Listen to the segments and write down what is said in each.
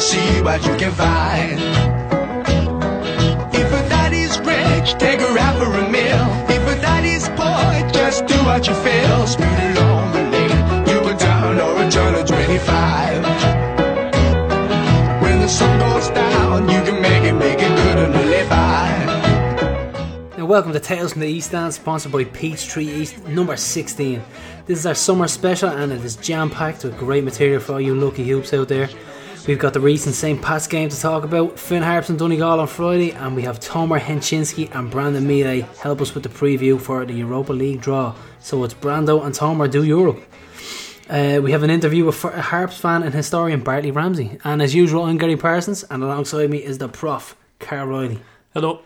and see what you can find. If a daddy's rich, take her out for a meal. If a daddy's poor, just do what you feel. Speed along the lane, you a down or a turn of 25. When the sun goes down, you can make it good and live by. Welcome to Tales from the East Stand, sponsored by Peachtree East, number 16. This is our summer special and it is jam-packed with great material for all you lucky hoops out there. We've got the recent St. Pat's game to talk about, Finn Harps and Donegal on Friday, and we have Tomer Chencinski and Brandon Miele help us with the preview for the Europa League draw. So it's Brando and Tomer do Europe. We have an interview with Harps fan and historian Bartley Ramsey. And as usual, I'm Gary Parsons, and alongside me is the prof, Carl Riley. Hello.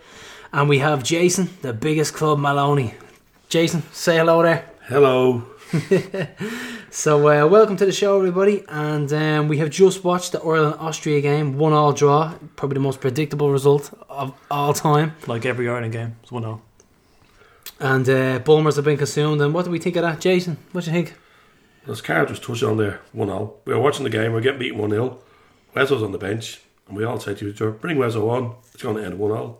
And we have Jason, the biggest club, Maloney. Jason, say hello there. Hello. So welcome to the show, everybody. And we have just watched the Ireland-Austria game, 1-1 draw. Probably the most predictable result of all time. Like every Ireland game, it's 1-1. And Bulmers have been consumed. And what do we think of that, Jason? What do you think? As Carl just touched on there, 1-1. We were watching the game, we were getting beaten 1-0. Wesso's on the bench. And we all said to each other, bring Wesso on. It's going to end 1-1.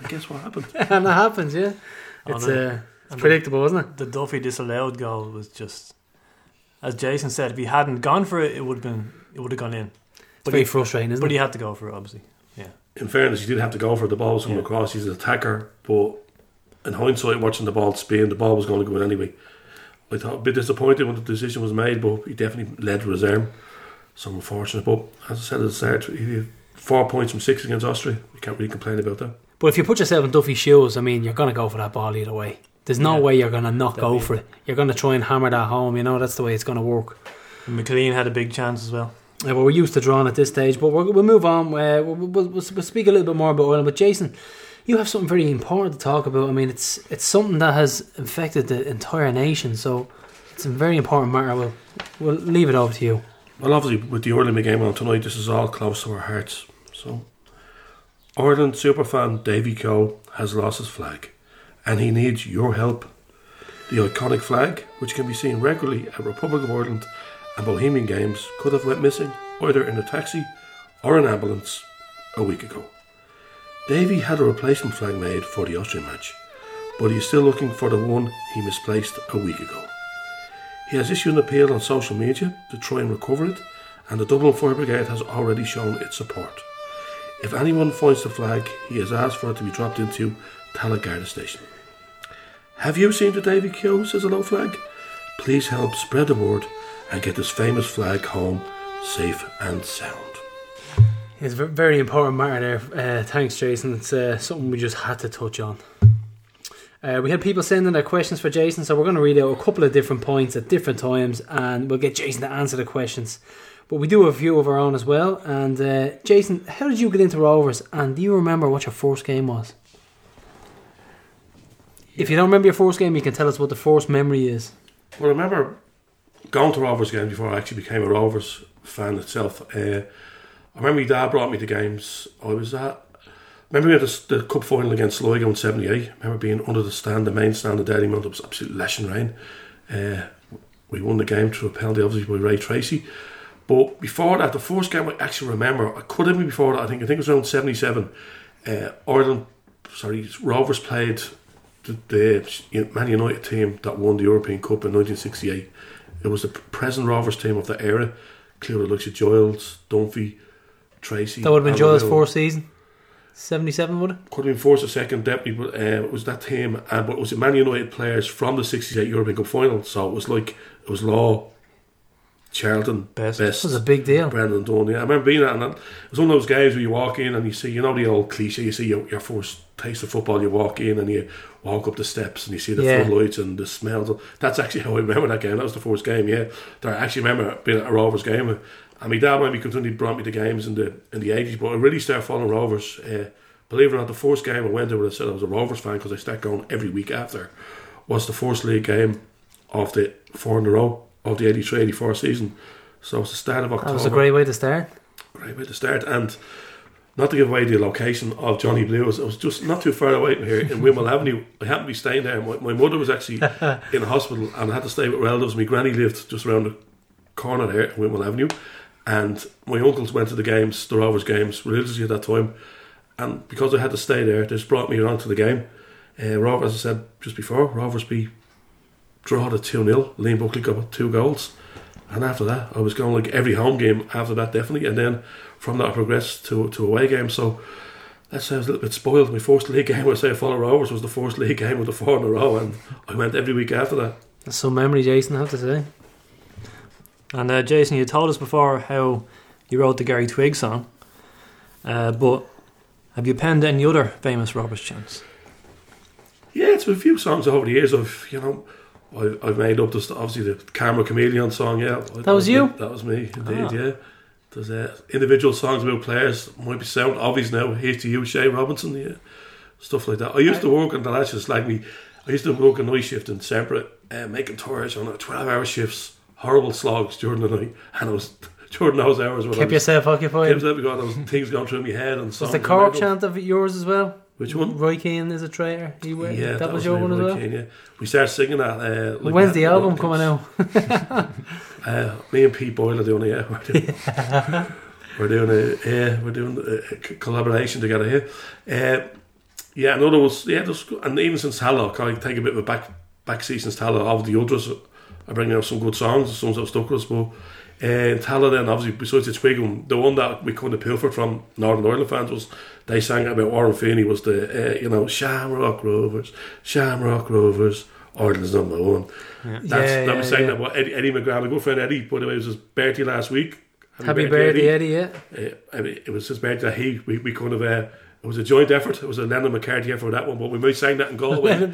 And guess what happened? And that happens, yeah. It's predictable, wasn't it? The Duffy disallowed goal was just, as Jason said, if he hadn't gone for it, it would have gone in. It's very frustrating, isn't it? But he had to go for it, obviously. Yeah. In fairness, he did have to go for it. The ball was coming across. He's an attacker, but in hindsight, watching the ball spin, the ball was going to go in anyway. I thought a bit disappointed when the decision was made, but he definitely led with his arm. So unfortunate, but as I said at the start, he had 4 points from 6 against Austria. You can't really complain about that. But if you put yourself in Duffy's shoes, I mean, you're going to go for that ball either way. There's no way you're going to not go for it. You're going to try and hammer that home. You know, that's the way it's going to work. And McLean had a big chance as well. Yeah, well, we're used to drawing at this stage, but we'll move on. We'll speak a little bit more about Ireland. But Jason, you have something very important to talk about. I mean, it's something that has affected the entire nation. So it's a very important matter. We'll leave it over to you. Well, obviously, with the Ireland game on tonight, this is all close to our hearts. So Ireland superfan Davy Cole has lost his flag and he needs your help. The iconic flag, which can be seen regularly at Republic of Ireland and Bohemian games, could have went missing either in a taxi or an ambulance a week ago. Davy had a replacement flag made for the Austrian match, but he is still looking for the one he misplaced a week ago. He has issued an appeal on social media to try and recover it, and the Dublin Fire Brigade has already shown its support. If anyone finds the flag, he has asked for it to be dropped into Tallaghada Station. Have you seen the Davy Q? Says a low flag. Please help spread the word and get this famous flag home safe and sound. It's a very important matter there. Thanks, Jason. It's something we just had to touch on. We had people sending their questions for Jason, so we're going to read out a couple of different points at different times and we'll get Jason to answer the questions. But we do have a few of our own as well. And Jason, how did you get into Rovers? And do you remember what your first game was? If you don't remember your first game, you can tell us what the first memory is. Well, I remember going to Rovers games before I actually became a Rovers fan itself. I remember my dad brought me to games. Remember we had the cup final against Sligo in 78. I remember being under the stand, the main stand of Dalymount. It was absolute lashing rain. We won the game through a penalty, obviously, by Ray Tracy. But before that, the first game I actually remember, I could have been before that, I think it was around 77. Rovers played the Man United team that won the European Cup in 1968. It was the present Rovers team of the era, clearly the likes of Giles, Dunphy, Tracy. That would have been Giles' fourth season, 77 would it? Could have been fourth or second deputy, but it was that team, but it was the Man United players from the 68 European Cup final, so it was Law, Charlton, Best. This was a big deal. Brandon Dunn, yeah. I remember being at it. It was one of those games where you walk in and you see, you know the old cliche, you see your first taste of football, you walk in and you walk up the steps and you see the floodlights and the smells. That's actually how I remember that game. That was the first game, yeah. I actually remember being at a Rovers game. And my dad maybe continually brought me to games in the 80s, but I really started following Rovers. Believe it or not, the first game I went to where I said I was a Rovers fan, because I started going every week after, was the first league game of the four in a row of the 83-84 season. So it's the start of October. That was a great way to start. And not to give away the location of Johnny Blues, I was just not too far away from here in Wimmell Avenue. I happened to be staying there. My mother was actually in hospital and I had to stay with relatives. My granny lived just around the corner there in Wimmell Avenue. And my uncles went to the games, the Rovers games, religiously at that time. And because I had to stay there, they just brought me along to the game. Rovers, as I said just before, Rovers beat draw to 2-0. Liam Buckley got 2 goals. And after that, I was going like every home game after that, definitely. And then from that, I progressed to away games. So let's say I was a little bit spoiled. My first league game, I say I followed Rovers, was the first league game with the 4 in a row. And I went every week after that. That's some memory, Jason, I have to say. And Jason, you told us before how you wrote the Gary Twigg song, but have you penned any other famous rubbish chants? Yeah, it's been a few songs over the years. I've made up this, obviously the Camera Chameleon song. Yeah, that was you. That was me, indeed. Ah. Yeah, there's individual songs about players. Might be sound obvious now. Here's to you, Shea Robinson. Yeah, stuff like that. I used to work in the lads just like me. I used to work a night shift in separate, making tours on 12-hour shifts. Horrible slogs during the night, and it was during those hours when kept yourself occupied. Kept yourself occupied. There was things going through my head, and was the Cork chant of yours as well? Which one? Roy Keane is a traitor. Yeah, that was your one as well. Keane, yeah. We started singing that. When's the album coming out? Me and Pete Boyle are doing it. Yeah, we're doing a collaboration together here. Yeah, another was and even since Tallow, I take a bit of a backseat since Tallow of the Ultras. I bring out some good songs, some that stuck with us, but Tala then, obviously, besides the Twigg one, the one that we kind of pilfered from Northern Ireland fans was, they sang about Warren Feeney, was the, Shamrock Rovers, Ireland's number one. Yeah. That about Eddie McGrath, a good friend Eddie, by the way, it was his birthday last week. Happy birthday, Eddie, yeah. It was his birthday, it was a joint effort. It was a Lennon McCarthy effort for that one, but we sang that in Galway.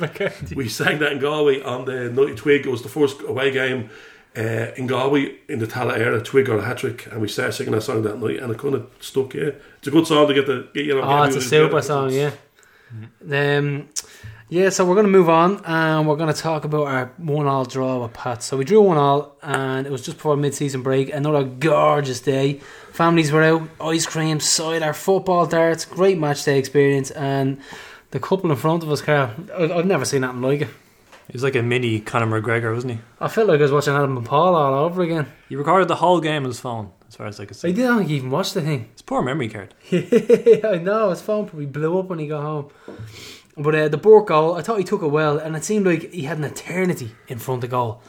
We sang that in Galway on the night of Twigg. It was the first away game in Galway in the Tala era. Twigg got a hat trick, and we started singing that song that night, and it kind of stuck. Yeah, it's a good song to get you. It's a super song, yeah. So we're going to move on, and we're going to talk about our 1-1 draw with Pats. So we drew 1-1, and it was just before mid-season break. Another gorgeous day. Families were out, ice cream, cider, football, darts, great match day experience, and the couple in front of us, Carl, I've never seen nothing like it. He was like a mini Conor McGregor, wasn't he? I felt like I was watching Adam and Paul all over again. He recorded the whole game on his phone, as far as I could see. I didn't think he even watched the thing. It's poor memory card. I know, his phone probably blew up when he got home. But the Burke goal, I thought he took it well, and it seemed like he had an eternity in front of goal.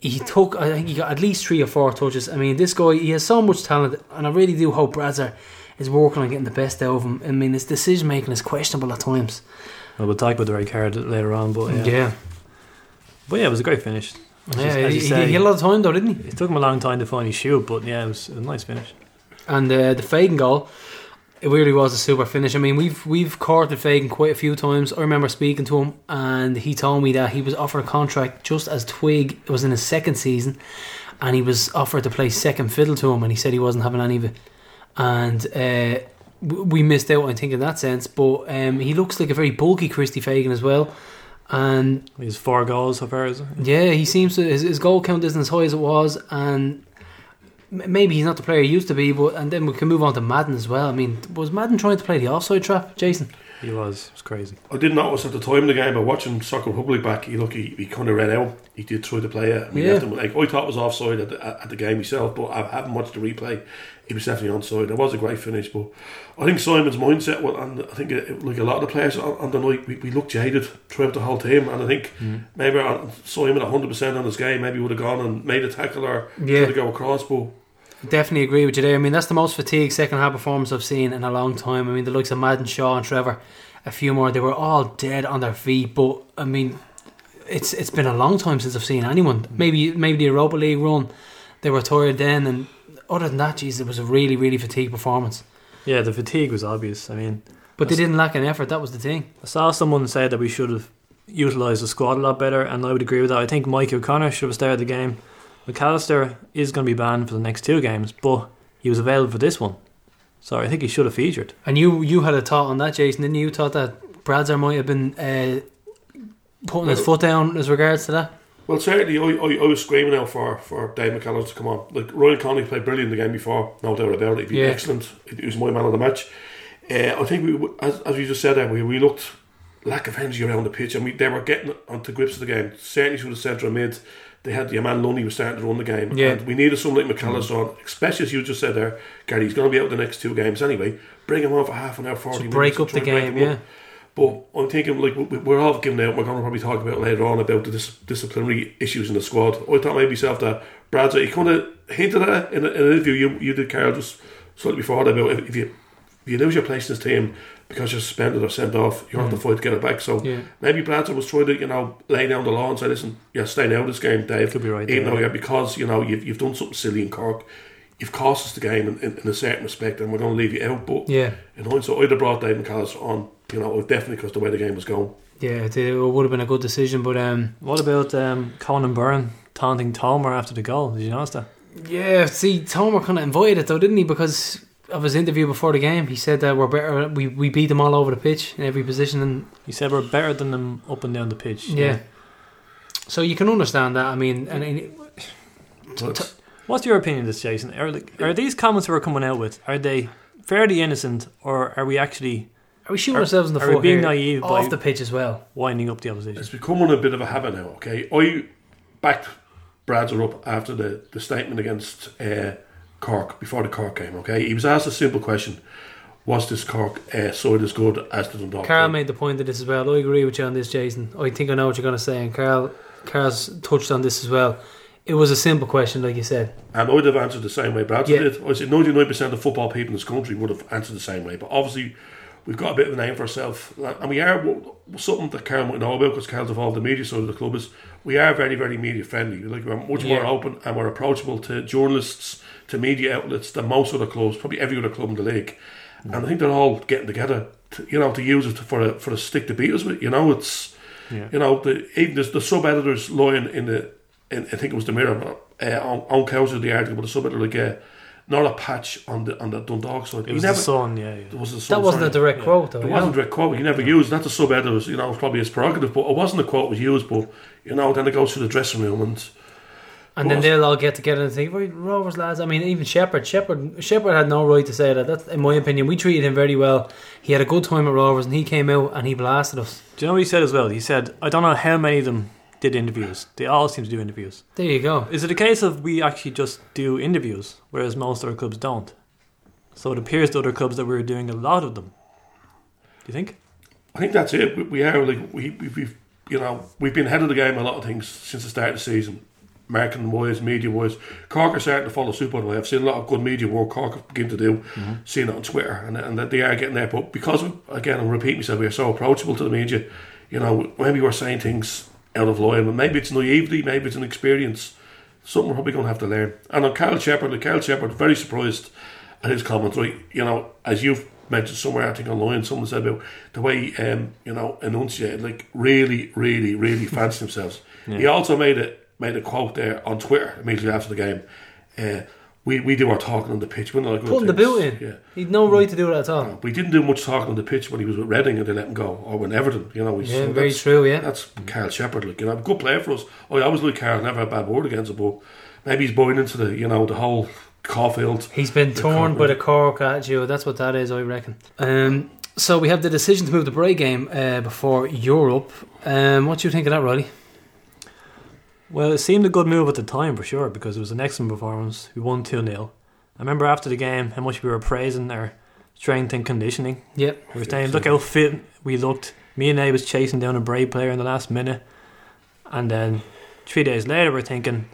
He took, I think he got at least 3 or 4 touches. I mean, this guy, he has so much talent, and I really do hope Brazzer is working on getting the best out of him. I mean, his decision making is questionable at times. Well, we'll talk about the red card later on, but yeah. But yeah, it was a great finish. He had a lot of time though, didn't he? It took him a long time to find his shoot, but yeah, it was a nice finish. And the Fagan goal, it really was a super finish. I mean, we've courted Fagan quite a few times. I remember speaking to him, and he told me that he was offered a contract just as Twigg. It was in his second season, and he was offered to play second fiddle to him, and he said he wasn't having any of it. And we missed out, I think, in that sense. But he looks like a very bulky Christy Fagan as well. And he's 4 goals so far, isn't he? Yeah, he seems to. His goal count isn't as high as it was, and maybe he's not the player he used to be, but and then we can move on to Madden as well. I mean, was Madden trying to play the offside trap, Jason? He was. It was crazy. I did notice at the time of the game, by watching Soccer Republic back, he kind of ran out. He did try to play it. I mean, I thought it was offside at the game myself, but I haven't watched the replay. He was definitely onside. It was a great finish, but I think Simon's mindset, and I think like a lot of the players on the night, we looked jaded throughout the whole team, and I think maybe Simon 100% on his game, maybe would have gone and made a tackle or tried to go across, but definitely agree with you there. I mean, that's the most fatigued second half performance I've seen in a long time. I mean, the likes of Madden, Shaw and Trevor, a few more, they were all dead on their feet. But I mean, it's been a long time since I've seen anyone. Maybe the Europa League run, they were tired then, and other than that, it was a really, really fatigued performance. Yeah, the fatigue was obvious. I mean, but they didn't lack an effort. That was the thing. I saw someone say that we should have utilised the squad a lot better, and I would agree with that. I think Mikey O'Connor should have started the game. McAllister is going to be banned for the next 2 games, but he was available for this one, so I think he should have featured. And you had a thought on that, Jason, didn't you? You thought that Bradzer might have been putting his foot down as regards to that? Well, certainly I was screaming out for Dave McAllister to come on. Like, Ryan Connolly played brilliant the game before, no doubt about it. He'd been excellent. He was my man of the match. I think we, as you just said there, we looked lack of energy around the pitch, and they were getting onto grips of the game. Certainly through the centre and mid. they had Man Lundy was starting to run the game. Yeah. And we needed someone like McAllister on, especially as you just said there, Gary, he's going to be out the next two games anyway. Bring him on for half an hour, 40 minutes. Break up the game, yeah. But I'm thinking, like, we're all giving out, we're going to probably talk about later on about the disciplinary issues in the squad. I thought maybe myself that Brad's, he kind of hinted at it in an interview you did, Carl, just slightly before that, about if you lose your place in this team because you're suspended or sent off, you're on the fight to get it back. So maybe Brad's was trying to, lay down the law and say, listen, you're staying out of this game, Dave. Could be right. Even though because, you've done something silly in Cork. You've cost us the game in a certain respect, and we're going to leave you out. But in hindsight, I'd have brought Dave McAllister on, definitely, because the way the game was going. Yeah, it would have been a good decision. But what about Conan Byrne taunting Tomer after the goal? Did you notice that? Yeah, see, Tomer kind of invited it though, didn't he? Because of his interview before the game, he said that we're better. We beat them all over the pitch in every position, and he said we're better than them up and down the pitch. Yeah. So you can understand that. I mean, what's your opinion of this, Jason? Are these comments we're coming out with, are they fairly innocent, or are we actually... Are we shooting ourselves in the foot? Are we being naive off the pitch as well? Winding up the opposition. It's becoming a bit of a habit now, okay? I backed Bradser up after the statement against Cork, before the Cork game, okay? He was asked a simple question. Was this Cork side as good as the Dundalk? Carl made the point of this as well. I agree with you on this, Jason. I think I know what you're going to say, and Carl's touched on this as well. It was a simple question, like you said. And I would have answered the same way Bradley did. I said 99% of football people in this country would have answered the same way. But obviously, we've got a bit of a name for ourselves. And we are, something that Carl might know about, because Carl's involved in the media side of the club, is we are very, very media friendly. Like, we're much more open, and we're approachable to journalists, to media outlets, than most other clubs, probably every other club in the league. Mm. And I think they're all getting together, to use it for a stick to beat us with. It's, even the sub-editors lying in the... I think it was the Mirror on Cows of the article, but the sub-editor not a patch on the Dundalk side. It was the Sun, It was the Sun. That wasn't a direct quote, though. It wasn't a direct quote. You never used. That's a sub-editor. It was probably his prerogative, but it wasn't a quote was used. But then it goes to the dressing room and then they'll all get together and think, right, Rovers lads. I mean, even Sheppard had no right to say that. That's, in my opinion, we treated him very well. He had a good time at Rovers, and he came out and he blasted us. Do you know what he said as well? He said, I don't know how many of them did interviews. They all seem to do interviews. There you go. Is it a case of we actually just do interviews, whereas most other clubs don't? So it appears to other clubs that we're doing a lot of them. Do you think? I think that's it. We are we've been ahead of the game a lot of things since the start of the season, marketing wise, media wise. Cork are starting to follow suit, by the way. I've seen a lot of good media work Cork begin to do, seeing it on Twitter, and that they are getting there. But because again, I'll repeat myself, we are so approachable to the media. Maybe we're saying things out of line, but maybe it's naivety, maybe it's inexperience. Something we're probably going to have to learn. And on Kyle Sheppard, very surprised at his comments. Right, as you've mentioned somewhere, I think online, someone said about the way he enunciated, like really, really, really fancied themselves. Yeah. He also made a quote there on Twitter immediately after the game. We do our talking on the pitch. We're not like putting the boot in. Yeah. He'd no right to do that at all. No, we didn't do much talking on the pitch when he was with Reading and they let him go, or when Everton. Very true. Yeah, that's Carl Sheppard. Good player for us. I always like Carl. Never had a bad word against him, but maybe he's buying into the the whole Caulfield. He's been torn by the Cork attitude. That's what that is, I reckon. So we have the decision to move the Bray game before Europe. What do you think of that, Riley? Well, it seemed a good move at the time for sure, because it was an excellent performance. We won 2-0. I remember after the game how much we were praising our strength and conditioning. Yep. We were saying, look how fit we looked. Me and I was chasing down a Bray player in the last minute. And then 3 days later we're thinking,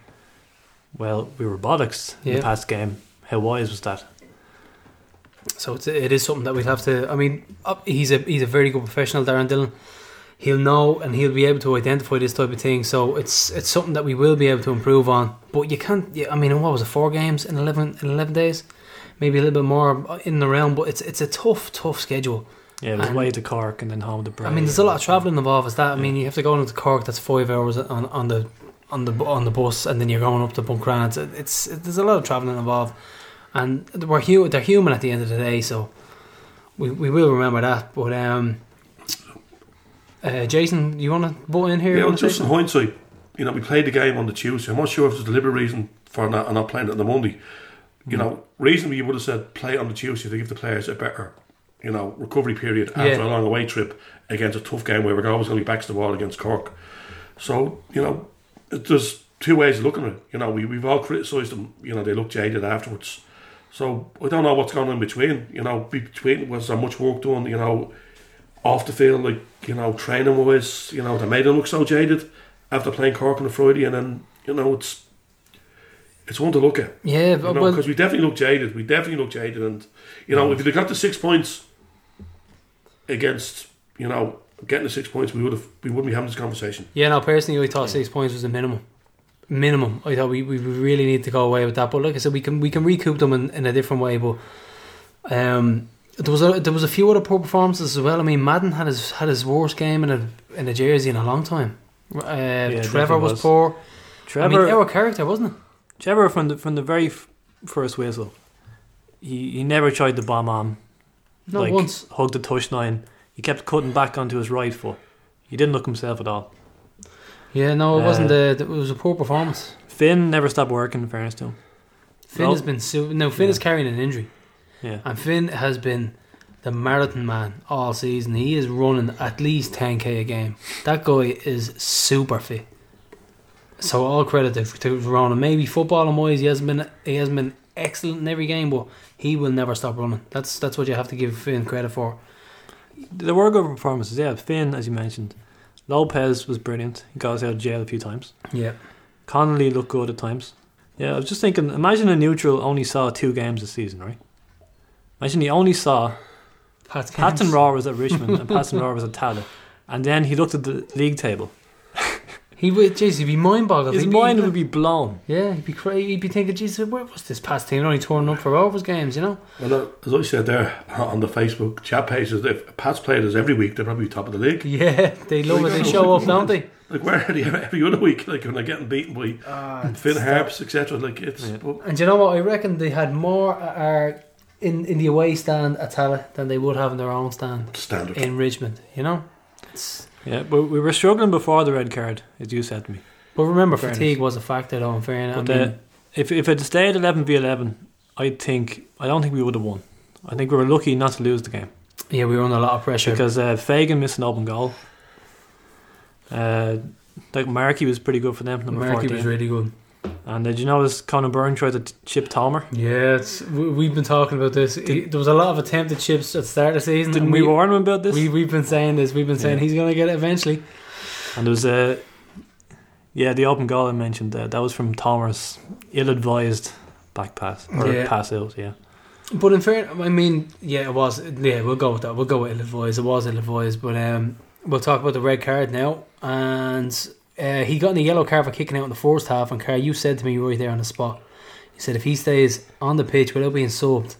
well, we were bollocks in the past game. How wise was that? So it is something that we'd have to... I mean, he's a very good professional, Darren Dillon. He'll know and he'll be able to identify this type of thing. So it's something that we will be able to improve on. But you can't... I mean, what was it? 4 games in 11 days? Maybe a little bit more in the realm. But it's a tough schedule. Yeah, it was away to Cork and then home to Bray. I mean, there's a lot of travelling involved as that. I mean, you have to go into Cork. That's 5 hours on the bus, and then you're going up to Bunkrans. There's a lot of travelling involved, and they're human at the end of the day. So we will remember that. But Jason, you want to butt in here? Yeah, just in hindsight, we played the game on the Tuesday. I'm not sure if there's a deliberate reason for not playing it on the Monday. Reasonably you would have said play it on the Tuesday to give the players a better, recovery period after a long away trip against a tough game where we're always going to be back to the wall against Cork. So, there's two ways of looking at it. You know, we've all criticised them. You know, they look jaded afterwards. So I don't know what's going on in between. You know, between was there much work done, you know, off the field, like, you know, training wise, you know, they made them look so jaded after playing Cork on a Friday, and then, you know, it's one to look at. Yeah, but because we definitely look jaded. We definitely look jaded, and you know, if they got the 6 points against, you know, getting the 6 points, we wouldn't be having this conversation. Yeah, no, personally, I thought 6 points was the minimum. Minimum. I thought we really need to go away with that. But like I said, we can recoup them in a different way. But there was a few other poor performances as well. I mean, Madden had his worst game in a jersey in a long time. Trevor was poor. Trevor, I mean, our character, wasn't it? Trevor from the very first whistle, he never tried to bomb on. Not like, once. Hugged the touch line. He kept cutting back onto his right foot. He didn't look himself at all. Yeah, no, it wasn't. It was a poor performance. Finn never stopped working, in fairness to him. Finn is carrying an injury. Yeah, and Finn has been the marathon man all season. He is running at least 10k a game. That guy is super fit. So all credit to Ronan. Maybe footballing wise, he hasn't been excellent in every game, but he will never stop running. That's what you have to give Finn credit for. There were good performances. Yeah, Finn, as you mentioned. Lopez was brilliant. He got us out of jail a few times. Yeah. Connolly looked good at times. Yeah, I was just thinking, imagine a neutral only saw 2 games this season, right? Imagine he only saw Pats and Roar was at Richmond and Pats and Roar was at Tadda. And then he looked at the league table. He would, jeez, he'd be mind boggled. His mind would be blown. Yeah, he'd be crazy. He'd be thinking, jeez, where was this past team only torn up for Rovers games, you know? Well, as I said there on the Facebook chat page, if Pat's played us every week, they're probably top of the league. Yeah, they love it. They show up, don't they? Like, where are they every other week? Like, when they're getting beaten by Finn Harps, etc. Like, it's. Yeah. And you know what? I reckon they had more in the away stand at Tala than they would have in their own stand. Standard. In Richmond, you know? Yeah, but we were struggling before the red card, as you said to me. But remember, fatigue was a factor, though, in fairness. But if it stayed 11v11, I don't think we would have won. I think we were lucky not to lose the game. Yeah, we were under a lot of pressure because Fagan missed an open goal. Like Markey was pretty good for them. Markey was really good. And did you notice Conan Byrne tried to chip Tomer? Yeah, we've been talking about this. There was a lot of attempted chips at the start of the season. Didn't we warn him about this? We've been saying this. We've been saying he's going to get it eventually. And there was the open goal I mentioned. That was from Tomer's ill-advised back pass or pass out. Yeah. But in fairness, I mean, yeah, it was. Yeah, we'll go with that. We'll go with ill-advised. It was ill-advised, but we'll talk about the red card now and. He got in the yellow card for kicking out in the first half, and Carl, you said to me right there on the spot, you said if he stays on the pitch without being subbed,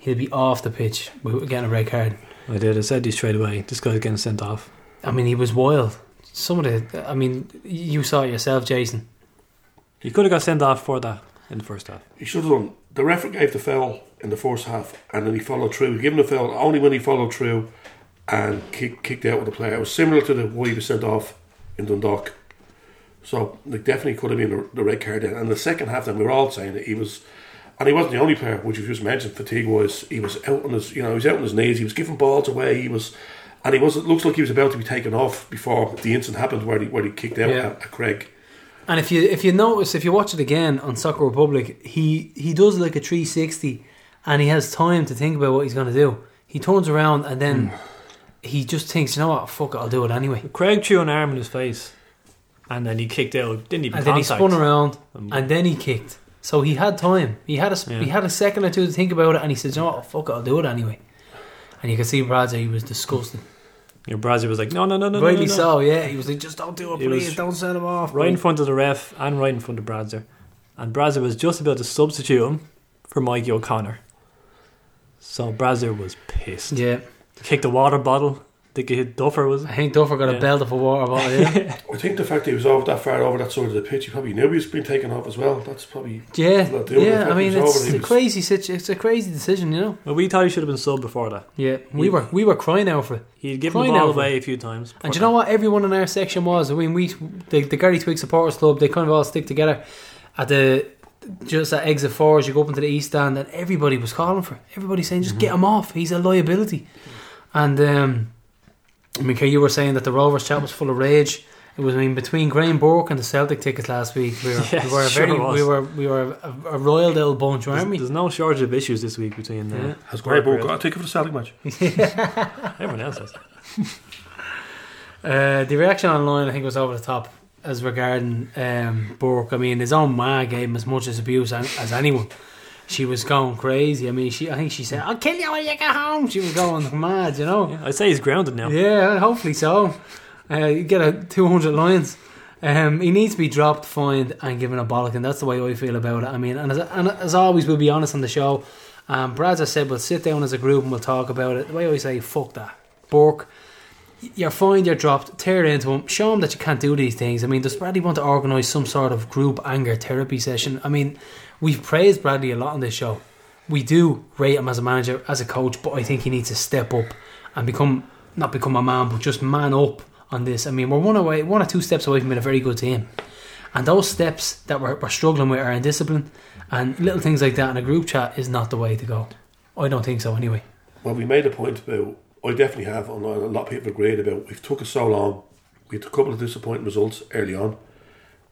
he'll be off the pitch without getting a red card. I did. I said to you straight away, this guy's getting sent off. I mean, he was wild. You saw it yourself, Jason. He could have got sent off for that in the first half. He should have done. The referee gave the foul in the first half, and then he followed through. He gave him the foul only when he followed through and kicked out with the player. It was similar to the way he was sent off in Dundalk. So like, definitely could have been the red card then. And the second half then we were all saying that he wasn't the only player, which you just mentioned, fatigue wise. He was out on his knees, he was giving balls away, it looks like he was about to be taken off before the incident happened where he kicked out at Craig. And if you notice, if you watch it again on Soccer Republic, he does like a 360 and he has time to think about what he's gonna do. He turns around and then he just thinks, you know what, fuck it, I'll do it anyway. Craig threw an arm in his face. And then he kicked out, didn't even contact. And then he spun around, and then he kicked. So he had time. He had a second or two to think about it, and he said, "No, fuck it, I'll do it anyway." And you could see Bradley, he was disgusted. Your Bradley was like, "No." Rightly so, yeah. He was like, "Just don't do it, please. Don't send him off." Right in front of the ref and right in front of Bradley, and Bradley was just about to substitute him for Mikey O'Connor. So Bradley was pissed. Yeah, kicked a water bottle. I think he hit Duffer, was it? I think Duffer got a belt of a water bottle, yeah. I think the fact that he was over that far over that side of the pitch, he probably knew he was being taken off as well. That's probably... Yeah, I mean, it's a crazy decision, you know. Well, we thought he should have been subbed before that. Yeah, we were crying out for it. He'd given the ball away a few times. And you know what? Everyone in our section was. I mean, the Gary Twigg supporters club, they kind of all stick together at the... Just at exit 4 as you go up into the east stand, and everybody was calling for it. Everybody saying, just get him off. He's a liability. And... I mean, you were saying that the Rovers chat was full of rage. It was between Graham Burke and the Celtic tickets last week. We were a roiled old bunch, weren't we? There's no shortage of issues this week between them. Yeah. Has Graham Burke got a ticket for the Celtic match? Everyone else has. The reaction online, I think, was over the top as regarding Burke. I mean, his own ma gave him as much abuse as anyone. She was going crazy. I mean, I think she said, "I'll kill you when you get home." She was going mad, you know. Yeah, I'd say he's grounded now. Yeah, hopefully so. You get a 200 lions. He needs to be dropped, fined, and given a bollocking. That's the way I feel about it. I mean, and as always, we'll be honest on the show. Brad, as I said, we'll sit down as a group and we'll talk about it. The way I say, fuck that, Burke. You're fined, you're dropped, tear into him, show him that you can't do these things. I mean, does Bradley want to organise some sort of group anger therapy session? I mean, we've praised Bradley a lot on this show. We do rate him as a manager, as a coach, but I think he needs to step up and not become a man, but just man up on this. I mean, we're one or two steps away from being a very good team, and those steps that we're struggling with are indiscipline and little things like that. In a group chat is not the way to go. I don't think so, anyway. Well, we made a point about, I definitely have, and a lot of people agreed about, we've took us so long. We had a couple of disappointing results early on.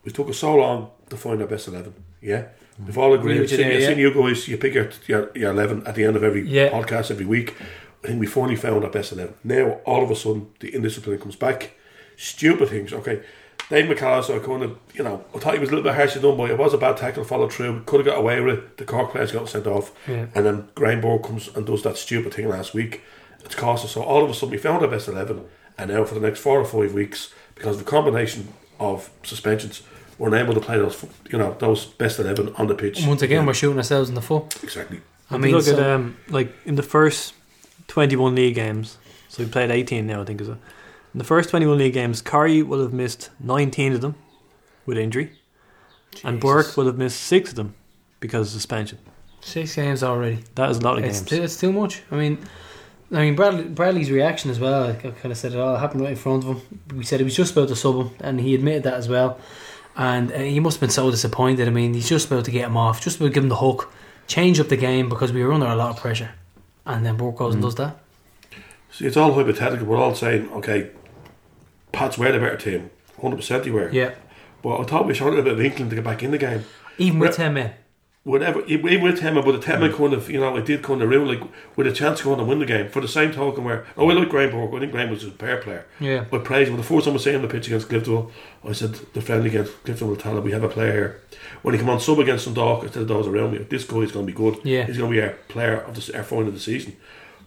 We took us so long to find our best 11. Yeah, we've all agreed. I've seen you guys. You pick your 11 at the end of every podcast every week. I think we finally found our best 11. Now, all of a sudden, the indiscipline comes back. Stupid things. Okay, Dave McAllister, I thought he was a little bit harshly done, but it was a bad tackle, followed through. Could have got away with it. The Cork players got sent off, and then Graham Burke comes and does that stupid thing last week. It's cost us. So all of a sudden, we found our best 11, and now for the next 4 or 5 weeks, because of the combination of suspensions, we're unable to play those best 11 on the pitch. Once again, we're shooting ourselves in the foot. Exactly. I mean, look at in the first 21 league games. So we played 18 now, I think. In the first 21 league games, Corrie will have missed 19 of them with injury. Jesus. And Burke will have missed 6 of them because of suspension. 6 games already. That is a lot of games. It's too much. I mean, Bradley's reaction as well, I kind of said it all, it happened right in front of him. We said he was just about to sub him, and he admitted that as well. And he must have been so disappointed. I mean, he's just about to get him off, just about to give him the hook, change up the game, because we were under a lot of pressure. And then Burke goes and does that. See, it's all hypothetical. We're all saying, okay, Pats were the better team. 100% they were. Yeah. But I thought we showed a bit of inkling to get back in the game. Even with 10 men. Whatever, even with 10 men, but the 10 men kind of, it did kind of rule, with a chance to go on and win the game. For the same token, I like Graham Burke. I think Graham was a fair player. Yeah. I praise him. The first time I see him on the pitch against Clifton, I said, the friendly against Clifton will tell him, we have a player here. When he come on sub against some dog, I said to those around me, this guy is going to be good. Yeah. He's going to be our player of our final of the season.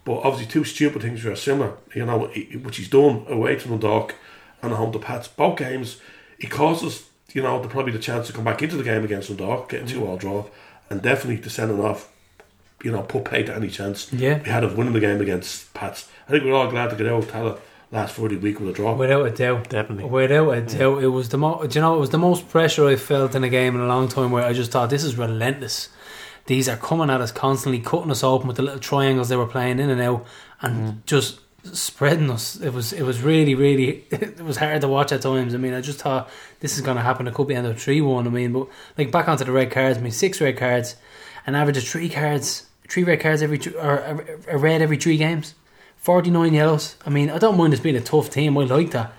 But obviously, two stupid things were similar, which he's done away to Dundalk and home to Pats. Both games, he caused us, probably the chance to come back into the game against Dundalk, getting 2-all draw, and definitely to send him off, put pay to any chance we had of winning the game against Pats. I think we're all glad to get out of Tala last 40 week with a draw. Without a doubt. Definitely. Without a doubt. It was the most pressure I felt in a game in a long time, where I just thought, this is relentless. These are coming at us constantly, cutting us open with the little triangles they were playing in and out, and just spreading us. It was really, really, it was hard to watch at times. I mean, I just thought, this is going to happen. It could be end of 3-1. I mean, but back onto the red cards. I mean, 6 red cards, an average of 3 red cards every, or a red every 3 games, 49 yellows. I mean, I don't mind us being a tough team. I like that.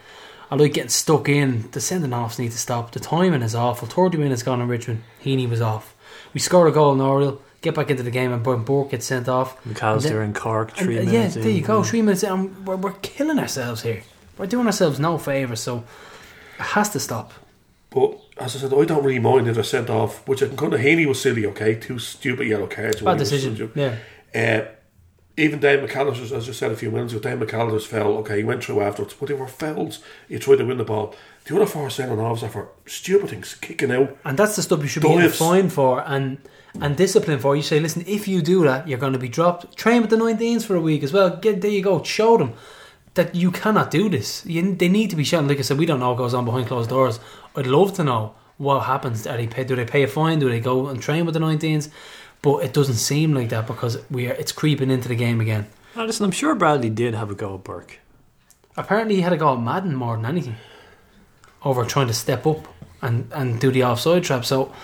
I like getting stuck in. The sending offs need to stop. The timing is awful. 30 minutes gone in Richmond. Heaney was off. We score a goal in Oriel, get back into the game, and Burke gets sent off. McAllister in Cork, 3 minutes in. Yeah, there you go, 3 minutes in. And we're killing ourselves here. We're doing ourselves no favour, so it has to stop. But, as I said, I don't really mind if they're sent off, which I can kind of... Heaney was silly, okay? 2 stupid yellow cards. Bad decision, yeah. Even Dave McAllister's, as I said a few minutes ago, Dave McAllister's foul, okay, he went through afterwards, but they were fouls. He tried to win the ball. The other 4 sending offs are for stupid things, kicking out. And that's the stuff you should be fined for and disciplined for. You say, listen, if you do that, you're going to be dropped. Train with the 19s for a week as well. There you go. Show them that you cannot do this. They need to be shown. Like I said, we don't know what goes on behind closed doors. I'd love to know what happens. Do they pay a fine? Do they go and train with the 19s? But it doesn't seem like that, because it's creeping into the game again. Now, listen, I'm sure Bradley did have a go at Burke. Apparently he had a go at Madden more than anything, over trying to step up and do the offside trap. So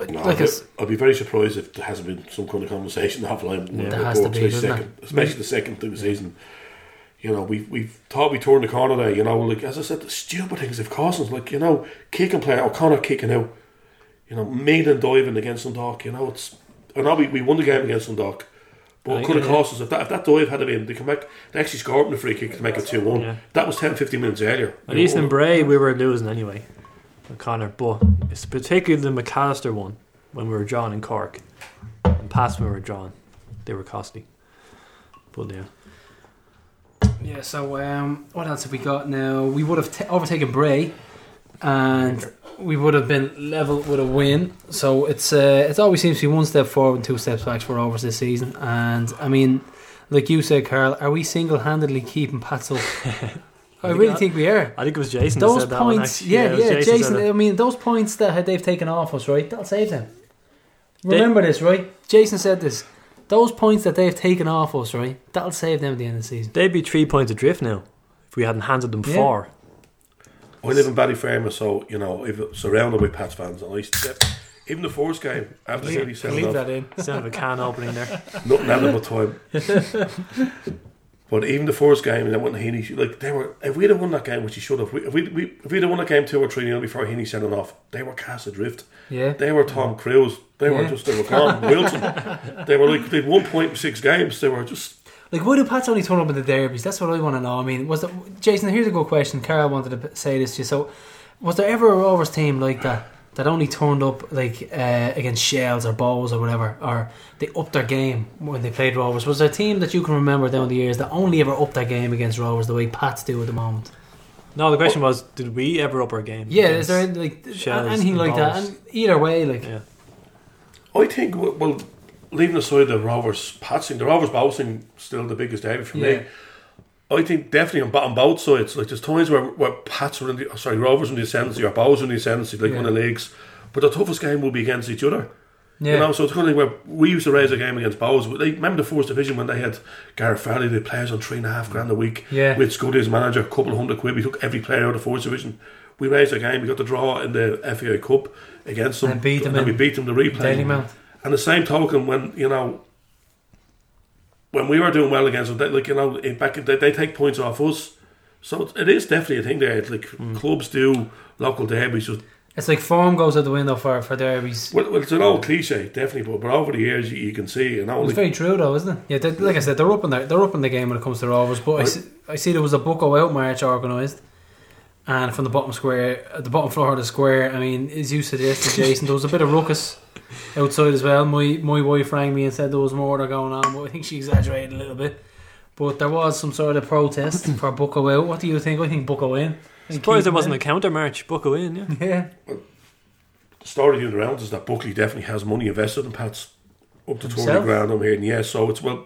I'd be very surprised if there hasn't been some kind of conversation offline. There has to be, especially the second through the season. you know, we've thought we turned the corner there, you know, like, as I said, the stupid things have caused us, like, you know, kicking player, O'Connor kicking out, you know, Maiden diving against Dundalk, you know, it's, I know we won the game against Dundalk, but it could have cost us, if that dive had been, they actually scored on the free kick to make it 2-1, that was 10-15 minutes earlier. At least in Bray, we were losing anyway, O'Connor, but it's particularly the McAllister one, when we were drawn in Cork, and past when we were drawn, they were costly. But yeah. Yeah, so what else have we got now? We would have overtaken Bray, and we would have been level with a win. So it always seems to be one step forward and two steps back for Rovers this season. And I mean, like you said, Carl, are we single-handedly keeping Pats up? I really think we are. I think it was Jason who said that one. Those points, Jason. I mean, those points that they've taken off us, right? That'll save them. Remember this, right? Jason said this. Those points that they've taken off us, right? That'll save them at the end of the season. They'd be 3 points adrift now if we hadn't handed them four. I live in Ballyfermot, so you know, if surrounded by Pats fans, at least. Even the first game, absolutely sound. Leave that in. Sound of a can opening there. Nothing at the time. But even the first game, and then when Heaney, like they were, if we'd have won that game, which he should have, if we'd have won that game 2 or 3 before Heaney sent it off, they were cast adrift. Yeah, they were Tom Cruise. They were gone. Wilson. They were like, they'd 1.6 games. They were just like, why do Pats only turn up in the derbies? That's what I want to know. I mean, was that, Jason? Here's a good question. Carl wanted to say this to you. So, was there ever a Rovers team like that only turned up like against Shells or Bows or whatever, or they upped their game when they played Rovers? Was there a team that you can remember down the years that only ever upped their game against Rovers the way Pats do at the moment? No, the question was, did we ever up our game? Yeah, is there like anything like that? And either way, like, I think, well, leaving aside the Rovers Pats thing, the Rovers Bows thing still the biggest derby for me. I think definitely on both sides, like there's times where Pats were in the, Rovers in the ascendancy or Bows in the ascendancy, like one of the leagues, but the toughest game will be against each other. Yeah. You know, so it's kind of like where we used to raise a game against Bows. Like, remember the first division when they had Gareth Farley, the players on 3.5 grand a week. Yeah. With Scuddy as manager, a couple £100. We took every player out of first division. We raised a game. We got the draw in the FAI Cup against them, and we beat them the replay. Dalymount. And the same token, when we were doing well against them, they take points off us. So it is definitely a thing there. It's like clubs do local derbies. Just, it's like form goes out the window for derbies. Well, it's an old cliche, definitely, but over the years you can see. And it's very true, though, isn't it? Yeah, like I said, they're up in the game when it comes to Rovers. But I see there was a Bucko out march organised, and from the bottom floor of the square. I mean, as you suggested, Jason, there was a bit of ruckus outside as well. My wife rang me and said there was murder going on, but I think she exaggerated a little bit. But there was some sort of protest for Bucko out. What do you think? I think Bucko in. I'm surprised there wasn't a counter march. Bucko in, yeah. Well, the story doing the rounds is that Buckley definitely has money invested in Pats, up to 20 grand. I'm hearing, so it's and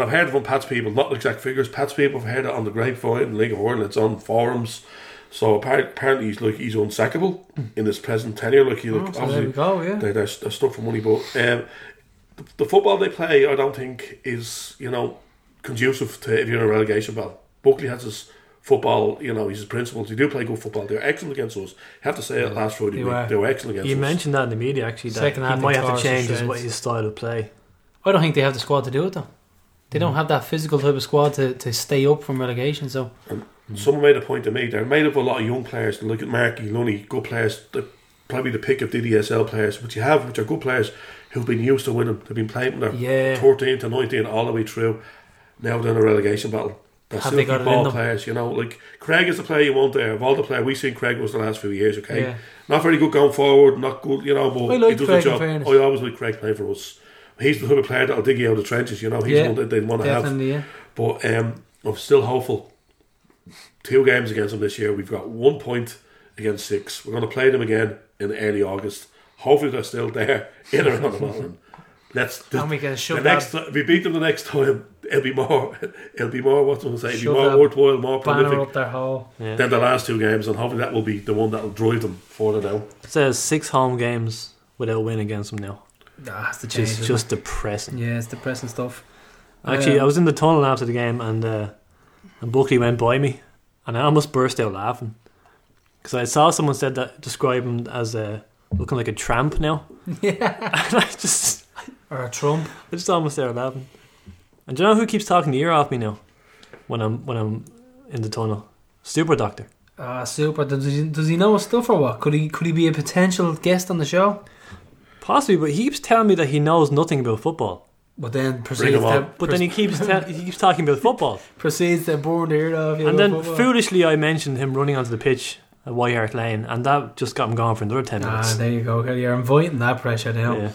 I've heard from Pats people, not the exact figures. Pats people have heard it on the grapevine in the League of Ireland. It's on forums. So apparently he's unsackable in his present tenure. Like he, so obviously there we go, they're stuck for money. But the football they play, I don't think is conducive to if you're in a relegation battle. Buckley has his football, he's his principles. They do play good football. They're excellent against us. I have to say it last Friday week, they were excellent against us. You mentioned that in the media actually. That second half he might have to change his style of play. I don't think they have the squad to do it though. They don't have that physical type of squad to stay up from relegation. So someone made a point to me. They're made up of a lot of young players. Look at Marky, Lunny, good players. They're probably the pick of DDSL players, which are good players who've been used to winning. They've been playing from their 13 to 19 all the way through. Now they're in a relegation battle. They're still ball players, Like Craig is the player you want there. Of all the players we've seen, Craig was the last few years. Okay, not very good going forward. Not good, But he does the job. I always like Craig playing for us. He's the type of player that'll dig you out of the trenches, He's the one that they want to have. But I'm still hopeful. 2 games against them this year. We've got 1 point against 6. We're going to play them again in early August. Hopefully they're still there in or around the bottom. If we beat them the next time, it'll be more worthwhile, more prolific up their hole. Than the last 2 games, and hopefully that will be the one that will drive them further down. It says 6 home games without win against them now. That's just depressing. Yeah, it's depressing stuff. Actually, I was in the tunnel after the game, and Buckley went by me, and I almost burst out laughing because I saw someone said that described him as looking like a tramp now. Yeah, and or a trump. I just almost started laughing. And do you know who keeps talking the ear off me now? when I'm in the tunnel. Super doctor. Ah, super. Does he know his stuff or what? Could he be a potential guest on the show? Possibly, but he keeps telling me that he knows nothing about football. But then he keeps talking about football. Proceeds to burn the ear off. And then football. Foolishly, I mentioned him running onto the pitch at White Hart Lane, and that just got him gone for another 10 minutes. Ah, there you go. You're inviting that pressure now. Yeah.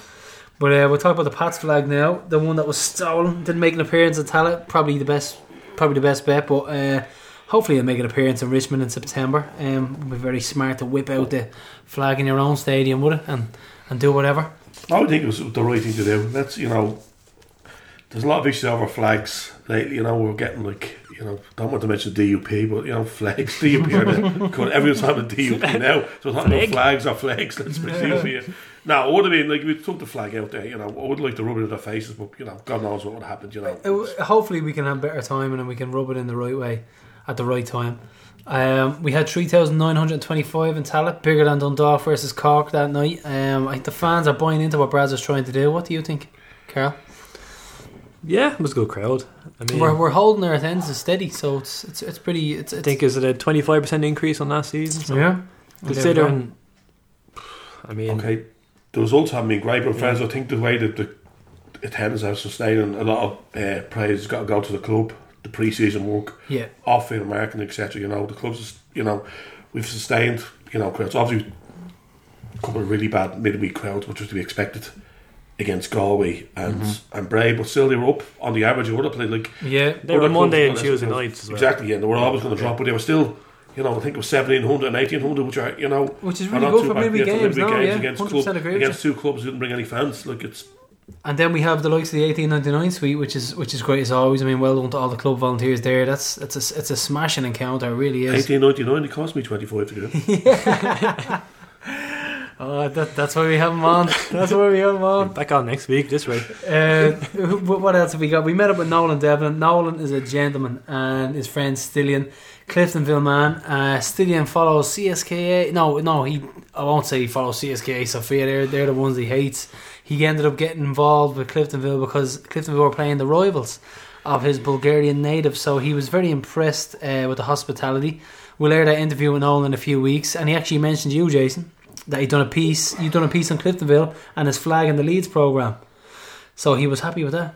But we'll talk about the Pats flag now. The one that was stolen didn't make an appearance at Tallaght. Probably the best bet. But hopefully it'll make an appearance in Richmond in September. It would be very smart to whip out the flag in your own stadium, would it? And do whatever. I would think it was the right thing to do. That's, you know, there's a lot of issues over flags lately. You know, we're getting like, you know, don't want to mention DUP, but you know, flags, DUP are everyone's having DUP now, so it's not about flags or flags. Let's be serious. No, it would have been like we took the flag out there. You know, I would like to rub it in their faces, but you know, God knows what would happen. You know, hopefully we can have better timing and we can rub it in the right way at the right time. We had 3,925 in Tallaght, bigger than Dundalk versus Cork that night. I think the fans are buying into what Braz is trying to do. What do you think, Carl? Yeah, it was a good crowd. I mean, we're holding our attendance steady, so it's pretty. I think is it a 25% increase on last season? So yeah, considering. I mean, okay, the results haven't been great, but friends, I think the way that the attendance has sustained and a lot of praise has got to go to the club. The pre-season work, yeah, off-field marketing, etc. You know, the clubs, you know, we've sustained, you know, crowds. Obviously, a couple of really bad midweek crowds, which was to be expected against Galway and Bray, but still they were up on the average of other players. Like, yeah, they were Monday and Tuesday nights as well. Exactly, yeah, they were always going to drop, but they were still, you know, I think it was 1,700 and 1,800, which are, you know, which is really good for midweek games now, yeah, against two clubs who didn't bring any fans. Like, it's. And then we have the likes of the 1899 suite, which is great as always. I mean, well done to all the club volunteers there. It's a smashing encounter, it really is. 1899, it cost me 25 to do it. Yeah. Oh, that's why we have them on. Back on next week, this way. What else have we got? We met up with Nolan Devlin. Nolan is a gentleman, and his friend Stillian, Cliftonville man. Stillian follows CSKA. I won't say he follows CSKA Sofia. They're the ones he hates. He ended up getting involved with Cliftonville because Cliftonville were playing the rivals of his Bulgarian native, so he was very impressed with the hospitality. We'll air that interview with Nolan in a few weeks, and he actually mentioned you, Jason, that he'd done a piece. You'd done a piece on Cliftonville and his flag in the Leeds programme, so he was happy with that.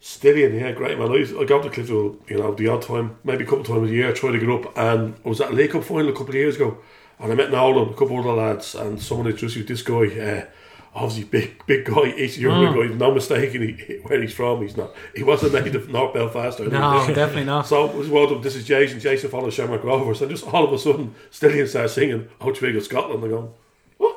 Stillian, yeah, great man. I go to Cliftonville, you know, the odd time, maybe a couple of times a year, I try to get up, and I was at a League Cup final a couple of years ago, and I met Nolan, a couple of other lads, and someone introduced me to this guy. Obviously, big guy, East European guy. No mistake where he's from. He's not. He wasn't native of North Belfast. No, definitely not. So it was welcome. This is Jason. Jason follows Shamrock Rovers, and just all of a sudden, Stillian starts singing "Oh, Twig of Scotland." I'm going, what?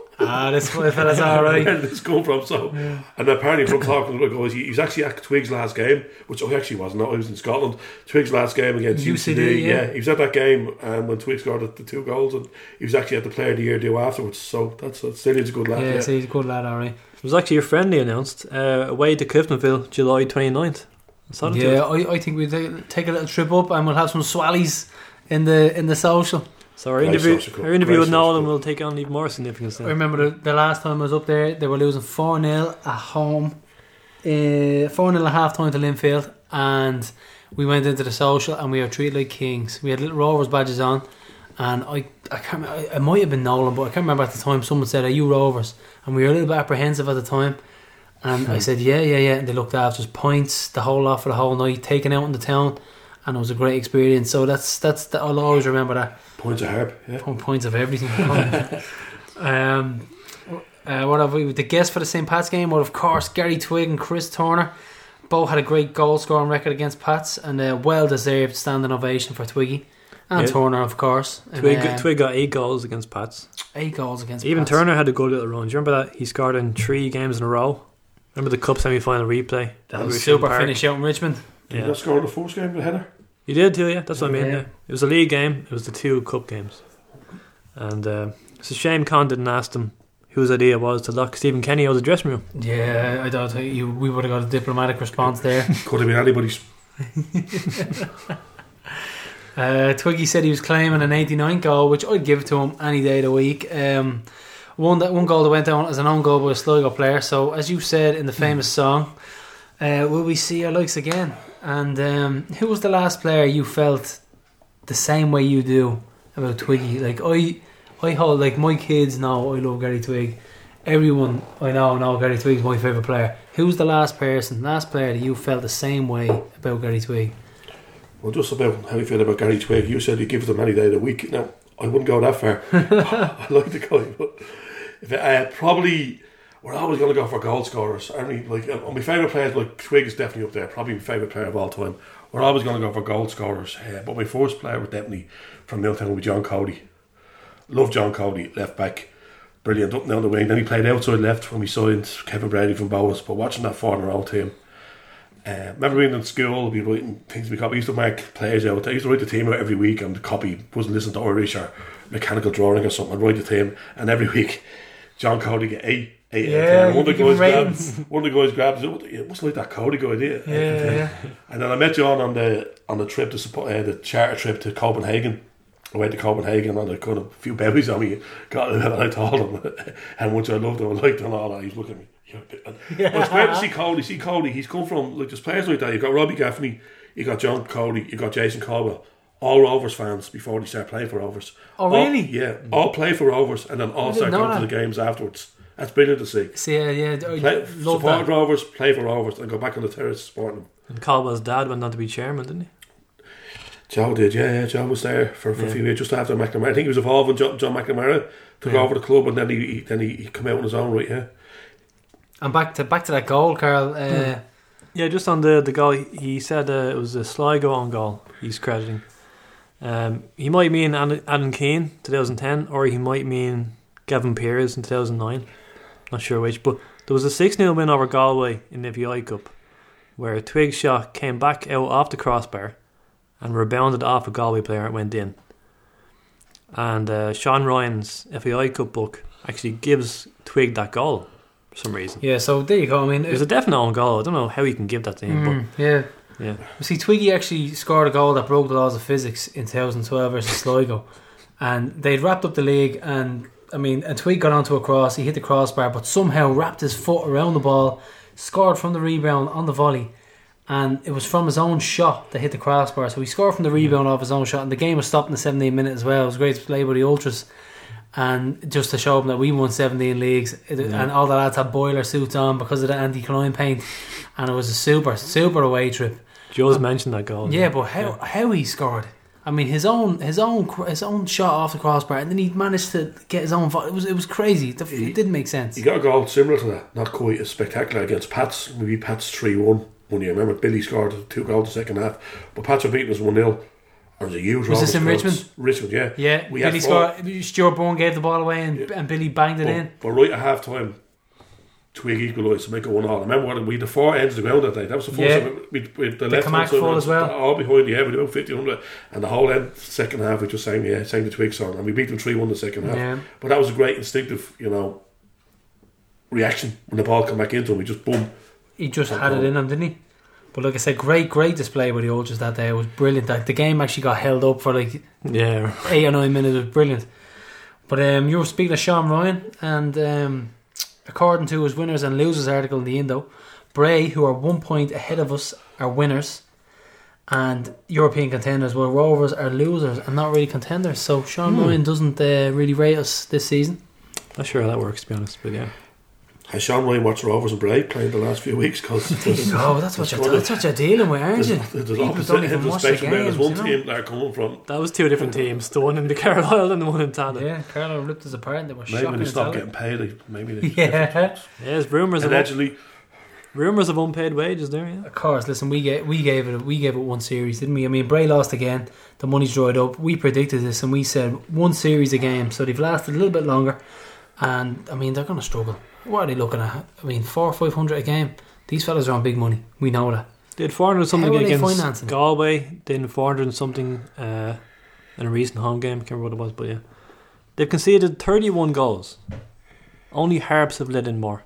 This fella's all right. Where did this come from? So, and apparently, from talking to the guys, he was actually at Twig's last game, which I actually wasn't. I was in Scotland. Twig's last game against UCD. Yeah, he was at that game, and when Twig scored the 2 goals, and he was actually at the Player of the Year due afterwards. So that's Stillian's a good lad. Yeah, he's a good lad, all right. It was actually a friendly announced away to Cliftonville, July 29th. Yeah, I think we take a little trip up, and we'll have some swallies in the social. So our interview with Nolan will take on even more significance then. I remember the last time I was up there, they were losing 4-0 at home, 4-0 at half time to Linfield, and we went into the social and we were treated like kings. We had little Rovers badges on, and I can't remember, it might have been Nolan, but I can't remember at the time, someone said, "Are you Rovers?" And we were a little bit apprehensive at the time, and I said yeah, and they looked after us, pints, the whole lot for the whole night, taken out in the town, and it was a great experience. So I'll always remember that. Points of herb, yeah. Points of everything. What have we? The guests for the St. Pat's game were, of course, Gary Twigg and Chris Turner. Both had a great goal scoring record against Pats, and a well deserved standing ovation for Twiggy and Turner, of course. Twigg got 8 goals against Pats. Even Turner had a good little run. Do you remember that? He scored in 3 games in a row. Remember the cup semi final replay? That was a super finish out in Richmond. Yeah. Did he score the first game with a header? You did too, yeah. That's what I mean. Yeah. It was a league game. It was the 2 cup games, and it's a shame Con didn't ask them whose idea it was to lock Stephen Kenny out of the dressing room. Yeah, I don't think we would have got a diplomatic response there. Could have been anybody's. Twiggy said he was claiming an 89 goal, which I'd give to him any day of the week. One goal that went down as an own goal by a Sligo player. So, as you said in the famous song, will we see our likes again? And who was the last player you felt the same way you do about Twiggy? Like I hold, like my kids know I love Gary Twigg. Everyone I know Gary Twigg's my favourite player. Who's the last player that you felt the same way about Gary Twigg? Well, just about how you feel about Gary Twigg. You said you give them any day of the week. Now, I wouldn't go that far. I like the guy, but probably we're always going to go for goal scorers. I mean, like my favourite players, like Twigg is definitely up there. Probably my favourite player of all time. We're always going to go for goal scorers. But my first player was definitely from Milltown with John Cody. Love John Cody, left back. Brilliant, up and down the wing. Then he played outside left when we signed Kevin Brady from Bowes. But watching that 4-year-old team, remember being in school, we writing things we copy. We used to mark players out. I used to write the team out every week and copy. Wasn't listening to Irish or mechanical drawing or something. I'd write the team, and every week John Cody get 8 out of 10. One of the guys grabs it. It wasn't like that Cody guy, did it? Yeah. And then I met John on the trip to support the charter trip to Copenhagen. I went to Copenhagen and I got a few babies on me, got them, and I told him how much I loved him and liked him and all that. He's looking at me. Yeah. Well, it's great to see Cody. He's come from, like, there's players like that. You got Robbie Gaffney, you got John Cody, you got Jason Caldwell. All Rovers fans before they start playing for Rovers. Oh, really? Yeah, all play for Rovers and then all start going to the games afterwards. That's brilliant to see. Support Rovers, play for Rovers, and go back on the terrace to support them. And Caldwell's dad went on to be chairman, didn't he? Joe did, yeah. Joe was there for a few years just after McNamara. I think he was involved when John McNamara took over the club, and then he came out on his own right, yeah. And back to that goal, Carl. Yeah, just on the goal, he said it was a Sligo on goal. He's crediting. He might mean Adam Keane 2010, or he might mean Gavin Pearce in 2009. Not sure which, but there was a 6-0 win over Galway in the VI Cup, where a Twigg shot came back out off the crossbar and rebounded off a Galway player and went in. And Sean Ryan's FAI Cup book actually gives Twigg that goal for some reason. Yeah, so there you go. I mean, it was a definite own goal. I don't know how he can give that to him. Yeah. You see, Twiggy actually scored a goal that broke the laws of physics in 2012 versus Sligo. And they'd wrapped up the league, and Twigg got onto a cross. He hit the crossbar, but somehow wrapped his foot around the ball, scored from the rebound on the volley. And it was from his own shot that hit the crossbar. So he scored from the rebound off his own shot. And the game was stopped in the 17th minute as well. It was great to play by the Ultras. And just to show them that we won 17 leagues. And all the lads had boiler suits on because of the anti-climb paint. And it was a super, super away trip. Joe's mentioned that goal. Yeah, but how he scored. I mean, his own shot off the crossbar. And then he managed to get his own... It was crazy. It didn't make sense. He got a goal similar to that. Not quite as spectacular against Pats. Maybe Pats 3-1. I remember Billy scored 2 goals in the second half, but Pats were beating us 1-0. There was a huge... Was this in Richmond? Richmond, yeah. Yeah, Billy scored. Stuart Bourne gave the ball away and Billy banged it in. But right at half time, Twigg equalised to make it 1-1. I remember we had the 4 ends of the ground that day. That was the first time. With the left hand full as well. All behind the end, about 1,500, and the whole end second half we just sang the Twigg song, and we beat them 3-1 the second half. Yeah. But that was a great instinctive, reaction when the ball came back into him. We just boom. He just had it in him, didn't he? But like I said, great display by the Ultras that day. It was brilliant. Like, the game actually got held up for 8 or 9 minutes. It was brilliant. But you were speaking of Sean Ryan, and according to his winners and losers article in the Indo, Bray, who are 1 point ahead of us, are winners, and European contenders, while Rovers are losers and not really contenders. So Sean Ryan doesn't really rate us this season. Not sure how that works, to be honest, but yeah. Has Sean Ryan watched Rovers and Bray playing the last few weeks? No, that's what you're dealing with, aren't you? There's opposite ends of the spectrum. There's one team they're coming from. That was 2 different teams, the one in the Carlisle and the one in Tandon. Yeah, Carlisle ripped us apart and they were shocking. Maybe when they stopped getting paid, there's rumours allegedly. Rumours of unpaid wages there, yeah. Of course, listen, we gave it 1 series, didn't we? I mean, Bray lost again, the money's dried up. We predicted this and we said 1 series a game, so they've lasted a little bit longer, and I mean, they're going to struggle. What are they looking at? I mean, 400 or 500 a game. These fellas are on big money. We know that. They had 400 something against Galway. They had 400 something in a recent home game. I can't remember what it was, but yeah, they've conceded 31 goals. Only Harps have let in more.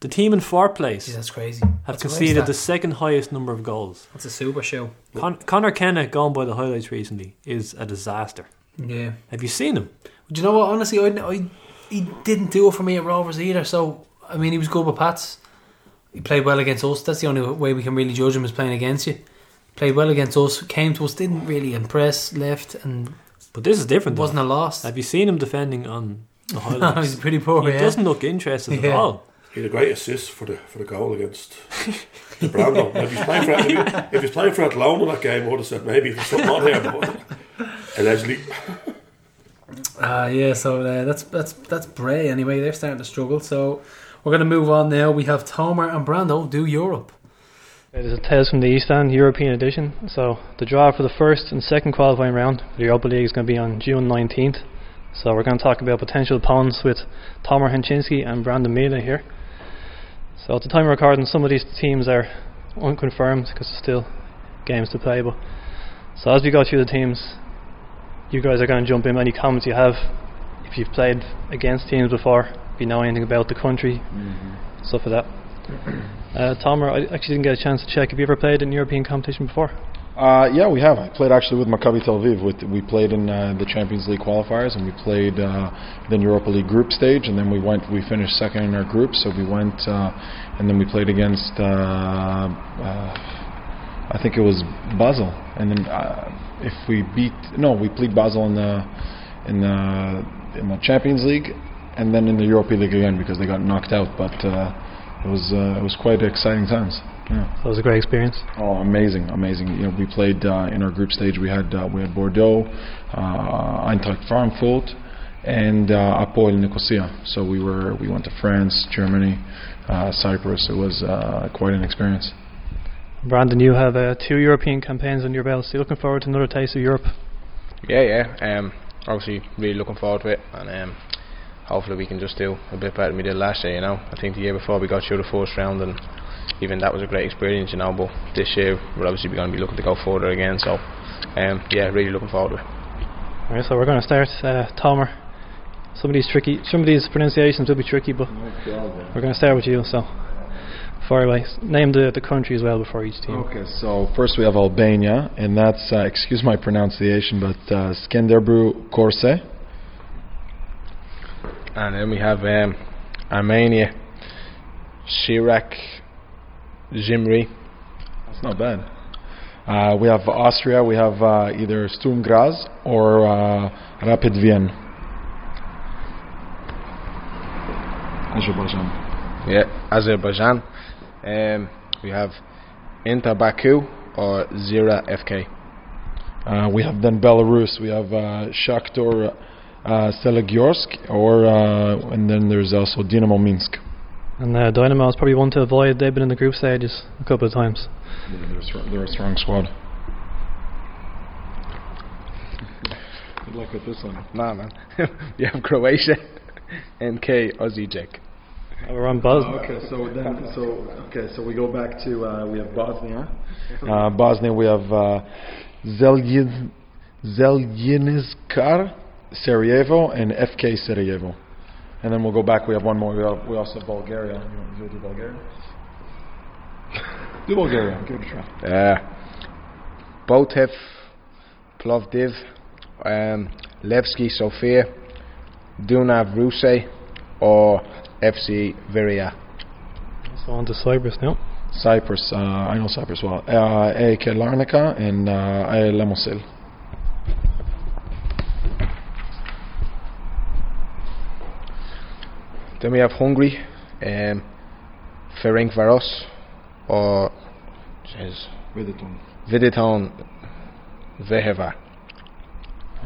The team in 4th place. Yeah, that's crazy. Have conceded the second highest number of goals. That's a super show. Conor Kenna, gone by the highlights recently, is a disaster. Yeah. Have you seen him? Do you know what? Honestly, I. He didn't do it for me at Rovers either. So I mean, he was good with Pats. He played well against us. That's the only way we can really judge him, is playing against you. Played well against us, came to us, didn't really impress, left, and but this is different. Wasn't though. A loss. Have you seen him defending on the highlights? No, he's pretty poor. He doesn't look interested at all. He had a great assist for the goal against the Brandon. If he's playing for Athlone in that game, I would have said maybe there's something on here, but allegedly. So that's Bray anyway. They're starting to struggle. So we're going to move on now. We have Tomer and Brando do Europe. It is a Tales from the East End European edition. So the draw for the first and second qualifying round for the Europa League is going to be on June 19th. So we're going to talk about potential opponents with Tomer Chencinski and Brandon Miele here. So at the time of recording, some of these teams are unconfirmed because there's still games to play. But so as we go through the teams, you guys are going to jump in with any comments you have. If you've played against teams before, if you know anything about the country, stuff like that. Tomer, I actually didn't get a chance to check. Have you ever played in European competition before? Yeah, we have. I played actually with Maccabi Tel Aviv. We played in the Champions League qualifiers, and we played in Europa League group stage, and then we finished second in our group, so we went and then we played against I think it was Basel, and then we played Basel in the Champions League, and then in the Europa League again because they got knocked out. But it was quite exciting times. Yeah. So it was a great experience. Oh, amazing! You know, we played in our group stage. We had Bordeaux, Eintracht Frankfurt, and Apoel Nicosia. So we went to France, Germany, Cyprus. It was quite an experience. Brandon, you have two European campaigns on your belt. So you're looking forward to another taste of Europe? Yeah. Obviously, really looking forward to it, and hopefully we can just do a bit better than we did last year. You know, I think the year before we got through the first round, and even that was a great experience. You know, but this year we're obviously going to be looking to go further again. So, really looking forward to it. All right, so we're going to start, Tomer. Some of these pronunciations will be tricky, but we're going to start with you. So. Far away. Name the country as well before each team. Okay, so first we have Albania, and that's, excuse my pronunciation, but Skenderbeu Corse. And then we have Armenia, Shirak Zimri. That's not bad. We have Austria, we have either Sturm Graz or Rapid Wien. Azerbaijan. We have Inter Baku or Zira FK. We have then Belarus. We have Shakhtar Selagyorsk, or and then there's also Dynamo Minsk. And Dynamo is probably one to avoid. They've been in the group stages a couple of times. Yeah, they're a strong squad. Good luck with this one. Nah, man. You have Croatia, NK Osijek. We're on Bosnia. So we go back to we have Bosnia. Bosnia, we have Zeljinskar Sarajevo and FK Sarajevo, and then we'll go back. We have one more. We also have Bulgaria. You want to do Bulgaria? Do Bulgaria. Give it a try. Botev, Plovdiv, Levski Sofia, Dunav Ruse, or FC Veria. So on to Cyprus now. Cyprus, I know Cyprus well. AEK Larnaca and AEK Limassol. Then we have Hungary, Ferencváros or Videoton Veheva.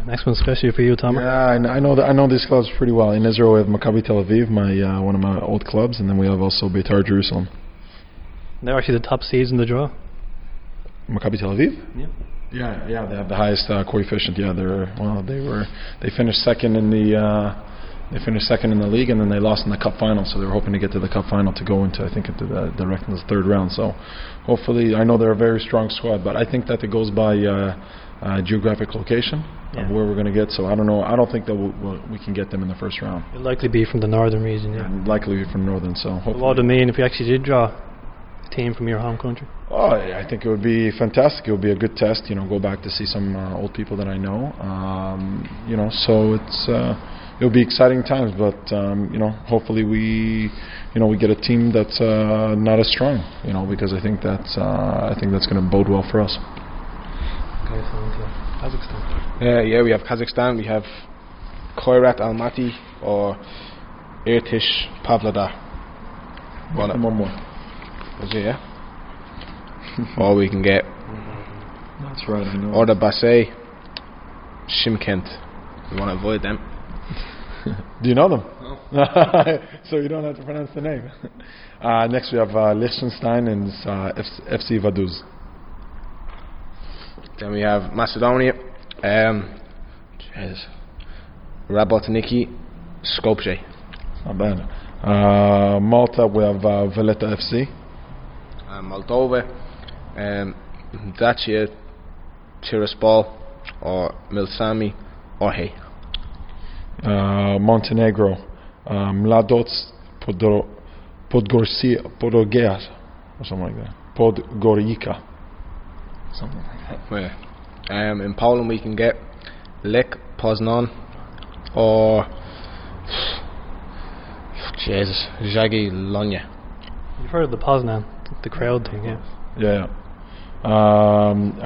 Next one, especially for you, Tomer. Yeah, I know these clubs pretty well. In Israel, we have Maccabi Tel Aviv, one of my old clubs, and then we have also Beitar Jerusalem. They're actually the top seeds in the draw. Maccabi Tel Aviv? Yeah. Yeah, they have the highest coefficient. Yeah, they finished second in the league, and then they lost in the cup final. So they were hoping to get to the cup final to go into the direct in the third round. So hopefully, I know they're a very strong squad, but I think that it goes by. Geographic location of where we're going to get. So I don't know. I don't think that we can get them in the first round. It'll likely be from the northern region. Yeah. It'll likely be from northern. So hopefully. Well, I mean, if we actually did draw team from your home country? Oh, I think it would be fantastic. It would be a good test, you know, go back to see some old people that I know. You know, so it's it'll be exciting times, but you know, hopefully we get a team that's not as strong, you know, because I think that's going to bode well for us. Okay, so Kazakhstan. Yeah, we have Kazakhstan. We have Koyrat Almaty or Irtysh Pavlodar. One more. Is it, yeah? Or we can get. That's right. I know. Or the Basay, Shymkent. We want to avoid them. Do you know them? No. So you don't have to pronounce the name. Next we have Liechtenstein and FC Vaduz. Then we have Macedonia. Rabotniki, Skopje. Not bad. Malta we have Valletta FC. Moldova. Dacia, Tiraspol, or Milsami, or Hay. Montenegro, Mladoc Podgorica, or something like that. Podgorica, something like that. Where? In Poland we can get Lech Poznan, or Jesus, Jagiellonia. You've heard of the Poznan, the crowd thing, yeah. Yeah. I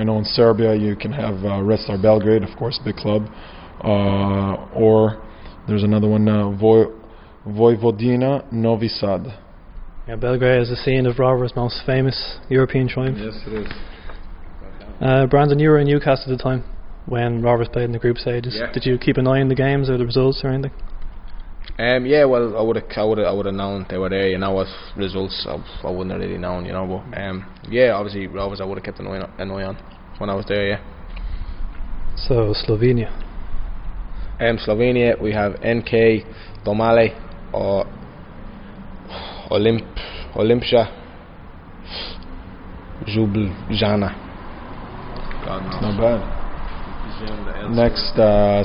know in Serbia you can have Red Star Belgrade, of course, big club. Or there's another one, Vojvodina Novi Sad. Yeah, Belgrade is the scene of Rover's most famous European triumph. Yes, it is. Brandon, you were in Newcastle at the time when Rover's played in the group stages. Yeah. Did you keep an eye on the games or the results or anything? Yeah, well, I would have known they were there, you know, with results, I wouldn't have really known, you know, but, yeah, obviously, Rovers I would have kept an eye on when I was there, yeah. So, Slovenia? Slovenia, we have NK Domale, or Olimpija Ljubljana. God, no. It's not bad. Next,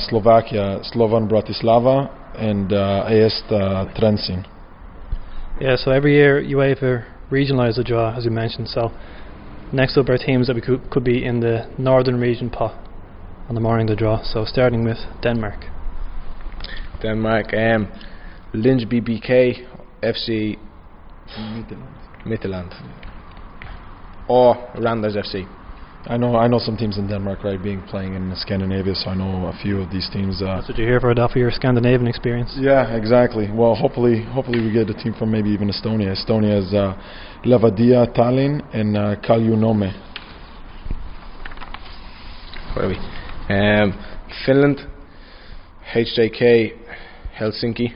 Slovakia, Slovan Bratislava, and AS Trenčín. Yeah, so every year UEFA regionalises the draw, as you mentioned. So next up are teams that we could be in the northern region pot on the morning of the draw. So starting with Denmark. Denmark, Lyngby BK, FC Midtjylland, or Randers FC. I know some teams in Denmark, right, playing in Scandinavia, so I know a few of these teams. That's what you hear for a Duffy, your Scandinavian experience. Yeah, exactly. Well, hopefully we get a team from maybe even Estonia. Estonia is Levadia Tallinn and Kaljunome. Where are we? Finland, HJK Helsinki.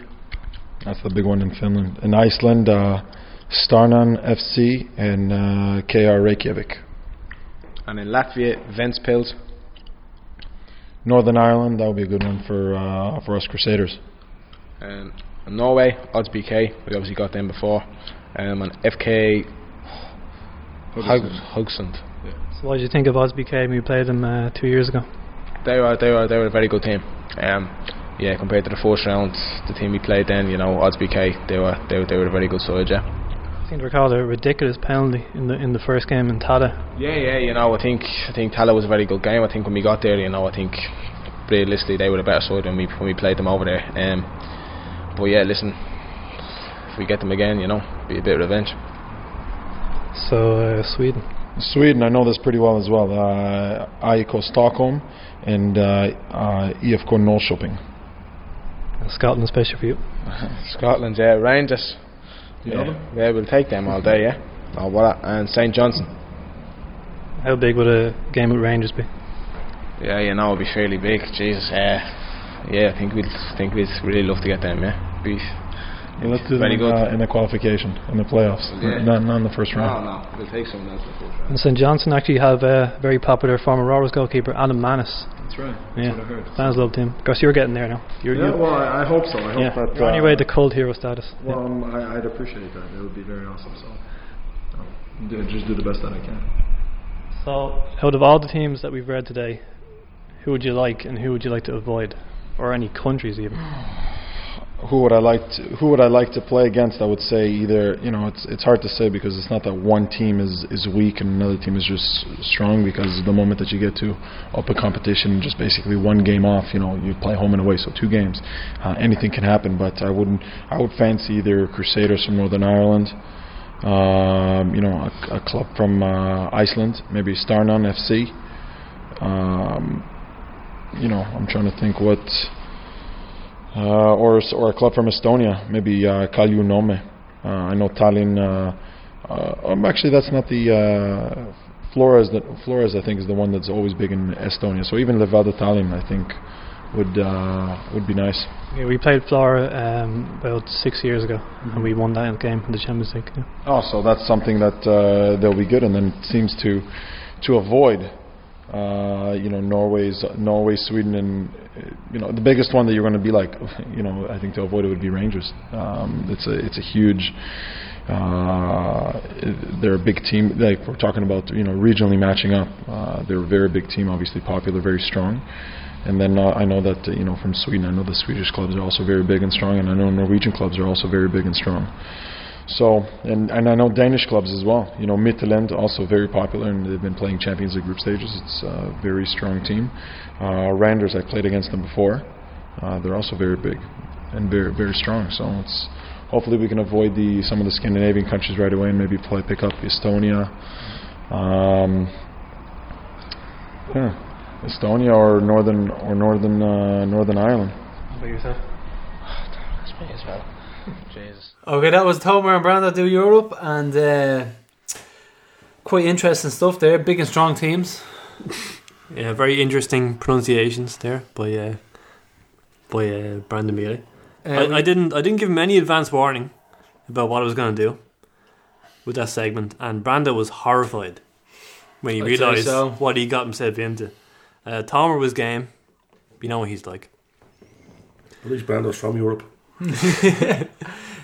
That's the big one in Finland. In Iceland, Stjarnan FC and KR Reykjavik. And in Latvia, Ventspils. Northern Ireland, that would be a good one for us Crusaders. And Norway, Odds BK, we obviously got them before. And FK Haugesund. Yeah. So what did you think of Odds BK when you played them 2 years ago? They were a very good team. Yeah, compared to the first round, the team we played then, you know, Odds BK, they were a very good side, yeah. I seem to recall a ridiculous penalty in the first game in Tala. Yeah, you know, I think Tala was a very good game. I think when we got there, you know, I think realistically they were the better side when we played them over there. But yeah, listen, if we get them again, you know, be a bit of revenge. So Sweden. Sweden, I know this pretty well as well. IFK Stockholm and IFK Norrköping. Scotland, especially for you. Scotland, yeah, Rangers. Yeah, we'll take them all day, yeah. Oh, what? And St. Johnson. How big would a game with Rangers be? Yeah, you know, it'd be fairly big. Jesus, yeah. I think we'd really love to get them, yeah. Let's do very them good. In the qualification, in the playoffs, yeah. Not in the first round. No, we'll take some of that in the first round. And St. Johnson actually have a very popular former Rovers goalkeeper, Adam Manis. That's right. That's what I heard. Fans loved him. Of course, you're getting there now. Well, I hope so. I hope that you're on your way to cult hero status. Well, yeah. I'd appreciate that. That would be very awesome. So, just do the best that I can. So, out of all the teams that we've read today, who would you like and who would you like to avoid, or any countries even? Who would I like to play against? I would say either, you know, it's hard to say because it's not that one team is weak and another team is just strong, because the moment that you get to open competition, just basically one game off, you know, you play home and away, so two games, anything can happen. But I would fancy either Crusaders from Northern Ireland, you know, a club from Iceland, maybe Stjarnan FC. You know, I'm trying to think what. Or a club from Estonia, maybe Kalju Nome. I know Tallinn. Actually, that's not the Flores. Flores, I think, is the one that's always big in Estonia. So even Levada Tallinn, I think, would be nice. Yeah, we played Flora about 6 years ago, and we won that game in the Champions League. Yeah. Oh, so that's something that they'll be good, and then it seems to avoid. You know, Norway, Sweden, and you know, the biggest one that you're going to be like, you know, I think to avoid it would be Rangers. It's a huge. They're a big team. Like we're talking about, you know, regionally matching up. They're a very big team, obviously popular, very strong. And then I know that you know, from Sweden, I know the Swedish clubs are also very big and strong, and I know Norwegian clubs are also very big and strong. So and I know Danish clubs as well. You know, Midtjylland also very popular, and they've been playing Champions League group stages. It's a very strong team. Randers, I played against them before. They're also very big and very very strong. So it's hopefully we can avoid some of the Scandinavian countries right away and maybe pick up Estonia. Estonia or Northern Ireland. What about yourself? Oh, damn, that's me as well. Jesus. Okay, that was Tomer and Brandon do Europe, and quite interesting stuff there. Big and strong teams. Yeah, very interesting pronunciations there by Brandon Miele. I didn't give him any advance warning about what I was going to do with that segment, and Brandon was horrified when he realised what he got himself into. Tomer was game. You know what he's like. At least Brandon's from Europe.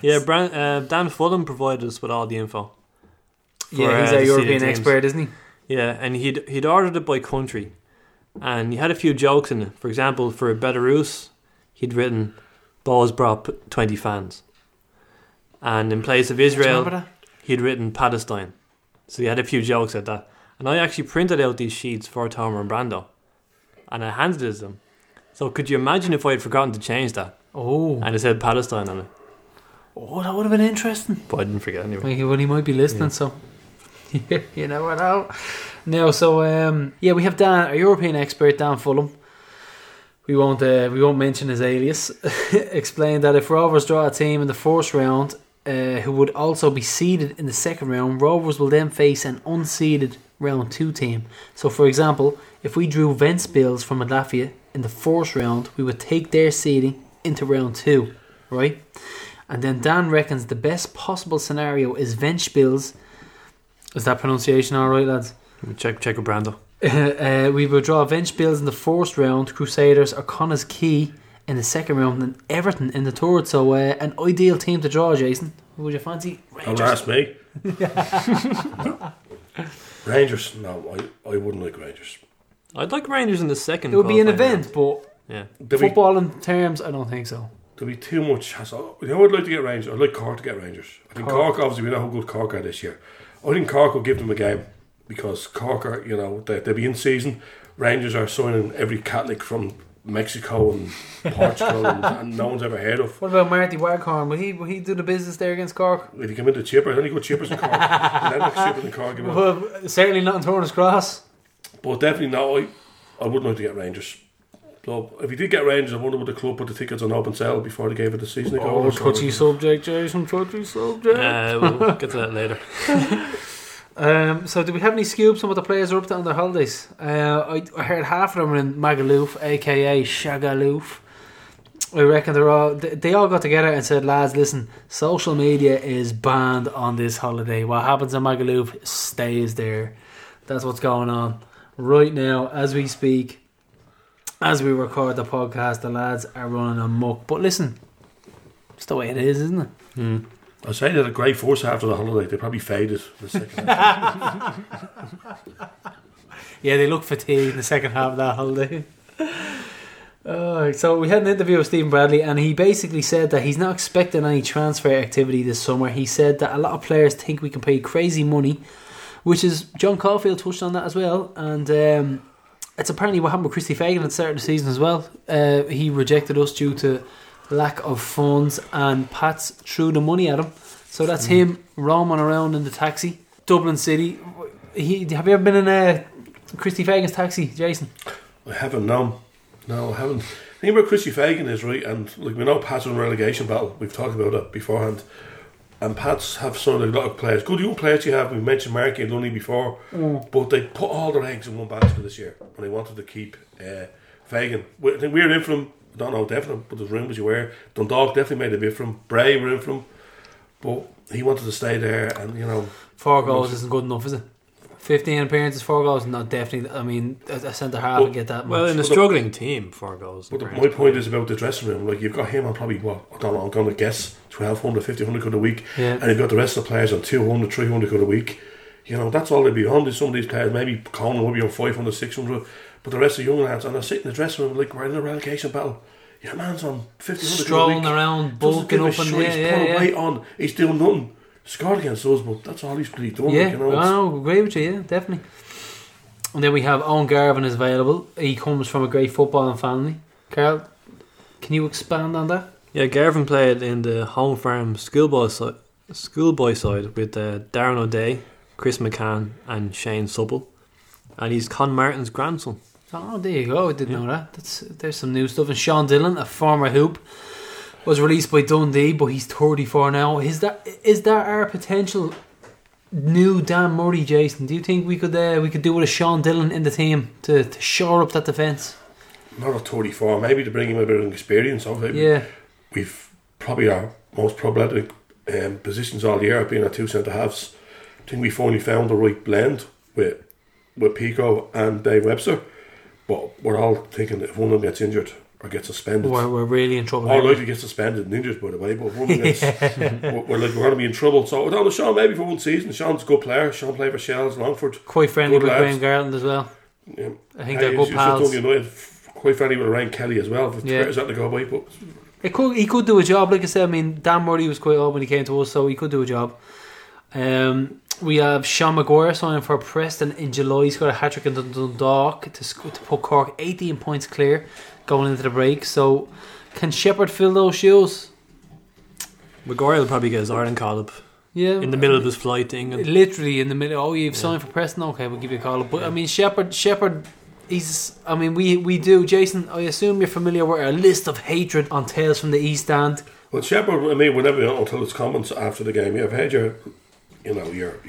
Yeah, Dan Fulham provided us with all the info. Yeah, he's a European expert, isn't he? Yeah, and he'd ordered it by country, and he had a few jokes in it. For example, for Belarus, he'd written "Balls brought 20 fans," and in place of Israel, he'd written Palestine. So he had a few jokes at that. And I actually printed out these sheets for Tomer and Brando, and I handed it to them. So could you imagine if I had forgotten to change that? Oh, and it said Palestine on it. Oh, that would have been interesting. But I didn't forget anyway. Well, he might be listening, yeah. So you never know. No, so yeah, we have Dan, our European expert, Dan Fulham. We won't mention his alias. Explained that if Rovers draw a team in the first round, who would also be seeded in the second round, Rovers will then face an unseeded round 2 team. So, for example, if we drew Ventspils from Latvia in the first round, we would take their seeding into round 2, right? And then Dan reckons the best possible scenario is Ventspils. Is that pronunciation all right, lads? Check with Brando. We will draw Ventspils in the first round, Crusaders or Connors Key in the second round, and Everton in the third. So an ideal team to draw, Jason. Who would you fancy? Rangers. Don't ask me. Rangers? No, I wouldn't like Rangers. I'd like Rangers in the second. It would be an event, but... Yeah. Football in terms, I don't think so. There'll be too much hassle. You know, I'd like to get Rangers. I'd like Cork to get Rangers. I think Cork, obviously, we know how good Cork are this year. I think Cork will give them a game, because Cork are, you know, they'll be in season. Rangers are signing every Catholic from Mexico and Portugal and no one's ever heard of. What about Marty Waghorn? Will he do the business there against Cork? If he come into Chipper, then he go Chippers in Cork. And then Chippers in Cork. Well, certainly not in Turner's Cross. But definitely no. I wouldn't like to get Rangers. So if you did get Rangers, I wonder would the club put the tickets on open sale before they gave it the season ago. Oh, touchy subject, Jason, touchy subject. We'll get to that later. So do we have any scoops on what the players are up to on their holidays? I heard half of them were in Magaluf, a.k.a. Shagaluf. I reckon they all got together and said, lads, listen, social media is banned on this holiday. What happens in Magaluf stays there. That's what's going on right now as we speak. As we record the podcast, the lads are running amok. But listen, it's the way it is, isn't it? Mm. I was saying they had a great force after the holiday. They probably faded the second half. Yeah, they look fatigued in the second half of that holiday. So we had an interview with Stephen Bradley, and he basically said that he's not expecting any transfer activity this summer. He said that a lot of players think we can pay crazy money, which is, John Caulfield touched on that as well, and it's apparently what happened with Christy Fagan at the start of the season as well. He rejected us due to lack of funds, and Pat's threw the money at him. So that's him roaming around in the taxi. Dublin City. Have you ever been in Christy Fagan's taxi, Jason? I haven't, no, I haven't. The thing about Christy Fagan is, right, and like, we know Pat's in relegation battle. We've talked about that beforehand. And Pat's have signed a lot of players. Good young players you have. We mentioned Marky and Lunny before. But they put all their eggs in one basket this year. And they wanted to keep Fagan. I think we were in for him. I don't know, definitely, but there's rumours you were. Dundalk definitely made a bid for him. Bray were in for him. But he wanted to stay there, and you know, 4 goals isn't good enough, is it? 15 appearances, 4 goals, not definitely. I mean, a centre half would get that much. Well, in a struggling team, 4 goals. But my point is about the dressing room. Like, you've got him on probably, what, I don't know, I'm going to guess 1,200, 1,500 quid a week, and you've got the rest of the players on 200, 300 quid a week. You know, that's all they'd be on. Some of these players, maybe Conan will be on 500, 600, but the rest of the young lads, and they're sitting in the dressing room like we're in a relegation battle. Your man's on 1,500 strolling around, bulking up, and he's pulling weight on. He's doing nothing. Scored against us, but that's all he's really doing. Yeah, like, you know, I agree with you. Yeah, definitely. And then we have Owen Garvin is available. He comes from a great footballing family. Carl, can you expand on that? Yeah, Garvin played in the home farm schoolboy side with Darren O'Day, Chris McCann, and Shane Supple, and he's Con Martin's grandson. Oh, there you go. I didn't know that. There's some new stuff. And Sean Dillon, a former hoop, was released by Dundee, but he's 34 now. Is that our potential new Dan Murray, Jason? Do you think we could do with a Sean Dillon in the team to shore up that defence? Not at 34. Maybe to bring him a bit of experience. Obviously. Yeah. We've probably our most problematic positions all year have been our two centre-halves. I think we finally found the right blend with Pico and Dave Webster. But we're all thinking that if one of them gets injured or gets suspended, we're really in trouble. All likely gets suspended and injured, by the way. But if one of them gets, we're going to be in trouble. So I don't know, Sean maybe for one season. Sean's a good player. Sean played for Shells, Longford. Quite friendly with Graham Garland as well. Yeah. I think they're good pals. United. Quite friendly with Ryan Kelly as well. Is that the go by? But he could do a job. Like I said, I mean, Dan Murray was quite old when he came to us, so he could do a job. We have Sean Maguire signing for Preston in July. He's got a hat-trick in Dundalk to put Cork 18 points clear going into the break. So can Sheppard fill those shoes? Maguire will probably get his Ireland call up in the middle of his flight to England. Literally in the middle. Oh, you've signed for Preston? Okay, we'll give you a call up. But I mean, Sheppard, he's... I mean, we do. Jason, I assume you're familiar with our list of hatred on Tales from the East End. Well, Sheppard, I mean, we'll never know until it's comments after the game. I've had your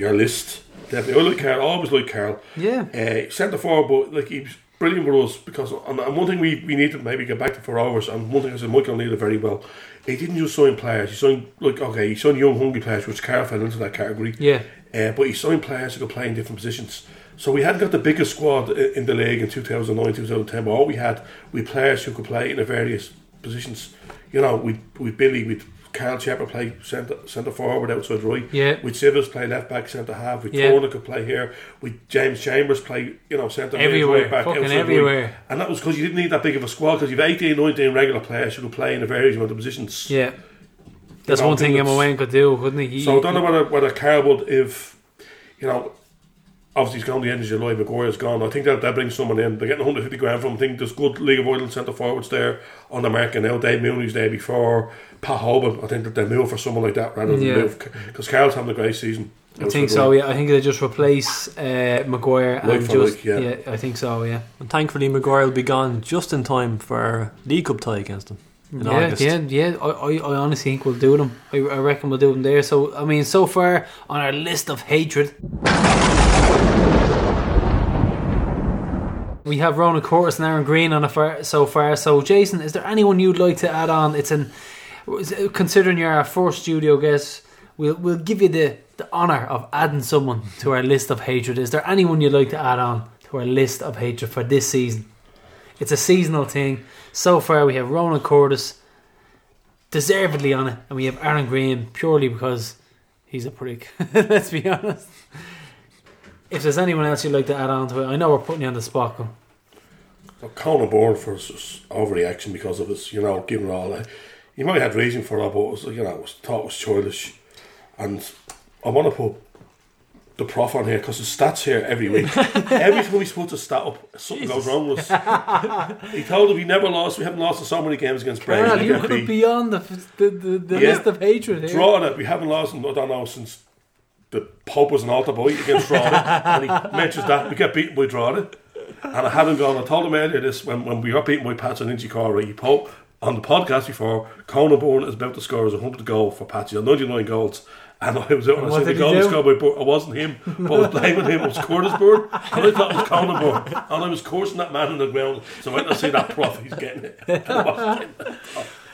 list, definitely. I like Carl, always like Carl. Yeah. Centre forward, but like, he's brilliant with us because, and one thing we need to maybe get back to for hours, and one thing I said, Michael O'Neill very well. He didn't just sign players. He signed he signed young, hungry players, which Carl fell into that category. Yeah. But he signed players who could play in different positions. So we hadn't got the biggest squad in the league in 2009, 2010. But all we had were players who could play in the various positions. You know, with Billy, with Kyle Sheppard play centre forward, outside right. Yeah. With Sivers play left back, centre half. With Corner could play here. With James Chambers play, centre everywhere, right back, fucking everywhere. Right. And that was because you didn't need that big of a squad because you've 18, 19 regular players who could play in the various amount of positions. Yeah, that's one thing Emma Wayne could do, couldn't he? So I don't know whether Carl would, if obviously he's gone the end of July. Maguire's gone. I think that brings someone in. They're getting 150 grand from him. I think there's good League of Ireland centre forwards there on the market now. Dave Mooney's there before. Pat Hoban, I think that they move for someone like that rather than move, because Carl's having a great season. I think so, yeah. I think they just replace Maguire and I think so, yeah. And thankfully Maguire will be gone just in time for our League Cup tie against them in August. Yeah. I honestly think we'll do them. I reckon we'll do them there. So I mean, so far on our list of hatred, we have Ronan Curtis and Aaron Green on so far. So Jason, is there anyone you'd like to add on? Considering you're our first studio guest, we'll give you the honour of adding someone to our list of hatred. Is there anyone you'd like to add on to our list of hatred for this season? It's a seasonal thing. So far we have Ronan Curtis deservedly on it, and we have Aaron Green purely because he's a prick. Let's be honest. If there's anyone else you'd like to add on to it, I know we're putting you on the spot. Conan Byrne for his overreaction because of his, giving it all. He might have reason for that, but it was, thought it was childish. And I want to put the prof on here because the stats here every week. Every time we put the stat up, something goes wrong with us. He told us we haven't lost in so many games against Bray. Carl, you could be on the list of hatred here. Draw that. We haven't lost in, I don't know, since the Pope was an altar boy against Drogheda. And he mentions that. We get beaten by Drogheda. And I hadn't gone. I told him earlier this when we got beaten by Pats and Inchie Corey. He put on the podcast before, Conan Byrne is about to score his 100th goal for Patsy. 99 goals. And I was out and I said the goal was scored by Byrne. It wasn't him, but I was blaming him. It was Curtis Byrne. And I thought it was Conan Byrne. And I was cursing that man in the ground. So I went to see that prof. He's getting it.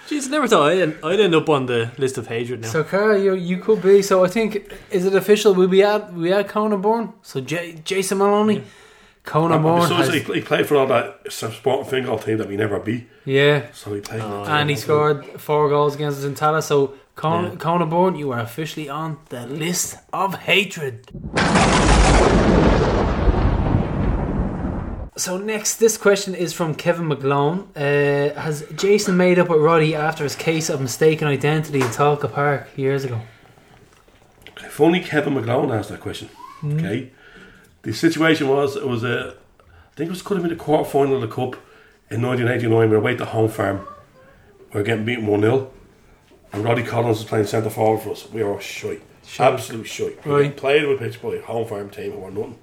Jeez, I never thought I'd end up on the list of hatred now. So Carl, you could be. So I think, is it official? We had Conan Byrne. So Jason Maloney. Yeah. Conan Byrne. So he played for all that Sporting Fingal team that we never beat. Yeah. So he played. And he scored 4 goals against us in Tala. So Conan Byrne, you are officially on the list of hatred. So next, this question is from Kevin McGlone. Has Jason made up with Roddy after his case of mistaken identity in Talca Park years ago? If only Kevin McGlone asked that question. Mm. Okay. The situation was, I think it could have been the quarter final of the Cup in 1989. We were away to Home Farm. We were getting beaten 1-0. And Roddy Collins was playing centre forward for us. We were shite. Absolute shite. We played with pitch by Home Farm team who were nothing.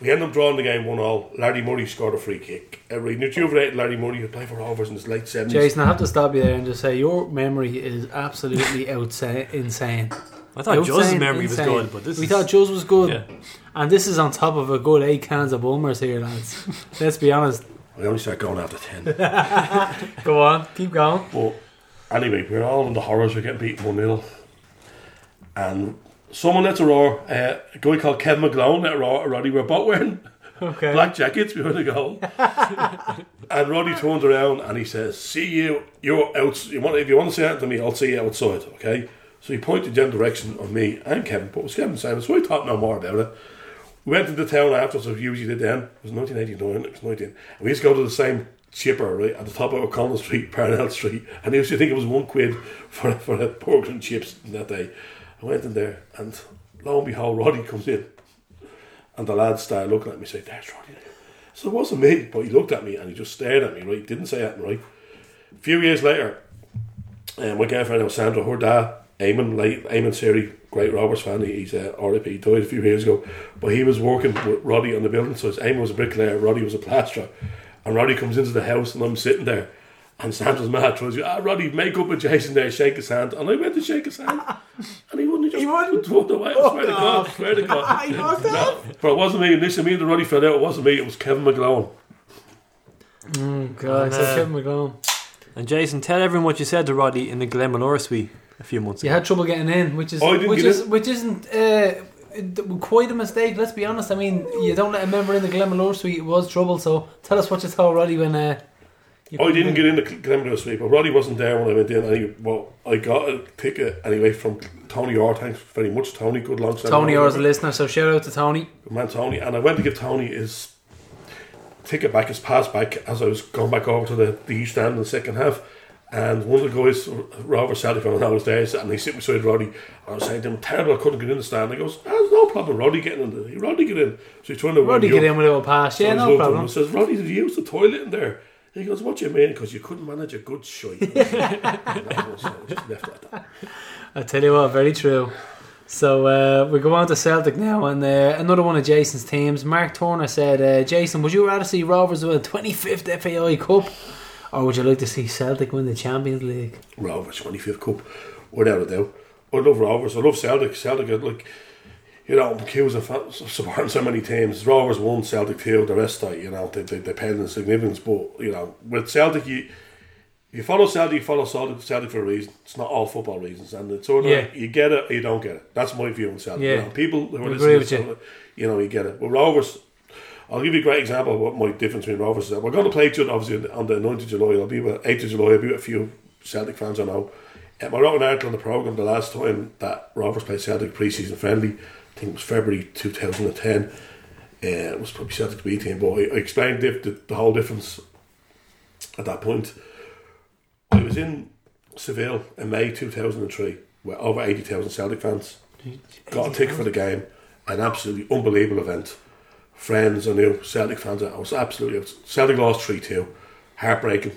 We ended up drawing the game 1-1. Larry Murray scored a free kick. We rejuvenated Larry Murray, who played for Rovers in his late 70s. Jason, I have to stop you there and just say your memory is absolutely insane. I thought Joe's memory was good, but we thought Joe's was good. Yeah. And this is on top of a good 8 cans of Bulmers here, lads. Let's be honest. We only start going after 10. Go on, keep going. But anyway, we're all in the horrors. We're getting beaten 1-0. And someone let a roar. A guy called Kevin McGlone let a roar at Roddy. We're both wearing black jackets behind the goal. And Roddy turns around and he says, "See you. You're out. If you want to say that to me, I'll see you outside, okay?" So he pointed in the direction of me and Kevin, but it was Kevin Simon, so I thought no more about it. We went into town afterwards, as we usually did then. It was 1989, it was 19. And we used to go to the same chipper, right, at the top of O'Connell Street, Parnell Street, and they used to think it was £1 for a pork and chips that day. I went in there, and lo and behold, Roddy comes in. And the lads started looking at me and said, "There's Roddy." So it wasn't me, but he looked at me and he just stared at me, right, didn't say anything, right. A few years later, my girlfriend, Alessandra, her dad, Eamon Siri, great Roberts fan, he's RIP, he died a few years ago, but he was working with Roddy on the building. So Eamon was a bricklayer, Roddy was a plasterer, and Roddy comes into the house and I'm sitting there and Santa's mad tries you, Roddy, make up with Jason there, shake his hand, and I went to shake his hand and he wouldn't, he just walked away. I swear to God. He walked off. But it wasn't me, listen, me and the Roddy fell out, it wasn't me, it was Kevin McGlone. Oh God, it's Kevin McGlone. And Jason, tell everyone what you said to Roddy in the Glenmalure suite a few months ago. You had trouble getting in, which isn't quite a mistake, let's be honest. I mean, you don't let a member in the Glenmalure suite, it was trouble. So tell us what you told Roddy when I didn't get in the Glenmalure suite, but Roddy wasn't there when I went in. I got a ticket anyway from Tony Orr. Thanks very much, Tony. Good long time. Tony Orr's a listener, so shout out to Tony. Good man, Tony. And I went to give Tony his ticket back, his pass back, as I was going back over to the East End in the second half. And one of the guys, Robert Sally, when I was there, and he sat beside Roddy, and I was saying to him, "Terrible, I couldn't get in the stand." He goes, "There's no problem, Roddy getting in there. Roddy get in." So he's trying to Roddy get in with a little pass, yeah, no problem. And says, "Roddy, did you use the toilet in there?" He goes, "What do you mean? Because you couldn't manage a good shite." I tell you what, very true. So we go on to Celtic now, and another one of Jason's teams. Mark Turner said, "Jason, would you rather see Rovers win the 25th FAI Cup, or would you like to see Celtic win the Champions League?" Rovers 25th Cup, without a doubt. I love Rovers. I love Celtic. Celtic, McHugh's supporting so many teams. Rovers won, Celtic 2. The rest are, they depend on significance. But with Celtic, you follow Celtic, you follow Celtic for a reason. It's not all football reasons, and it's sort of you get it, or you don't get it. That's my view on Celtic. Yeah. People who are listening, you get it. Well, Rovers. I'll give you a great example of what my difference between Rovers is. We're going to play each other, obviously, on the 9th of July. I'll be with 8th of July. I'll be with a few Celtic fans I know. I wrote an article on the programme the last time that Rovers played Celtic pre-season friendly. I think it was February 2010. It was probably Celtic B team, but I explained the whole difference at that point. I was in Seville in May 2003 where over 80,000 Celtic fans got a ticket for the game. An absolutely unbelievable event. Friends I knew, Celtic fans, I was absolutely... Celtic lost 3-2. Heartbreaking.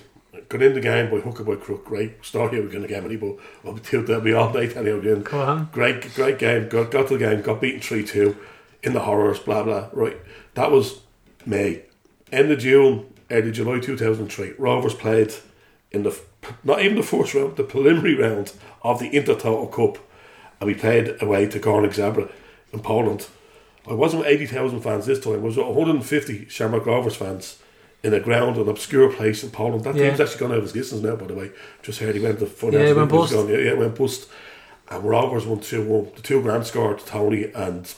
Got in the game by hook or by crook. Great story of the game, but I'll be all day telling you again. Go on. Great game. Got to the game, got beaten 3-2 in the horrors, blah, blah. Right. That was May. End of June, early July 2003. Rovers played in the... Not even the first round, the preliminary round of the Intertoto Cup. And we played away to Górnik Zabrze in Poland. I wasn't with 80,000 fans this time. I was with 150 Shamrock Rovers fans in a ground, an obscure place in Poland. That team's actually gone out of existence now, by the way. Just heard he went to fun. Yeah, went bust. Yeah, went bust. And Rovers won 2-1. The two grand scored Tony and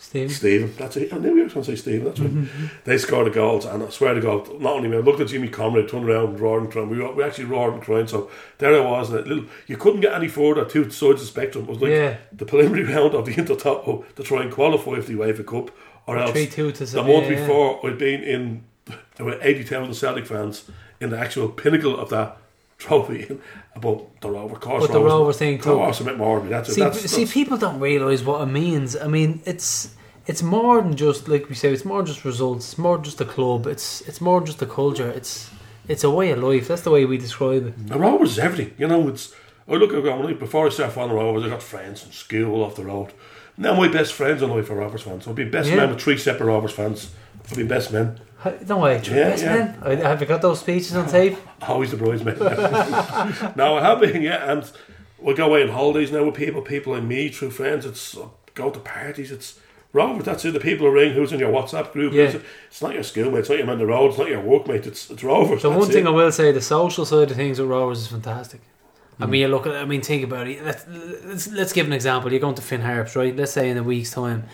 Stephen. That's it. I knew you were going to say Stephen. That's right. Mm-hmm. They scored the goals, and I swear to God, not only me. I looked at Jimmy Conrad, turned around, roared and crying. We actually roared and crying. So there I was, and you couldn't get any further. Two sides of the spectrum. It was like the preliminary round of the Intertoto to try and qualify for the UEFA Cup, or else 3-2 to the month before I'd been in. There were 80,000 Celtic fans in the actual pinnacle of that trophy, about the Rover. But the Rover thing too. See, people don't realise what it means. I mean, it's more than just, like we say, it's more just results. It's more just the club. It's more just the culture. It's a way of life. That's the way we describe it. The Rovers is everything. You know, it's... I look at it, before I started on the Rovers, I got friends in school off the road. Now my best friends in life are Rovers fans. I've been best men with three separate Rovers fans. I've been best men. No way, best men. Have you got those speeches on tape? Always the bridesmaid. No, I have been, and we go away on holidays now with people I meet through friends. It's go to parties. It's Rovers. That's it. The people who ring, who's in your WhatsApp group. Yeah. It's not your schoolmate. It's not your man on the road. It's not your workmate. It's Rovers. So one thing I will say, the social side of things with Rovers is fantastic. I mean, you look at. I mean, think about it. Let's give an example. You're going to Finn Harps, right? Let's say in a week's time,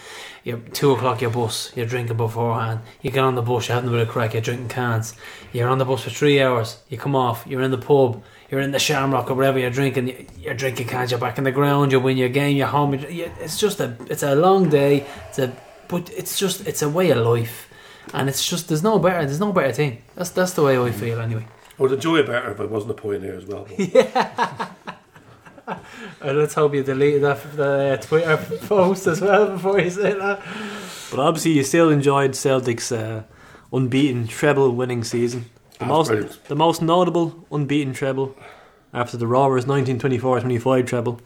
you're 2:00. Your bus. You're drinking beforehand. You get on the bus. You're having a bit of crack. You're drinking cans. You're on the bus for 3 hours. You come off. You're in the pub. You're in the Shamrock or wherever you're drinking. You're drinking cans. You're back in the ground. You win your game. You're home. It's just a long day. It's a way of life, and it's just there's no better thing. That's the way I feel anyway. I would enjoy it better if I wasn't a pioneer as well. Yeah. Let's hope you deleted that from the Twitter post as well before you say that. But obviously you still enjoyed Celtic's unbeaten treble winning season. The most notable unbeaten treble after the Rovers 1924-25 treble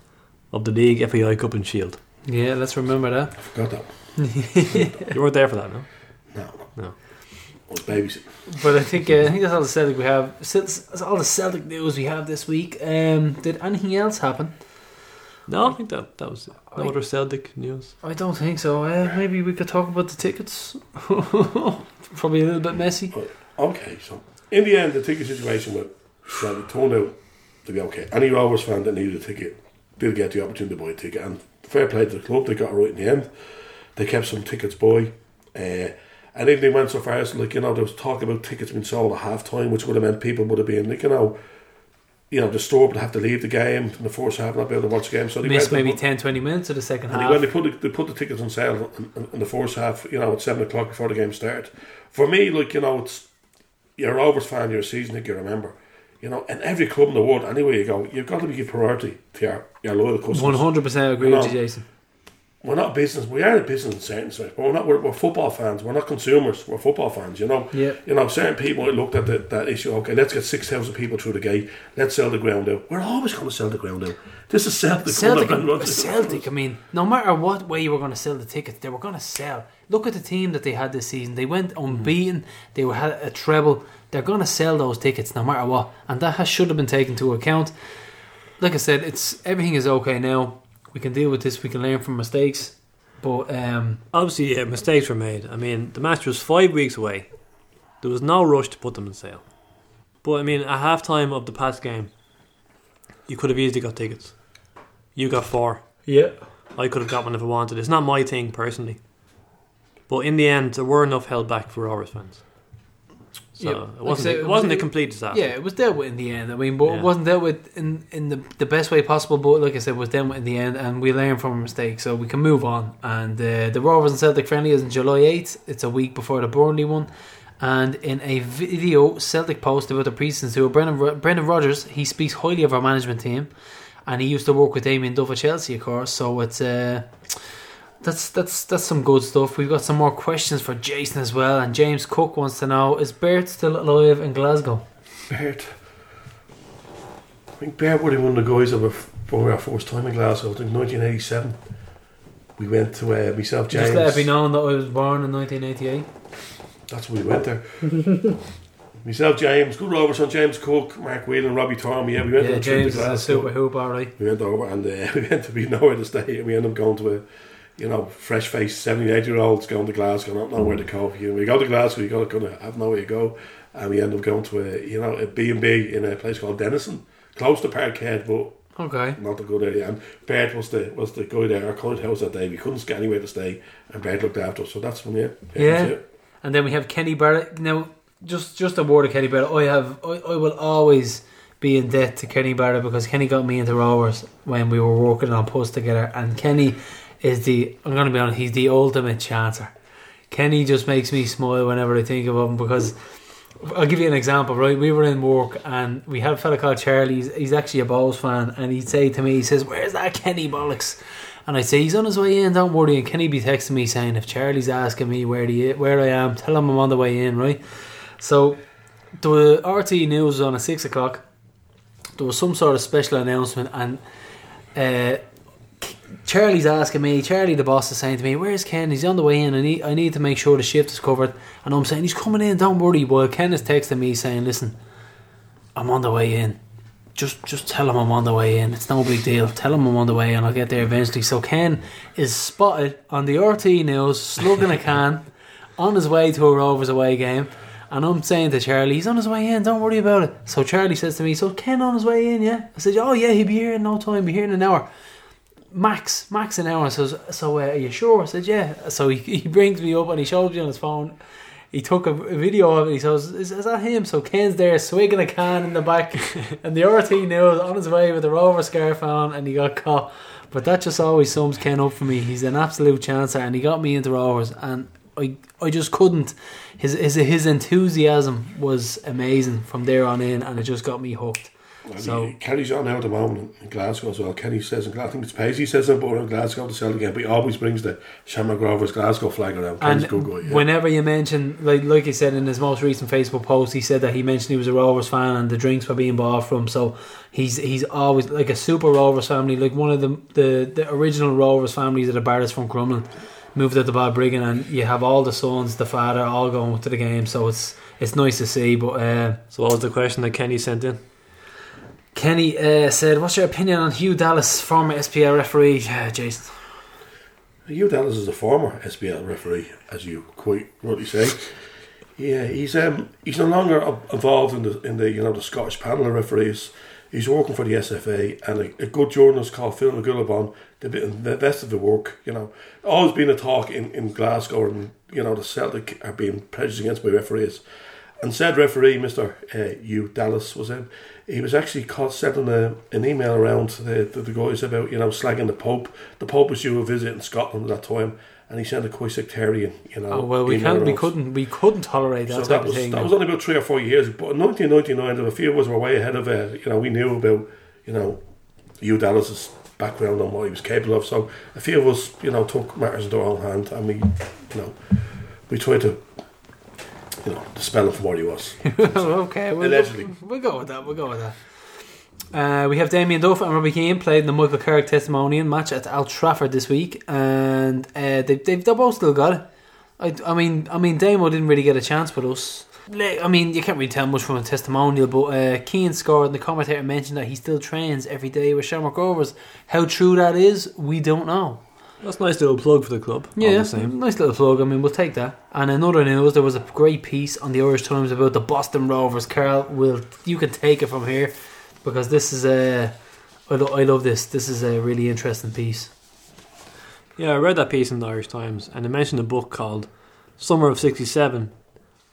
of the league, FAI Cup and Shield. Yeah, let's remember that. I forgot that. You weren't there for that, no? No. Babies. But I think that's all the Celtic we have. That's all the Celtic news we have this week. Did anything else happen? No, I think that was it. No other Celtic news. I don't think so. Maybe we could talk about the tickets. Probably a little bit messy. Okay, so in the end, the ticket situation with Celtic turned out to be okay. Any Rovers fan that needed a ticket did get the opportunity to buy a ticket, and fair play to the club, they got it right in the end. They kept some tickets by. And even they went so far as, there was talk about tickets being sold at half-time, which would have meant people would have been, disturbed and have to leave the game in the first half and not be able to watch the game. So they missed maybe 10, 20 minutes of the second half. When they put the tickets on sale in the first half, at 7 o'clock before the game started. For me, it's... You're a Rovers fan, you're a season that you remember. In every club in the world, anywhere you go, you've got to give priority to your loyal customers. 100% agree with you, Jason. We're not business. We are a business in certain sense, but we're not. We're football fans. We're not consumers. We're football fans. Certain people looked at that issue. Okay, let's get 6,000 people through the gate. Let's sell the ground out. We're always going to sell the ground out. This is Celtic. I mean, no matter what way you were going to sell the tickets, they were going to sell. Look at the team that they had this season. They went unbeaten. They had a treble. They're going to sell those tickets no matter what, and that should have been taken into account. Like I said, everything is okay now. We can deal with this. We can learn from mistakes, but obviously, mistakes were made. I mean, the match was 5 weeks away. There was no rush to put them in sale. But I mean, at halftime of the past game, you could have easily got tickets. You got 4. Yeah, I could have got one if I wanted. It's not my thing personally, but in the end, there were enough held back for Rovers fans. So it wasn't a complete disaster. Yeah, it was dealt with in the end. I mean, but it wasn't dealt with in the best way possible. But like I said, it was dealt with in the end, and we learned from our mistakes, so we can move on. And the Rovers and Celtic friendly is on July 8th. It's a week before the Burnley one, And in a video Celtic Post about the Priestons, who are Brendan Rodgers, he speaks highly of our management team, and he used to work with Damien Duff at Chelsea, of course. So it's that's some good stuff. We've got some more questions for Jason as well, and James Cook wants to know: is Bert still alive in Glasgow? Bert, I think Bert was one of the guys that were for our first time in Glasgow. I think 1987. We went to myself, James. Just let it be known that I was born in 1988. That's when we went there. Myself, James, Good Robertson, James Cook, Mark Whelan, Robbie Tormey. Yeah, we went to James is a super hoop, all right. We went over and we went to be nowhere to stay. And we ended up going to a, you know, fresh-faced 70-80-year-olds going to Glasgow, not knowing where to go. You know, we go to Glasgow, you got to have nowhere to go, and we ended up going to a B&B in a place called Denison, close to Parkhead, but okay, not a good area. And Bert was the guy there, our college house that day. We couldn't get anywhere to stay, and Bert looked after us. So that's when it. And then we have Kenny Barrett. Now, just a word of Kenny Barrett. I will always be in debt to Kenny Barrett, because Kenny got me into Rovers when we were working on posts together. And Kenny is I'm going to be honest, he's the ultimate chancer. Kenny just makes me smile whenever I think of him, because I'll give you an example, right? We were in work and we had a fella called Charlie. He's actually a Bowls fan, and he'd say to me, he says, "Where's that Kenny bollocks?" And I say, "He's on his way in, don't worry." And Kenny be texting me saying, "If Charlie's asking me where I am, tell him I'm on the way in," right? So the RT News was on at 6 o'clock. There was some sort of special announcement, and Charlie's asking me, Charlie the boss is saying to me, "Where's Ken? He's on the way in. I need to make sure the shift is covered." And I'm saying, "He's coming in, don't worry." While Ken is texting me saying, "Listen, I'm on the way in. Just tell him I'm on the way in. It's no big deal. Tell him I'm on the way and I'll get there eventually." So Ken is spotted on the RT News slugging a can on his way to a Rovers away game. And I'm saying to Charlie, "He's on his way in, don't worry about it." So Charlie says to me, "So Ken on his way in, yeah?" I said, "Oh yeah, he'll be here in no time, be here in an hour. Max an hour." I says, "So are you sure?" I said, "Yeah." So he brings me up and he shows me on his phone. He took a video of it. He says, "Is that him?" So Ken's there swigging a can in the back, and the RT News on his way with the Rover scarf on, and he got caught. But that just always sums Ken up for me. He's an absolute chancer, and he got me into Rovers, and I just couldn't. His enthusiasm was amazing from there on in, and it just got me hooked. So Kenny's on now at the moment in Glasgow as well. Kenny says in Glasgow, I think it's Paisley says about in Glasgow to sell again, but he always brings the Shamrock Rovers Glasgow flag around. Kenny's a good guy, yeah. Whenever you mention, like he said in his most recent Facebook post, he said that he mentioned he was a Rovers fan and the drinks were being bought for him. So he's always like a super Rovers family, like one of the original Rovers families of the Barretts from Crumlin, moved out to Balbriggan, and you have all the sons, the father, all going to the game. So it's nice to see. But so what was the question that Kenny sent in? Kenny said, "What's your opinion on Hugh Dallas, former SPL referee?" Jason. Hugh Dallas is a former SPL referee, as you quite rightly say. Yeah, he's no longer involved in the the Scottish panel of referees. He's working for the SFA, and a good journalist called Phil McGullabon did the best of the work. Always been a talk in Glasgow, and the Celtic are being prejudiced against by referees. And said referee, Mr. Hugh Dallas, was him. He was actually caught sending an email around to the guys about slagging the Pope. The Pope was due a visit in Scotland at that time, and he sent a quite sectarian. We couldn't tolerate that. So that was only about 3 or 4 years. But in 1999, a few of us were way ahead of we knew about Hugh Dallas's background and what he was capable of. So a few of us took matters into our own hand, and we tried to. The spell of what he was. Okay, allegedly. We'll go with that. We have Damien Duff and Robbie Keane played in the Michael Carrick testimonial match at Old Trafford this week, and they've both still got it. I mean Damo didn't really get a chance with us. You can't really tell much from a testimonial, but Keane scored, and the commentator mentioned that he still trains every day with Shamrock Rovers. How true that is, we don't know. That's a nice little plug for the club. Yeah, nice little plug. We'll take that. And another news, there was a great piece on the Irish Times about the Boston Rovers. Carl, you can take it from here, because this is I love this. This is a really interesting piece. Yeah, I read that piece in the Irish Times, and it mentioned a book called Summer of '67,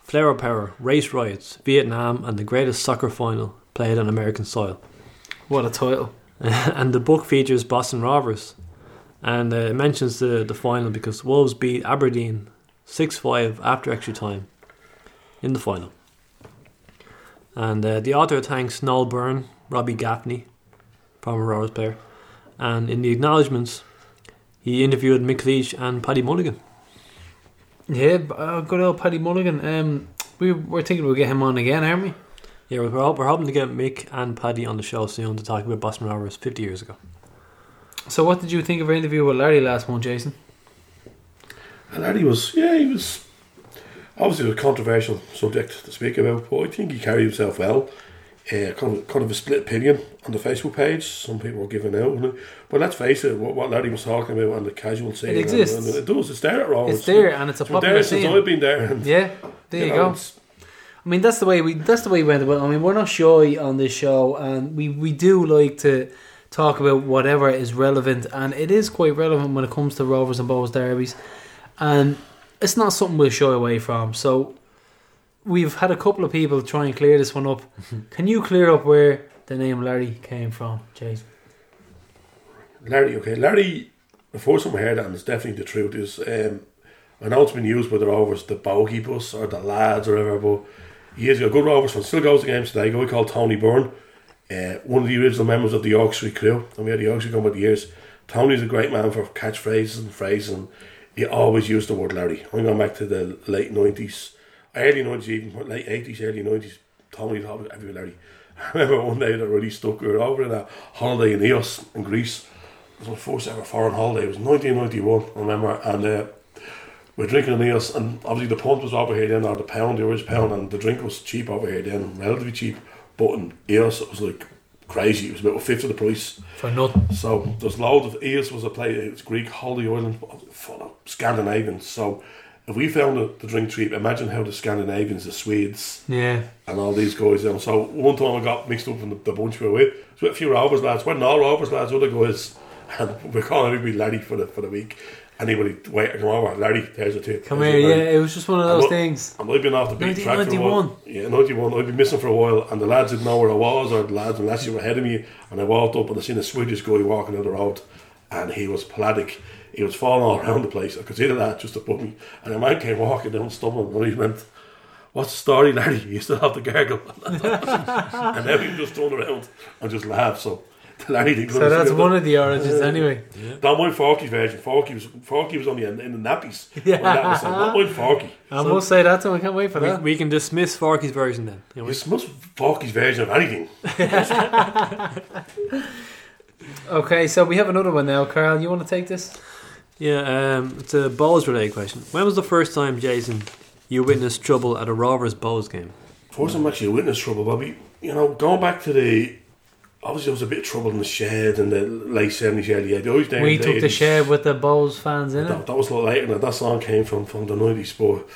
Flower Power, Race Riots, Vietnam and the Greatest Soccer Final Played on American Soil. What a title. And the book features Boston Rovers. And it mentions the final because Wolves beat Aberdeen 6-5 after extra time. in the final. And the author thanks Noel Byrne, Robbie Gaffney, former Rovers player, and in the acknowledgements, he interviewed Mick Leach and Paddy Mulligan. Yeah, good old Paddy Mulligan. We're thinking we'll get him on again, aren't we? Yeah, we're hoping to get Mick and Paddy on the show soon to talk about Boston Rovers 50 years ago. So what did you think of our interview with Larry last month, Jason? And Larry was, he was obviously a controversial subject to speak about, but I think he carried himself well. Kind of a split opinion on the Facebook page. Some people were giving out, and, but let's face it, what Larry was talking about on the casual scene, it exists. And it does. It's there at Rovers. It's there, and it's a popular scene. Since I've been there. And, yeah, there you go. I mean, that's the way we went about. I mean, we're not shy on this show, and we do like to talk about whatever is relevant, and it is quite relevant when it comes to Rovers and Bows derbies, and it's not something we'll shy away from. So. We've had a couple of people try and clear this one up. Can you clear up where the name Larry came from, Jason? Larry, the first time I heard that, and it's definitely the truth, is I know it's been used by the Rovers, the bogey bus or the lads or whatever, but years ago, good Rovers fan, still goes to games today, a guy called Tony Byrne, one of the original members of the York Street crew, and we had the York Street come over the years. Tony's a great man for catchphrases and phrases, and he always used the word Larry. I'm going back to the late 90s. Early 90s, even late 80s, early 90s, Tommy thought everywhere Larry. I remember one day that really stuck. We were over in a holiday in Eos, in Greece. It was my first ever foreign holiday. It was 1991, I remember. And we were drinking in Eos, and obviously the pump was over here then, or the pound, the Irish pound, and the drink was cheap over here then, relatively cheap. But in Eos, it was like crazy. It was about a fifth of the price. For nothing. So there's loads of Eos was a place. It was Greek, holiday island, full of Scandinavians. So. If we found the drink cheap, imagine how the Scandinavians, the Swedes, and all these guys down. So one time I got mixed up in the bunch we were with. So a few Rovers lads, weren't all Rovers lads, other guys, and we're calling everybody Larry for the week. Anybody waiting over, Larry, there's a tip. Come here, it was just one of those things. And I've been off the beat track for a while. Yeah, 91. I've been missing for a while, and the lads didn't know where I was, or the lads and lasses were ahead of me. And I walked up and I seen a Swedish guy walking down the road, and he was palladic. He was falling all around the place. I could see the lad just above me. And a man came walking down, stumbling, and he went, "What's the story, Larry? You still have the gargle?" And then he just turned around and just laughed. So Larry didn't. So that's one of the origins, anyway. Yeah. Don't mind Forky's version. Forky was only in the nappies. Yeah. Don't mind Forky. I must say that, so I can't wait for that. We can dismiss Forky's version then. You dismiss Forky's version of anything. Okay, so we have another one now, Carl. You want to take this? Yeah, it's a Bows-related question. When was the first time, Jason, you witnessed trouble at a Rovers Bows game? First time I actually witnessed trouble, Bobby. You know, going back to the... Obviously, there was a bit of trouble in the shed in the late 70s, early 80s. We took the shed with the Bows fans in it. That was a lot later, and that song came from the 90s. But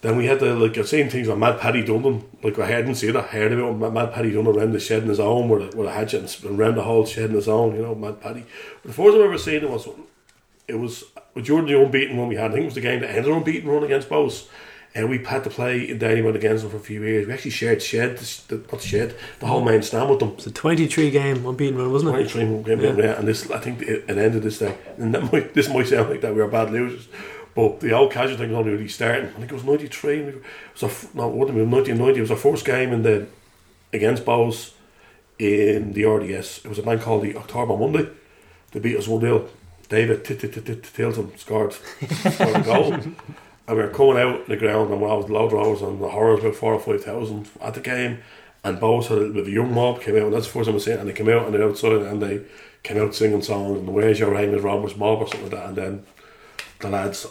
then we had the... Like, I've seen things like Mad Paddy Dunham. Like, I heard about Mad Paddy Dunham around the shed in his own with a hatchet and around the whole shed in his own, you know, Mad Paddy. But the first time I've ever seen it was... It was during the unbeaten run we had. I think it was the game that ended our unbeaten run against Bows. And we had to play in Dalymount against them for a few years. We actually shared the whole main stand with them. It's a 23 game unbeaten run, wasn't it? 23 game, yeah. And this, I think it ended this day. And this might sound like that we were bad losers. But the old casual thing was only really starting. I think it was 93. It wouldn't have been 1990. It was our first game against Bows in the RDS. It was a man called the October Monday. They beat us 1-0. David Tilton scored a goal, and we were coming out the ground, and when I was low drawers and the horror was about 4,000 or 5,000 at the game, and Bows had a young mob came out, and that's the first time I seen it, and they came out and they're outside and they came out singing songs and "Where's Your Aim" is Robert's Mob or something like that, and then the lads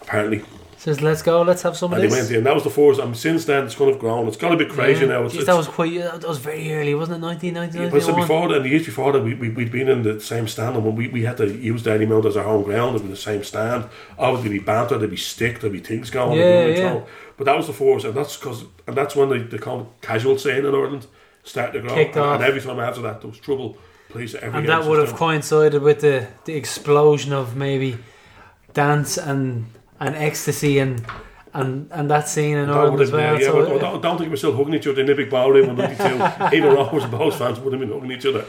apparently says, "Let's go, let's have some of this." Went in, and that was the first. I mean, since then, it's kind of grown. It's gone a bit crazy now. That was very early, wasn't it? 1991. Yeah, but so before that, the years before that, we'd been in the same stand, and when we had to use Dalymount as our home ground, in the same stand. Obviously, there'd be banter, there'd be stick, there'd be things going. Yeah. But that was the first, and that's when the casual scene in Ireland started to grow. And every time after that, there was trouble. Police every and that would have coincided with the explosion of maybe dance and ecstasy and that scene in Ireland as well. Yeah, so I don't think we're still hugging each other in the big ballroom in 92. Even Rovers and Bows fans wouldn't have been hugging each other.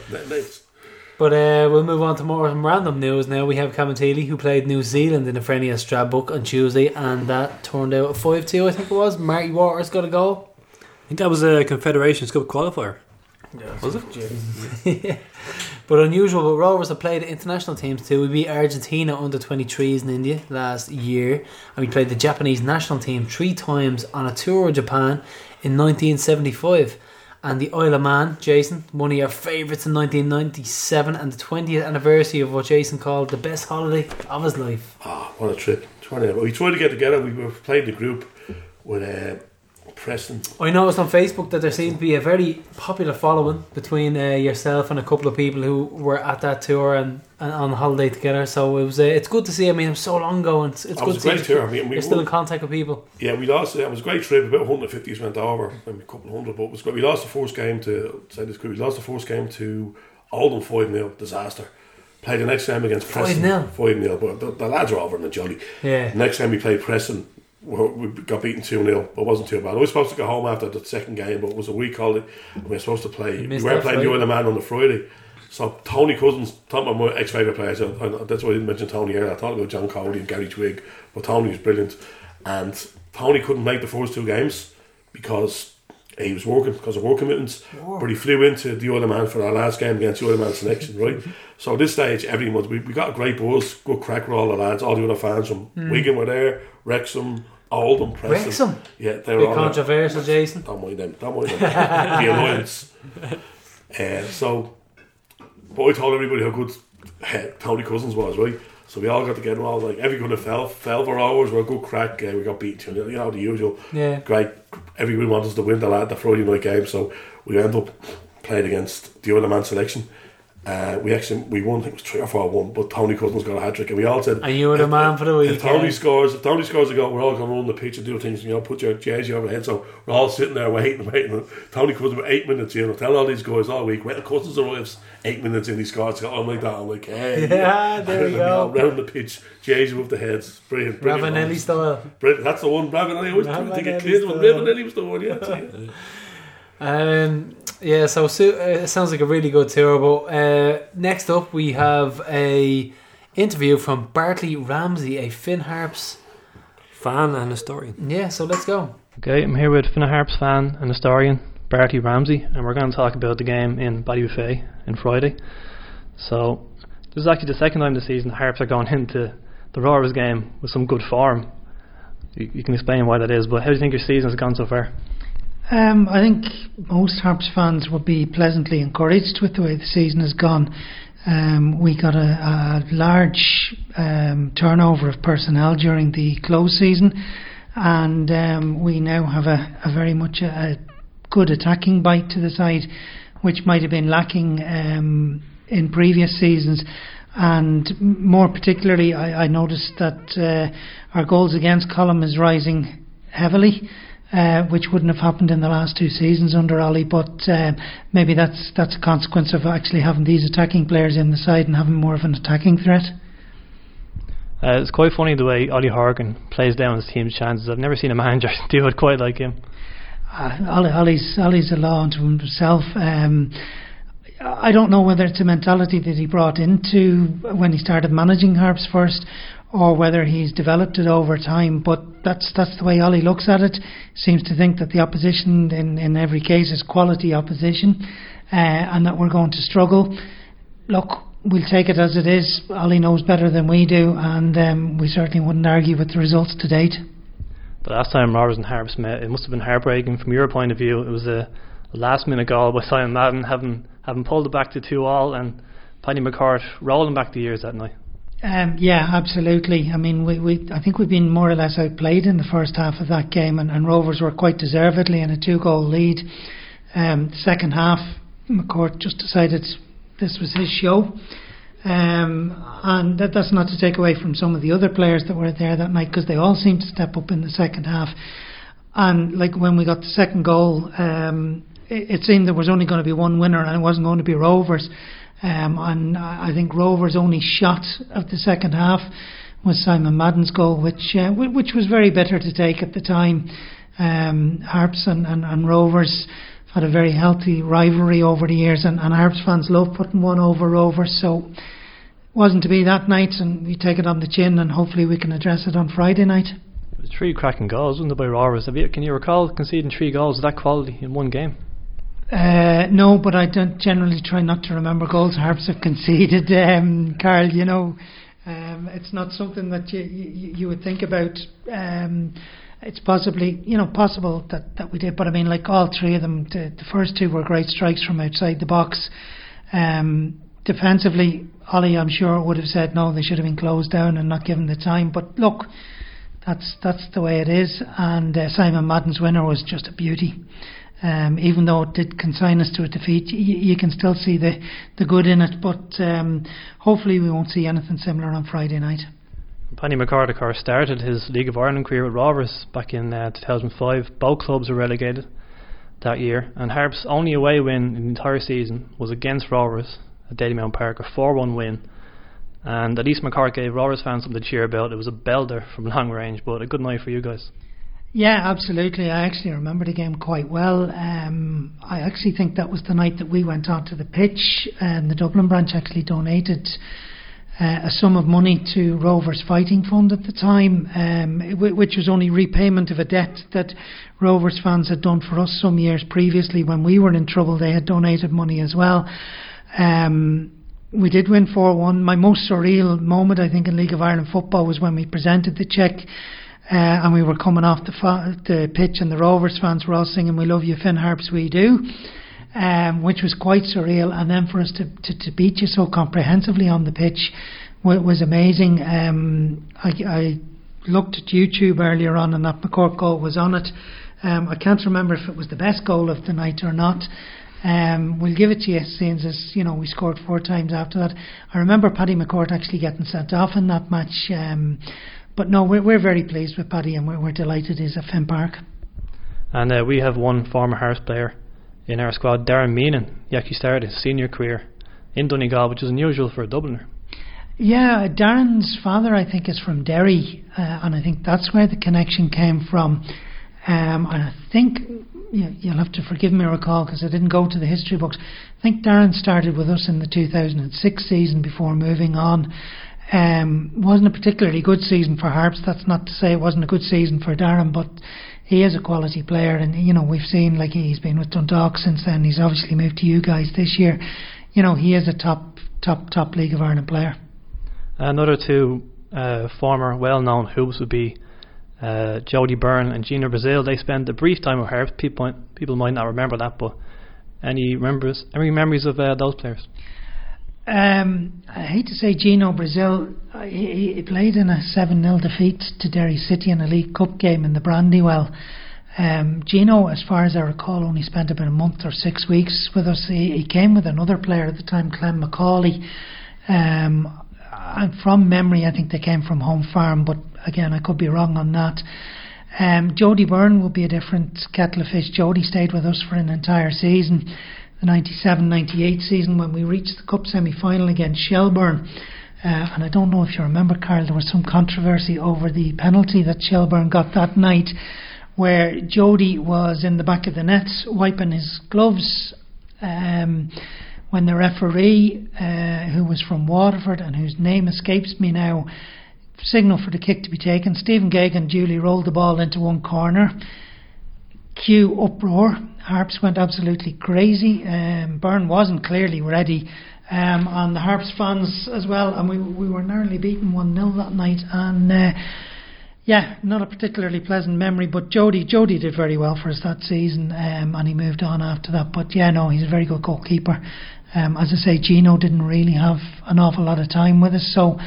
But we'll move on to more random news now. We have Cameron Teely, who played New Zealand in the friendly at Stradbroke on Tuesday, and that turned out 5-2, I think it was. Marty Waters got a goal. I think that was a Confederations Cup qualifier. Yeah, was it? Yeah. But unusual, but Rovers have played international teams too. We beat Argentina under 23s in India last year, and we played the Japanese national team 3 times on a tour of Japan in 1975. And the Isle of Man, Jason, one of your favourites in 1997, and the 20th anniversary of what Jason called the best holiday of his life. Oh, what a trip. We tried to get together. We were playing the group with Preston. I noticed on Facebook that there seemed to be a very popular following between yourself and a couple of people who were at that tour and on holiday together. So it was, it's good to see. I mean, it was so long ago, and it's good to see. It was a great tour. I mean, we were still in contact with people. Yeah, we lost. It was a great trip. About 150s went over, maybe a couple hundred, but it was great. We lost the first game to Oldham 5-0, disaster. Played the next game against Preston 5-0, but the lads were over in the jolly. Yeah. The next time we played Preston, we got beaten 2-0, but it wasn't too bad. We were supposed to go home after the second game, but it was a week holiday, and we were supposed to play. We were playing New England Man on the Friday. So Tony Cousins, my ex-favourite players, and that's why I didn't mention Tony earlier. I thought about John Cody and Gary Twigg, but Tony was brilliant. And Tony couldn't make the first 2 games because he was working, because of work commitments. Oh. But he flew into the Isle of Man for our last game against the Isle of Man selection, right? So at this stage, everyone, we got a great buzz, good crack with all the lads, all the other fans from Wigan were there, Wrexham, Oldham, Preston. Wrexham? Yeah, they were all controversial, there. Jason. Don't mind them. The Alliance. But I told everybody how good Tony Cousins was, right? So we all got together and all, like, everyone that fell for hours, we were a good crack, we got beaten, you know, the usual. Yeah. Great. Everyone wanted us to win the Friday night game, so we ended up playing against the other man selection. We won, I think it was 3 or 4-1, but Tony Cousins got a hat-trick, and we all said, "Are you the man for the weekend?" If Tony scores a goal, we're all going to run the pitch and do things, put your jersey over the head. So we're all sitting there waiting. Tony Cousins, 8 minutes in, we're telling all these guys all week, when Cousins arrives, 8 minutes in, he scores. I'm like that, I'm like, hey. Yeah, there you go. Round the pitch, jersey up the heads. Brilliant. Ravanelli style. That's the one, Ravanelli. I always trying to think it clear. Ravanelli was the one, yeah. Yeah, so it sounds like a really good tour. But next up, we have a interview from Bartley Ramsey, a Finn Harps fan and historian. Yeah, so let's go. Okay, I'm here with Finn Harps fan and historian Bartley Ramsey, and we're going to talk about the game in Ballybuffet on Friday. So this is actually the second time this season the Harps are going into the Rovers game with some good form. You can explain why that is, but how do you think your season has gone so far? I think most Harps fans would be pleasantly encouraged with the way the season has gone. We got a large turnover of personnel during the close season, and we now have a very much a good attacking bite to the side, which might have been lacking in previous seasons. And more particularly, I noticed that our goals against column is rising heavily, which wouldn't have happened in the last 2 seasons under Ollie, but maybe that's a consequence of actually having these attacking players in the side and having more of an attacking threat. It's quite funny the way Ollie Horgan plays down his team's chances. I've never seen a manager do it quite like him. Ollie's a law unto himself. I don't know whether it's a mentality that he brought into when he started managing Harps first, or whether he's developed it over time, but that's the way Ollie looks at it. Seems to think that the opposition in every case is quality opposition, and that we're going to struggle. Look, we'll take it as it is. Ollie knows better than we do, and we certainly wouldn't argue with the results to date. The last time Rovers and Harps met, it must have been heartbreaking from your point of view. It was a last minute goal by Simon Madden, having pulled it back to 2-all, and Paddy McCart rolling back the years that night. Yeah, absolutely. I mean, I think we've been more or less outplayed in the first half of that game, and Rovers were quite deservedly in a 2-goal lead. Second half, McCourt just decided this was his show, and that's not to take away from some of the other players that were there that night, because they all seemed to step up in the second half. And like when we got the second goal, it seemed there was only going to be one winner, and it wasn't going to be Rovers. And I think Rovers' only shot of the second half was Simon Madden's goal, which was very bitter to take at the time. Harps and Rovers had a very healthy rivalry over the years, and Harps fans love putting one over, so it wasn't to be that night, and we take it on the chin, and hopefully we can address it on Friday night. It was three cracking goals, wasn't it, by Rovers? Can you recall conceding three goals of that quality in one game? No, but I don't generally try not to remember goals Harps have conceded, Carl, you know. It's not something that you would think about. It's possibly, possible that we did, but I mean, like all three of them, the first two were great strikes from outside the box. Defensively, Ollie, I'm sure, would have said no, they should have been closed down and not given the time. But look, that's the way it is. And Simon Madden's winner was just a beauty. Even though it did consign us to a defeat, you can still see the good in it, but hopefully we won't see anything similar on Friday night. Paddy McCord, of course, started his League of Ireland career with Rovers back in 2005. Both clubs were relegated that year, and Harps' only away win in the entire season was against Rovers at Dalymount Park, a 4-1 win, and at least McCord gave Rovers fans something to cheer about. It was a belter from long range, but a good night for you guys. Yeah, absolutely. I actually remember the game quite well. I actually think that was the night that we went onto the pitch, and the Dublin branch actually donated a sum of money to Rovers Fighting Fund at the time, which was only repayment of a debt that Rovers fans had done for us some years previously when we were in trouble. They had donated money as well. We did win 4-1. My most surreal moment, I think, in League of Ireland football was when we presented the cheque. And we were coming off the pitch, and the Rovers fans were all singing, "We love you, Finn Harps, we do," which was quite surreal. And then for us to beat you so comprehensively on the pitch was amazing. I looked at YouTube earlier on, and that McCourt goal was on it. I can't remember if it was the best goal of the night or not. We'll give it to you, since we scored four times after that. I remember Paddy McCourt actually getting sent off in that match. But no, we're very pleased with Paddy, and we're delighted he's at Finn Park. And we have one former Harps player in our squad, Darren Meenan. He actually started his senior career in Donegal, which is unusual for a Dubliner. Yeah, Darren's father, I think, is from Derry, and I think that's where the connection came from. And I think, you'll have to forgive me, recall, because I didn't go to the history books. I think Darren started with us in the 2006 season before moving on. Wasn't a particularly good season for Harps. That's not to say it wasn't a good season for Darren, but he is a quality player, and we've seen, like, he's been with Dundalk since then. He's obviously moved to you guys this year. He is a top League of Ireland player. Another two former well-known Hoops would be Jody Byrne and Gina Brazil. They spent a brief time with Harps. People might not remember that, but any memories of those players? I hate to say Gino Brazil, he played in a 7-0 defeat to Derry City in a League Cup game in the Brandywell. Gino, as far as I recall, only spent about a month or 6 weeks with us. He came with another player at the time, Clan McCauley, and from memory I think they came from Home Farm, but again I could be wrong on that. Jody Byrne will be a different kettle of fish. Jody stayed with us for an entire season. The 97-98 season, when we reached the Cup semi-final against Shelburne, and I don't know if you remember, Carl, there was some controversy over the penalty that Shelburne got that night, where Jody was in the back of the net wiping his gloves when the referee, who was from Waterford and whose name escapes me now, signalled for the kick to be taken. Stephen Gagan duly rolled the ball into one corner. Cue uproar. Harps went absolutely crazy. Byrne wasn't clearly ready, and the Harps fans as well, and we were narrowly beaten 1-0 that night, and not a particularly pleasant memory, but Jody did very well for us that season, and he moved on after that. But he's a very good goalkeeper. As I say, Gino didn't really have an awful lot of time with us, so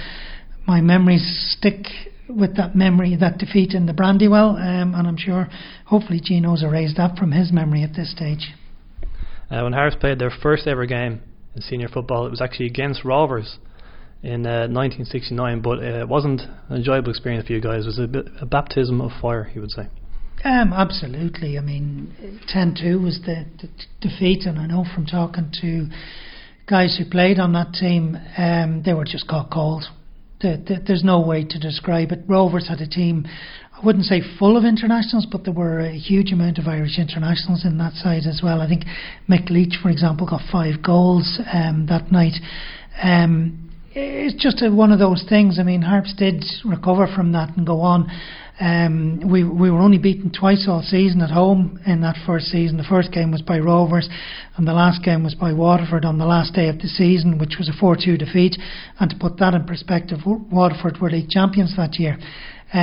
my memories stick with that memory, that defeat in the Brandywell, and I'm sure hopefully Gino's erased that from his memory at this stage. When Harps played their first ever game in senior football, it was actually against Rovers in 1969, but it wasn't an enjoyable experience for you guys. It was a baptism of fire, you would say. Absolutely. I mean, 10-2 was the defeat, and I know from talking to guys who played on that team, they were just caught cold. There's no way to describe it. Rovers had a team I wouldn't say full of internationals, but there were a huge amount of Irish internationals in that side as well. I think McLeach, for example, got 5 goals that night. It's just one of those things. I mean, Harps did recover from that and go on. We were only beaten twice all season at home in that first season. The first game was by Rovers and the last game was by Waterford on the last day of the season, which was a 4-2 defeat. And to put that in perspective, Waterford were league champions that year. As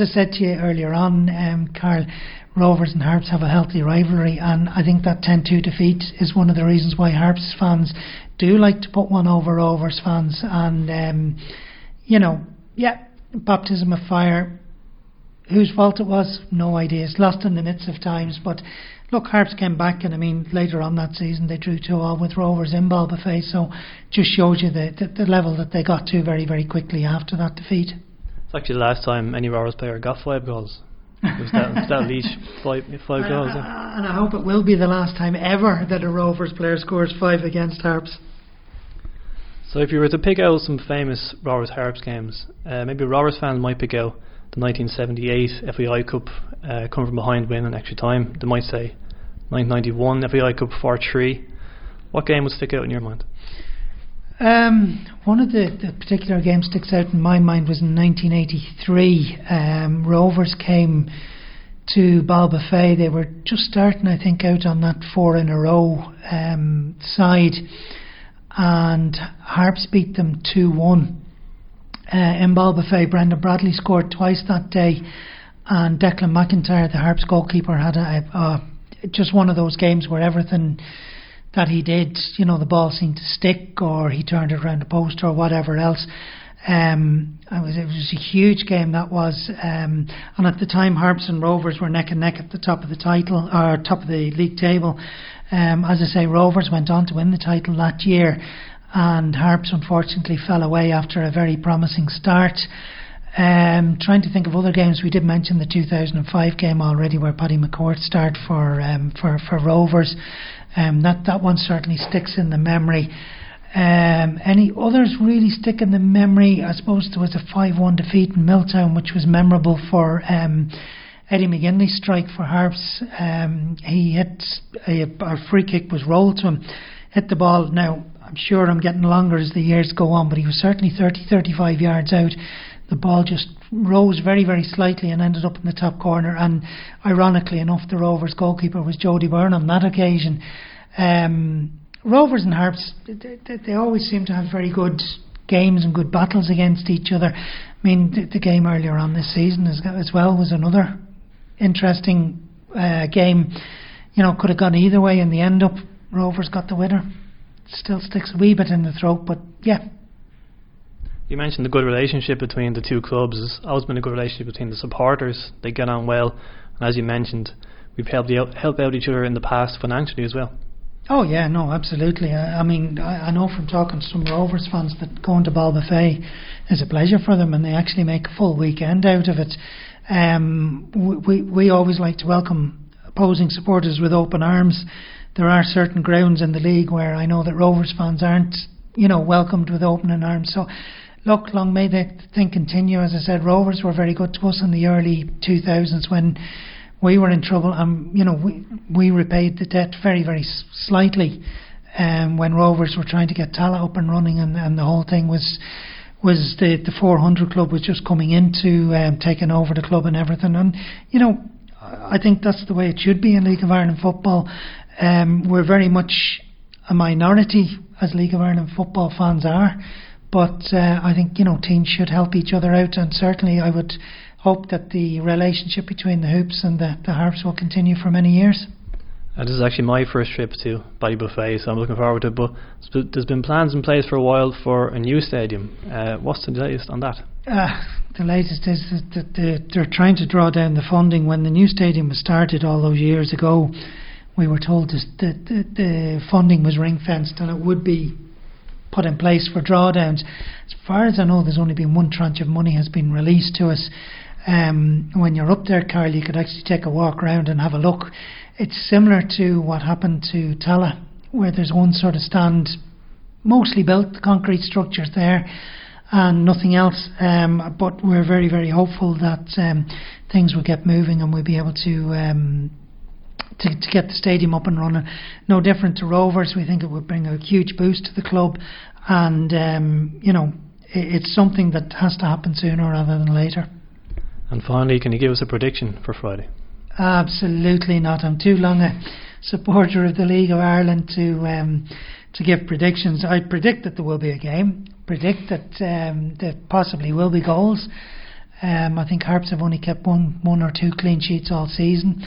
I said to you earlier on, Carl, Rovers and Harps have a healthy rivalry, and I think that 10-2 defeat is one of the reasons why Harps fans do like to put one over Rovers fans. And baptism of fire. Whose fault it was, no idea. It's lost in the midst of times, but look, Harps came back, and I mean, later on that season they drew 2-2 with Rovers in Balbafay, so just shows you the level that they got to very, very quickly after that defeat. It's actually the last time any Rovers player got 5 goals. It was that Leach, 5 goals. And I hope it will be the last time ever that a Rovers player scores 5 against Harps. So if you were to pick out some famous Rovers-Harps games, maybe Rovers fans might pick out the 1978 FAI Cup come from behind win in extra time. They might say 1991 FAI Cup 4-3. What game would stick out in your mind? One of the particular games sticks out in my mind was in 1983. Rovers came to Balbafay. They were just starting, I think, out on that 4 in a row side, and Harps beat them 2-1 in Balbafay. Brandon Bradley scored twice that day, and Declan McIntyre, the Harps goalkeeper, had just one of those games where everything that he did, you know, the ball seemed to stick, or he turned it around the post, or whatever else. It was a huge game that was, and at the time Harps and Rovers were neck and neck at the top of the title, or top of the league table. As I say, Rovers went on to win the title that year, and Harps unfortunately fell away after a very promising start. Trying to think of other games. We did mention the 2005 game already, where Paddy McCourt starred for Rovers. That one certainly sticks in the memory. Any others really stick in the memory? I suppose there was a 5-1 defeat in Milltown, which was memorable for Eddie McGinley's strike for Harps. He hit a free kick was rolled to him, hit the ball. Now I'm sure I'm getting longer as the years go on, but he was certainly 30-35 yards out. The ball just rose very, very slightly and ended up in the top corner, and ironically enough the Rovers goalkeeper was Jody Byrne on that occasion. Rovers and Harps, they always seem to have very good games and good battles against each other. I mean, the game earlier on this season as well was another interesting game. You know, could have gone either way. In the end up, Rovers got the winner. Still sticks a wee bit in the throat, but yeah. You mentioned the good relationship between the two clubs. There's always been a good relationship between the supporters. They get on well, and as you mentioned, we've helped out each other in the past financially as well. Oh yeah, no, absolutely. I mean, I know from talking to some Rovers fans that going to Balbafay is a pleasure for them, and they actually make a full weekend out of it. We always like to welcome opposing supporters with open arms. There are certain grounds in the league where I know that Rovers fans aren't, you know, welcomed with open arms. So, look, long may that thing continue. As I said, Rovers were very good to us in the early 2000s when we were in trouble, and you know, we repaid the debt very, very slightly when Rovers were trying to get Tallaght up and running, and the whole thing was the 400 Club was just coming into taking over the club and everything. And you know, I think that's the way it should be in League of Ireland football. We're very much a minority as League of Ireland football fans are, but I think, you know, teams should help each other out, and certainly I would hope that the relationship between the Hoops and the Harps will continue for many years. This is actually my first trip to Ballybuffet, so I'm looking forward to it, but there's been plans in place for a while for a new stadium. What's the latest on that? The latest is that they're trying to draw down the funding. When the new stadium was started all those years ago, we were told that the funding was ring-fenced and it would be put in place for drawdowns. As far as I know, there's only been one tranche of money has been released to us. When you're up there, Carl, you could actually take a walk around and have a look. It's similar to what happened to Tallaght, where there's one sort of stand, mostly built, concrete structures there, and nothing else. But we're very, very hopeful that things will get moving and we'll be able to get the stadium up and running. No different to Rovers, we think it would bring a huge boost to the club, and it's something that has to happen sooner rather than later. And finally, can you give us a prediction for Friday? Absolutely not. I'm too long a supporter of the League of Ireland to give predictions. I predict that there will be a game, predict that there possibly will be goals. I think Harps have only kept one or two clean sheets all season.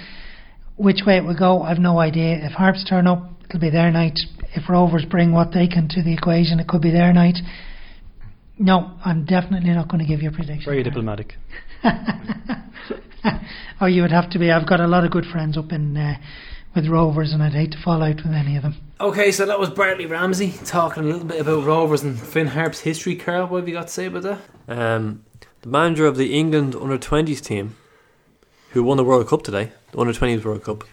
Which way it will go, I've no idea. If Harps turn up, it'll be their night. If Rovers bring what they can to the equation, it could be their night. No, I'm definitely not going to give you a prediction. Very diplomatic. Oh, you would have to be. I've got a lot of good friends up in with Rovers, and I'd hate to fall out with any of them. Okay, so that was Bartley Ramsey talking a little bit about Rovers and Finn Harps' history. Carl, what have you got to say about that? The manager of the England Under-20s team, who won the World Cup today, the Under-20s World Cup,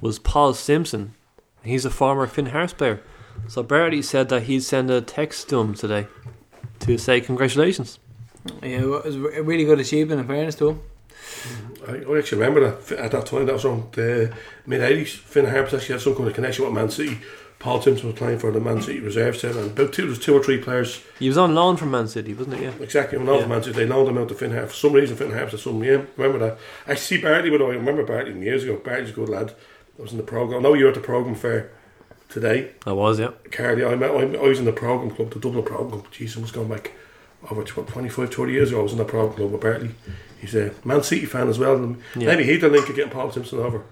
was Paul Simpson. He's a former Finn Harps player. So Bartley said that he'd send a text to him today to say congratulations. Yeah, it was a really good achievement, in fairness to him. I actually remember that at that time, that was around the mid-80s, Finn Harps actually had some kind of connection with Man City. Paul Simpson was playing for the Man City reserve team, and about two or three players. He was on loan from Man City, wasn't he? Yeah, exactly, on loan from Man City. They loaned him out to Finn Harps. For some reason, Finn Harps had some name. Remember that? I see Bartley, but I remember Bartley years ago. Bartley's a good lad. I was in the programme. I know you were at the programme fair today. I was, yeah. Carly, I was in the programme club, the Dublin programme club. Jeez, I was going back over 25-30 years ago. I was in the programme club with Bartley. He's a Man City fan as well. And maybe he had the link of getting Paul Simpson over.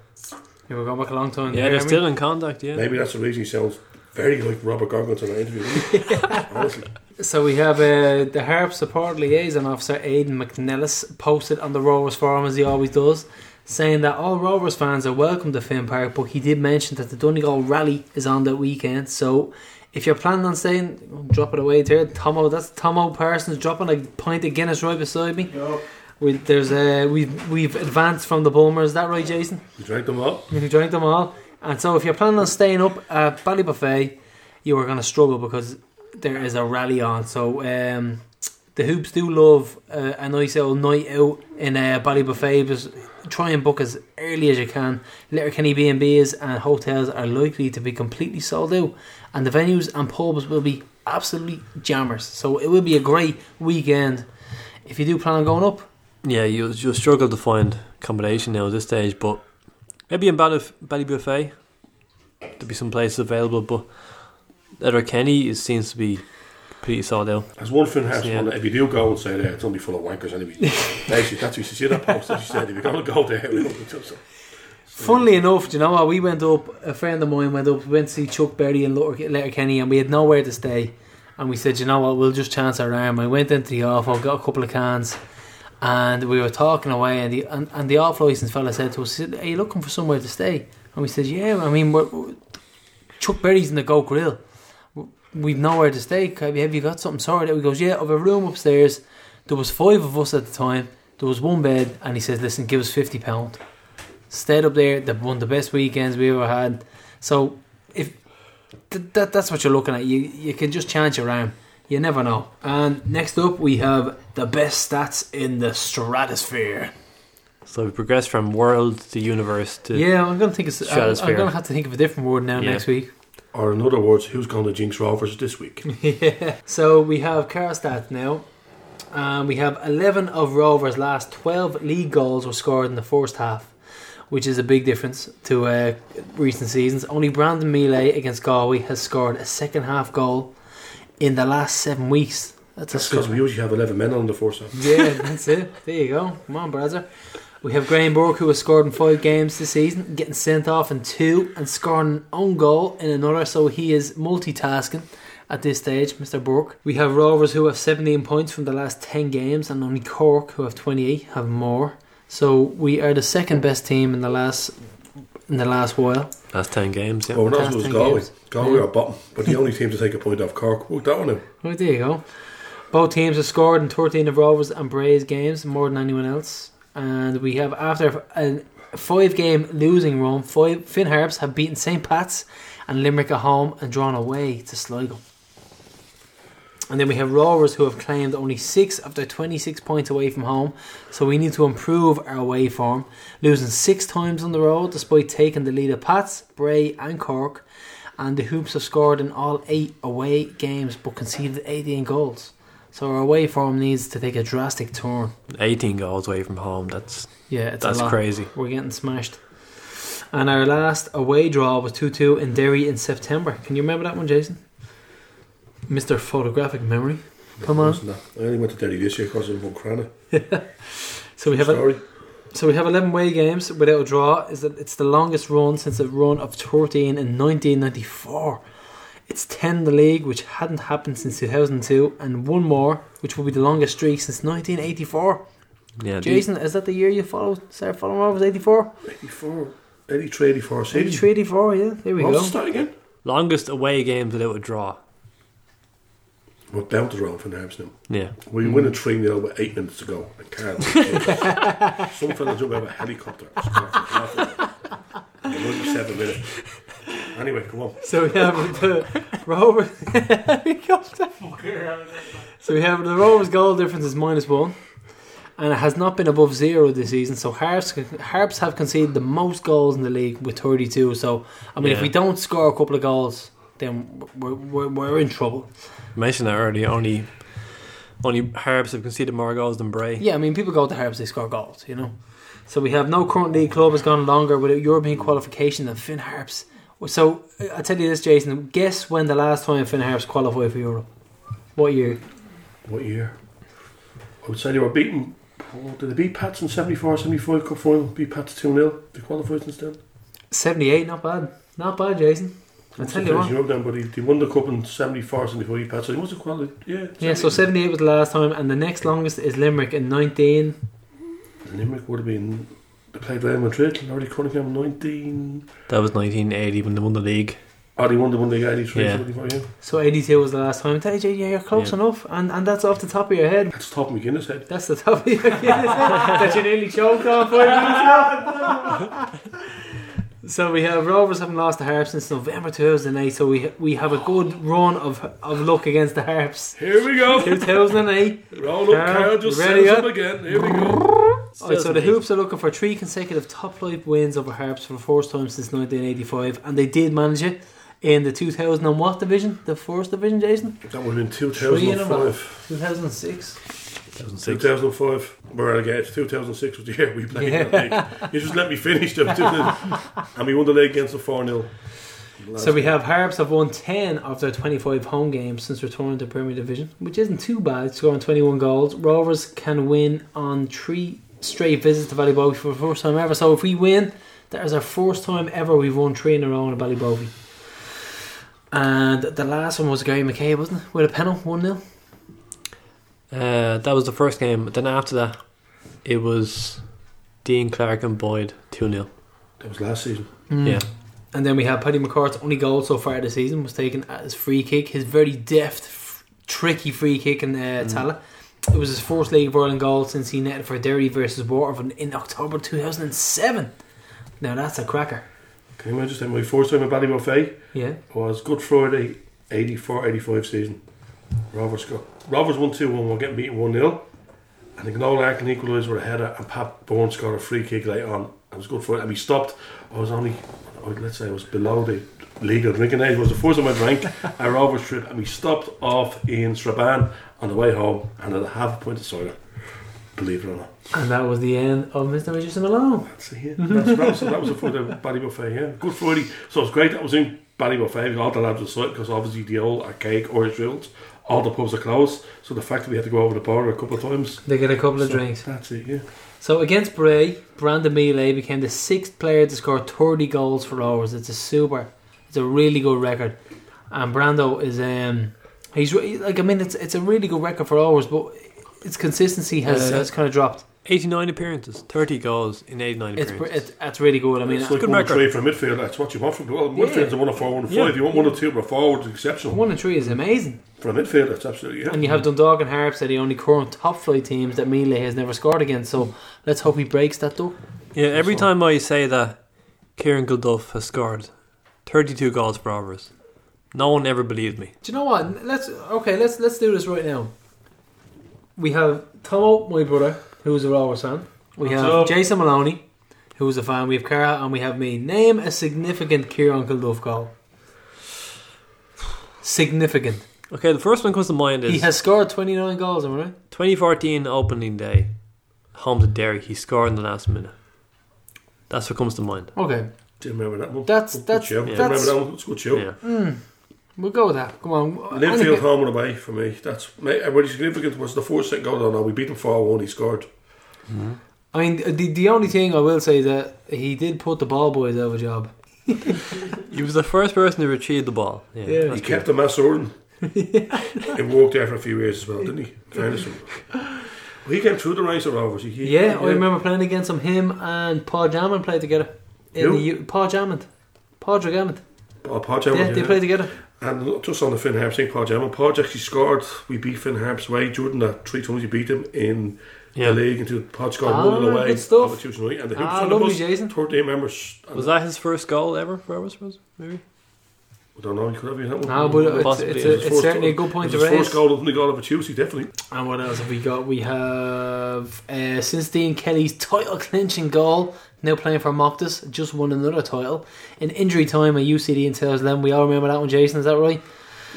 Yeah, we're going back a long time. Yeah, they're still in contact, yeah. Maybe that's the reason he sounds very like Robert Gorgon's in that interview. Honestly. So we have the Harps support liaison officer, Aidan McNellis, posted on the Rovers forum, as he always does, saying that all Rovers fans are welcome to Finn Park, but he did mention that the Donegal Rally is on that weekend, so if you're planning on staying, drop it away there. Tomo, that's Tomo Parsons dropping a pint of Guinness right beside me. Yep. We've advanced from the Bulmers, is that right, Jason? We drank them all. We drank them all. And so if you're planning on staying up at Ballybuffet, you are going to struggle because there is a rally on. So the Hoops do love a nice old night out in Ballybuffet. Just try and book as early as you can. Letterkenny B&Bs and hotels are likely to be completely sold out. And the venues and pubs will be absolutely jammers. So it will be a great weekend if you do plan on going up. Yeah, you'll struggle to find accommodation now at this stage, but maybe in Ballybuffet there'll be some places available, but Letterkenny seems to be pretty sold out. There's one thing I have that if you do go and say there, it's only full of wankers anyway. Actually, that's what you see that post that you said, if you're going to go there, we don't do so. Funnily enough, do you know what, we went up, a friend of mine went up, we went to see Chuck Berry in Letterkenny and we had nowhere to stay, and we said, you know what, we'll just chance our arm. I went into the off, I got a couple of cans, and we were talking away, and the off licence fella said to us, "Are you looking for somewhere to stay?" And we said, "Yeah, I mean, we're Chuck Berry's in the Goat Grill. We've nowhere to stay. Have you got something sorted out?" He goes, "Yeah, I've a room upstairs." There was five of us at the time. There was one bed, and he says, "Listen, give us £50." Stayed up there. That one of the best weekends we ever had. So if that's what you're looking at, you can just chance your arm. You never know. And next up, we have the best stats in the stratosphere. So we progressed from world to universe to stratosphere. I'm going to have to think of a different word now next week. Or in other words, who's going to jinx Rovers this week? Yeah. So we have Carl stats now. We have 11 of Rovers' last 12 league goals were scored in the first half, which is a big difference to recent seasons. Only Brandon Miele against Galway has scored a second half goal in the last 7 weeks. That's because we usually have 11 men on the force. Yeah, that's it. There you go. Come on, Brazzer. We have Graham Burke, who has scored in 5 games this season, getting sent off in 2 and scoring an own goal in another, so he is multitasking at this stage, Mr. Burke. We have Rovers, who have 17 points from the last 10 games, and only Cork, who have 28, have more. So we are the second best team in the last while. Last 10 games, yeah. Well, we're not as good as Galway. Galway are bottom, but the only team to take a point off Cork. Work that one out. Well, there you go. Both teams have scored in 13 of Rovers and Bray's games, more than anyone else. And we have, after a 5-game losing run, Finn Harps have beaten St. Pat's and Limerick at home and drawn away to Sligo. And then we have Rovers, who have claimed only 6 of their 26 points away from home, so we need to improve our away form, losing 6 times on the road despite taking the lead at Pats, Bray and Cork. And the Hoops have scored in all 8 away games but conceded 18 goals. So our away form needs to take a drastic turn. 18 goals away from home, that's crazy. We're getting smashed. And our last away draw was 2-2 in Derry in September. Can you remember that one, Jason? Mr. Photographic Memory. Come on. I only went to Derry this year because of Mokrana. So we have 11 away games without a draw. It's the longest run since a run of 13 in 1994. It's 10 in the league, which hadn't happened since 2002, and one more, which will be the longest streak since 1984. Yeah, Jason, is that the year you started following Rovers? 84? 83, 84 season. 83, 84, yeah, there we go. What's the start again? Longest away games without a draw. We're down to the road for Harps now. Yeah. We win a 3-0 with 8 minutes to go. And Carl, some fellas jump out of a helicopter. It was a 7 minute. Anyway, come on. So we have the Rovers helicopter. So we have the Rovers goal difference is -1, and it has not been above 0 this season. So Harps have conceded the most goals in the league with 32. So I mean, if we don't score a couple of goals, then we're in trouble. I mentioned that earlier. Only Harps have conceded more goals than Bray. Yeah, I mean, people go to Harps, they score goals, you know. So we have no current league club has gone longer without European qualification than Finn Harps. So I tell you this, Jason, guess when the last time Finn Harps qualified for Europe? What year? I would say they were beaten. Did they beat Pats in 74, 75 cup final? Beat Pats 2-0. They qualified since then. 78, not bad, Jason. I tell you what. Europe then, but he won the cup in 74, 75 Pats. So he must have qualified. Yeah. So 78 was the last time, and the next longest is Limerick in 19. Limerick would have been. They played Real Madrid and already Cunningham 19. That was 1980 when they won the league. Oh, they won the league 83. Yeah. So 82 was the last time. I tell you, you're close enough, and that's off the top of your head. That's the top of McGuinness head. That's the top of your McGuinness head that you nearly choked on 5 minutes ago. So we have Rovers haven't lost the Harps since November 2008. So we have a good run of luck against the Harps. Here we go. 2008. Roll up, Carl just sends up again. Here we go. Right, so the Hoops are looking for 3 consecutive top flight wins over Harps for the first time since 1985, and they did manage it in the 2000 and what division? The first division, Jason? That would have been 2005. 2006. 2005. We're relegated. 2006 was the year we played that league. You just let me finish them. And we won the league against the 4-0. So we have Harps have won 10 of their 25 home games since returning to Premier Division, which isn't too bad, scoring 21 goals. Rovers can win on 3 straight visits to Ballybofey for the first time ever. So if we win, that is our first time ever we've won 3 in a row in Ballybofey. And the last one was Gary McKay, wasn't it? With a penalty, 1-0. That was the first game. Then after that, it was Dean Clark and Boyd, 2-0. That was last season. Yeah. And then we have Paddy McCourt's only goal so far this season was taken at his free kick, his very deft, tricky free kick in Tala. It was his first League of Ireland goal since he netted for Derry versus Waterford in October 2007. Now that's a cracker. Can you imagine that? My first time at Ballybofey was Good Friday 84-85 season. Rovers won 2-1, we're getting beaten 1-0. And the Noel Larkin equalised with a header, and Pat Byrne scored a free kick later on. It was Good Friday, and we stopped. Let's say I was below the legal drinking age. It was the first time I drank a Rovers trip, and we stopped off in Strabane on the way home and had a half pint of cider, believe it or not. And that was the end of Mr. Jason Malone. That was the first time at Ballybofey, yeah. Good Friday. So it was great that I was in Ballybofey. All the lads were sick because obviously the old archaic Irish rules, all the pubs are closed. So the fact that we had to go over the border a couple of times. They get a couple of drinks. That's it, yeah. So against Bray, Brandon Miele became the 6th player to score 30 goals for Rovers. It's a really good record. And Brando is, it's a really good record for Rovers, but its consistency has kind of dropped. 89 appearances, 30 goals in 89 appearances. That's really good. I mean, it's like 1-3 for a midfielder. That's what you want from midfielders. 1-4, 1-5. Yeah. You want 1-2 for a forward. It's exceptional. 1-3 is amazing for a midfielder. It's absolutely. Yeah. And you have Dundalk and Harps are the only current top flight teams that Miele has never scored against. So let's hope he breaks that door. Yeah, every time I say that, Kieran Gilduff has scored 32 goals for Rovers. No one ever believed me. Do you know what? Let's do this right now. We have Tomo, my brother, who's a Rovers fan. We have Jason Maloney, who's a fan. We have Cara, and we have me. Name a significant Kieran Kilduff goal. Significant. Okay, the first one comes to mind is... He has scored 29 goals, am I right? 2014 opening day, home to Derry. He scored in the last minute. That's what comes to mind. Okay. Do you remember that one? That's good show. Yeah. Do you remember that one? It's a good show. Yeah. We'll go with that. Come on. Linfield home and away for me. That's really significant. Was the 4-second goal? No, we beat him 4-1. He scored. Mm-hmm. I mean, the only thing I will say is that he did put the ball boys out of a job. He was the first person to retrieve the ball. Yeah, he kept the mess rolling. He worked there for a few years as well, didn't he? Fairness. He came through the ranks of Rovers. Yeah, I remember playing against him. Him and Paul Jammond played together. Paul Jammond. Yeah, they played together. And just on the Finn Harps thing, Paul Jammond. Paul actually scored. We beat Finn Harps away. Jordan, that 3 times he beat him in the league. Until Paul scored 1-0 away. Good stuff. Tuesday night. And the lovely Jason. 13 members. Was that his first goal ever for Rovers? Maybe. I don't know. He could have been that one. No, but it's certainly a good point to raise. His first goal of the goal of a Tuesday, definitely. And what else have we got? We have since Dean Kelly's title clinching goal, now playing for Moftus, just won another title in injury time at UCD in 2011. We all remember that one, Jason. Is that right?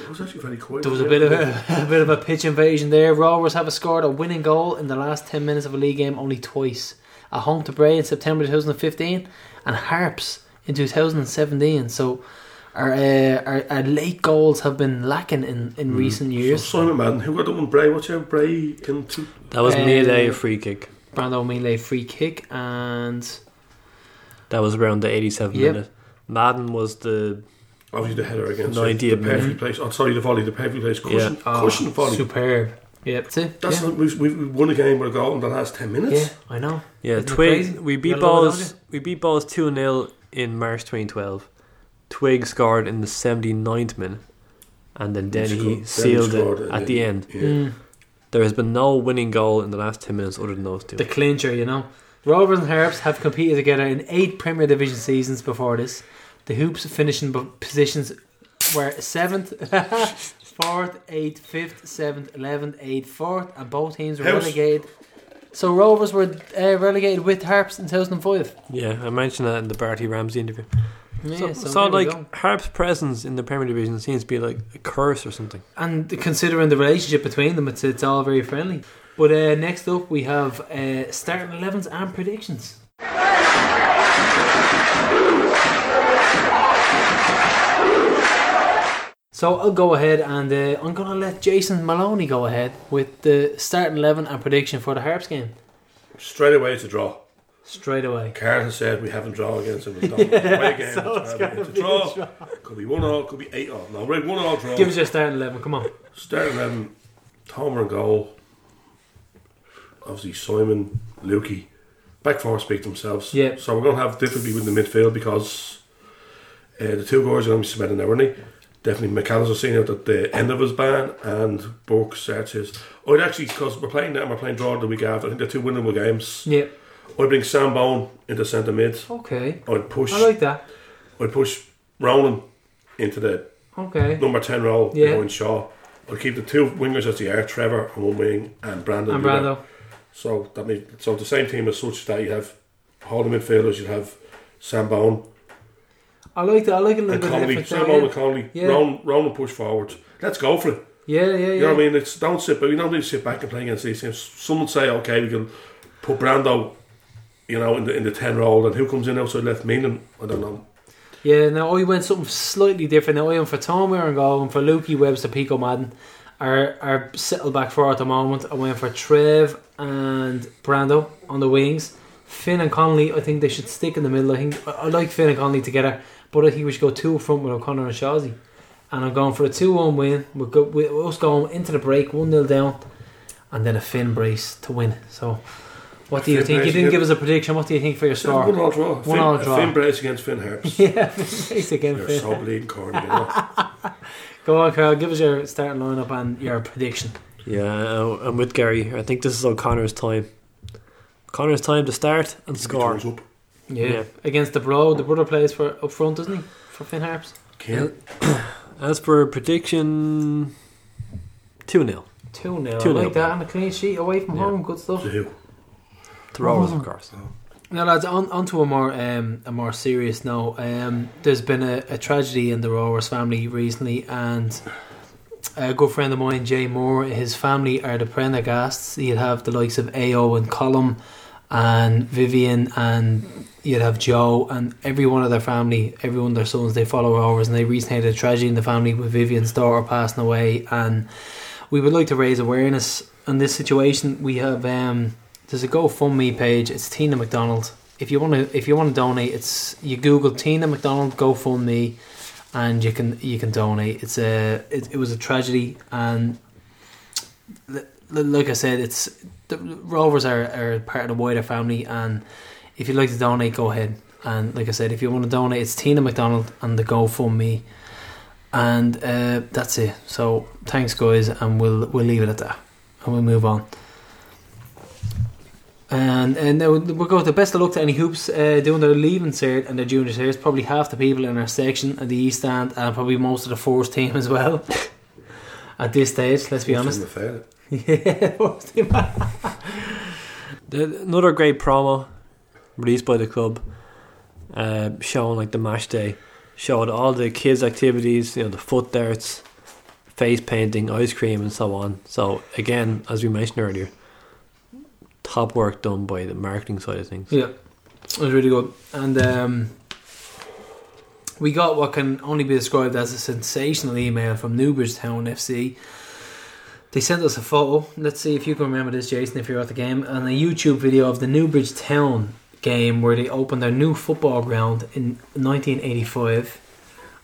It was actually very quiet. There was a bit of a pitch invasion there. Rovers have scored a winning goal in the last 10 minutes of a league game only twice. At home to Bray in September 2015, and Harps in 2017. So. Our late goals have been lacking in recent years. So Simon Madden, who got the one Bray? What's your Bray into? That was Miele, a free kick. Brandon Miele, free kick, and that was around the 87th minute. Madden was the obviously the header against 90th minute. Perfect place. Oh, sorry, the volley, the perfect place. Cushion, cushion volley, superb. Yep, that's we've won a game with a goal in the last 10 minutes. Yeah, I know. Yeah, Twigg. We beat Balls. We beat Balls 2-0 in March 2012. Twigg scored in the 79th minute, and then Denny sealed it at the end. Yeah. There has been no winning goal in the last 10 minutes other than those two. The clincher, you know. Rovers and Harps have competed together in 8 Premier Division seasons before this. The Hoops finishing positions were 7th, 4th, 8th, 5th, 7th, 11th, 8th, 4th, and both teams were relegated. So Rovers were relegated with Harps in 2005. Yeah, I mentioned that in the Bartley Ramsey interview. Yeah, so like Harps' presence in the Premier Division seems to be like a curse or something. And considering the relationship between them, it's all very friendly. But next up we have starting 11s and predictions. So I'll go ahead and I'm going to let Jason Maloney go ahead with the starting 11 and prediction for the Harps game. Straight away it's a draw. Straight away. Carlton said we haven't drawn against him. It's a draw. Could be 1-1, could be 8-0. No, we're 1-1 draw. Give us your starting 11, come on. Starting 11, Tomer and goal. Obviously Simon, Lukey. Back four speak themselves. Yeah. So we're going to have difficulty with the midfield because the two guys are going to be cemented now, aren't they? Definitely McAllister seen out at the end of his ban, and Burke searches. Oh, it actually, because we're playing that and we're playing draw the week after. I think they're 2 winnable games. Yeah. I'd bring Sam Bone into centre mid. Okay. I like that. I'd push Ronan into the number 10 role behind Shaw. I'd keep the 2 wingers as they are, Trevor on one wing and Brandon. And Brando. So that means the same team as such that you have all the midfielders, you have Sam Bone. I like that. I like it a little bit different. Sam Bone and Connolly. Yeah. Ronan push forward. Let's go for it. Yeah. You know what I mean? It's don't sit back. You don't need to sit back and play against these teams. Someone say, okay, we can put Brando, you know, in the 10 role, and who comes in outside left? Meaning, I don't know. Yeah, now I went something slightly different. Now I am for Tomer and goal, and for Lukey, Webster, Pico, Madden. Are settled back four at the moment. I went for Trev and Brando on the wings. Finn and Connolly, I think they should stick in the middle. I like Finn and Connolly together, but I think we should go 2 up front with O'Connor and Shawzy. And I'm going for a 2-1 win. We're us going into the break, 1-0 down, and then a Finn brace to win. So. What do you think? You didn't give us a prediction. What do you think for your score? 1-1 draw. Finn Brace against Finn Harps. Yeah, Finn Brace against Finn. You're so bleeding corny. Go on, Carl. Give us your starting lineup and your prediction. Yeah, I'm with Gary. I think this is O'Connor's time. O'Connor's time to start and score. Yeah, against the bro. The brother plays for up front, doesn't he? For Finn Harps. Kill. As for prediction, 2-0. 2-0. I like that, and a clean sheet away from home. Good stuff. Throwers, of course. Oh. Now, lads, on to a more serious note. There's been a tragedy in the Rowers family recently, and a good friend of mine, Jay Moore, his family are the Prendergasts. You'd have the likes of AO and Colm and Vivian, and you'd have Joe, and every one of their family, every one of their sons, they follow Rowers, and they recently had a tragedy in the family with Vivian's daughter passing away, and we would like to raise awareness in this situation. We have... there's a GoFundMe page. It's Tina McDonald. If you want to donate, it's you Google Tina McDonald GoFundMe, and you can donate. It was a tragedy, and like I said, it's the Rovers are part of the wider family. And if you'd like to donate, go ahead. And like I said, if you want to donate, it's Tina McDonald and the GoFundMe, and that's it. So thanks, guys, and we'll leave it at that, and we'll move on. And now we'll go with the best of luck to any hoops doing their leaving cert and their junior certs. Probably half the people in our section at the East Stand, and probably most of the first team as well. At this stage, let's be honest. Another great promo released by the club, showing like the match day, showed all the kids' activities, the foot darts, face painting, ice cream, and so on. So again, as we mentioned earlier, top work done by the marketing side of things. Yeah, it was really good. And we got what can only be described as a sensational email from Newbridgetown FC. They sent us a photo. Let's see if you can remember this, Jason, if you're at the game. And a YouTube video of the Newbridgetown game where they opened their new football ground in 1985,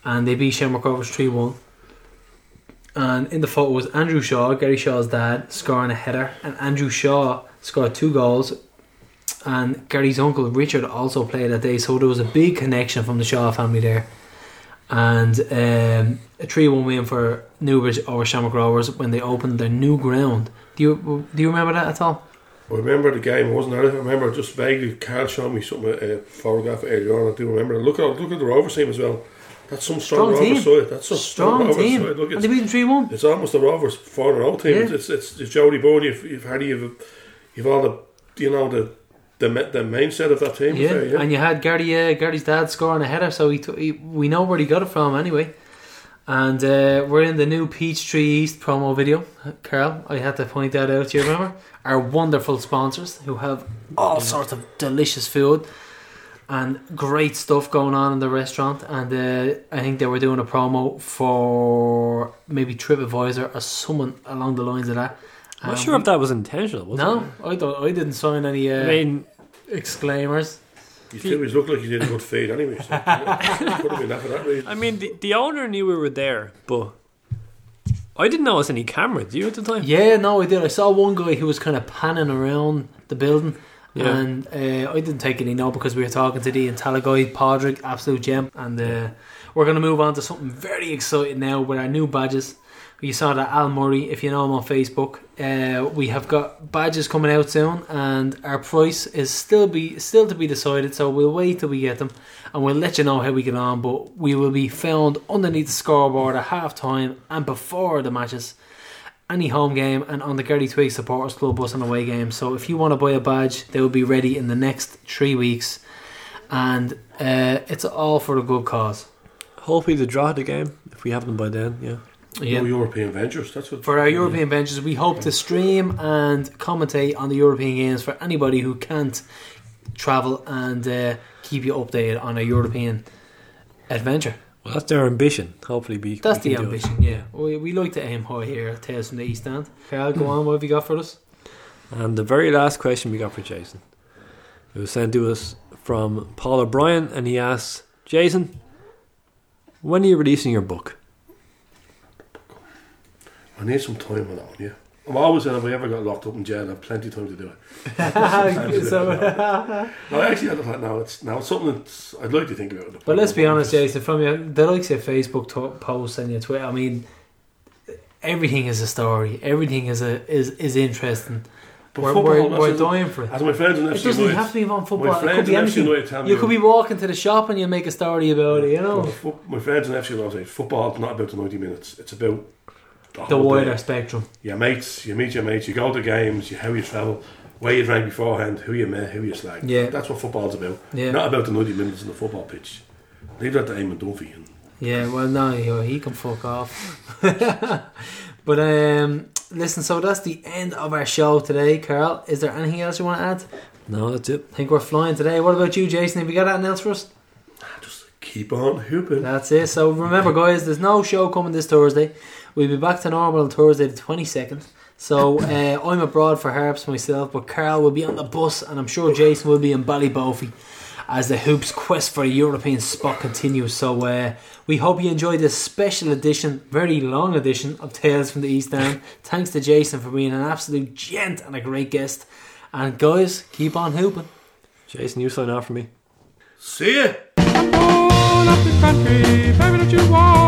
and they beat Shamrock Rovers 3-1. And in the photo was Andrew Shaw, Gary Shaw's dad, scoring a header, and Andrew Shaw scored 2 goals, and Gary's uncle Richard also played that day, so there was a big connection from the Shaw family there. And a 3-1 win for Newbridge over Shamrock Rovers when they opened their new ground. Do you remember that at all? I remember the game, wasn't there? I remember just vaguely. Carl showed me something, a photograph earlier on. I do remember. Look at the Rovers team as well. That's some strong Rovers side. That's some strong team. Side. Look, and they beat 3-1. It's almost the Rovers 4-0 team. Yeah. It's Jody Boyd. You've Harry. You've all the main set of that team. Yeah, there, yeah. And you had Gary's dad scoring a header, so we know where he got it from anyway. And we're in the new Peachtree East promo video. Carl, I had to point that out. Do you remember? Our wonderful sponsors who have all sorts of delicious food and great stuff going on in the restaurant. And I think they were doing a promo for maybe TripAdvisor or someone along the lines of that. I'm not sure if that was intentional, was it? No, I didn't sign any exclaimers. You always looked like you did a good feed anyway. So, could have been that for that reason. I mean, the owner knew we were there, but I didn't notice any camera. Did you at the time? Yeah, no, I did. I saw one guy who was kind of panning around the building, and I didn't take any note because we were talking to the Intala guy, Padraig, absolute gem. And we're going to move on to something very exciting now with our new badges. You saw that Al Murray, if you know him on Facebook. We have got badges coming out soon, and our price is still to be decided. So we'll wait till we get them, and we'll let you know how we get on. But we will be found underneath the scoreboard at half time and before the matches, any home game, and on the Gary Twigg Supporters Club bus and away game. So if you want to buy a badge, they will be ready in the next 3 weeks, and it's all for a good cause. Hopefully the draw of the game, if we have them by then, yeah. Yeah. European Ventures, that's what. For our European Ventures, we hope to stream and commentate on the European games for anybody who can't travel, and keep you updated on a European adventure. Well, that's their ambition. Hopefully, that's the ambition. Yeah, we like to aim high here at Tales from the East End. Carl, go on. What have you got for us? And the very last question we got for Jason, it was sent to us from Paul O'Brien, and he asks, Jason, when are you releasing your book? I need some time on that one, yeah. I'm always saying if I ever got locked up in jail, I have plenty of time to do it. No, actually, I look like now it's something that I'd like to think about. But let's be honest, Jason, from the likes of Facebook posts and your Twitter, I mean, everything is a story. Everything is interesting. We're dying for it. As my friends, it doesn't have to be on football. It could be anything. You could be walking to the shop and you make a story about it. You know, my friends in FC United say football is not about the 90 minutes. It's about the wider spectrum. Your mates, you meet your mates, you go to games, how you travel, where you drank beforehand, who you met, who you slagged. Yeah, that's what football's about. Yeah. Not about the 90 minutes on the football pitch. Leave that to Eamon Duffy. Yeah, well, no, he can fuck off. But listen, so that's the end of our show today, Carl. Is there anything else you want to add? No, that's it. I think we're flying today. What about you, Jason? Have you got anything else for us? Just keep on hooping. That's it. So remember, guys, there's no show coming this Thursday. We'll be back to normal on Thursday the 22nd. So I'm abroad for Harps myself, but Carl will be on the bus, and I'm sure Jason will be in Ballybofey as the Hoops quest for a European spot continues. So we hope you enjoy this special edition, very long edition, of Tales from the East End. Thanks to Jason for being an absolute gent and a great guest. And guys, keep on hooping. Jason, you sign off for me. See ya. I'm all up the country, baby, don't you want?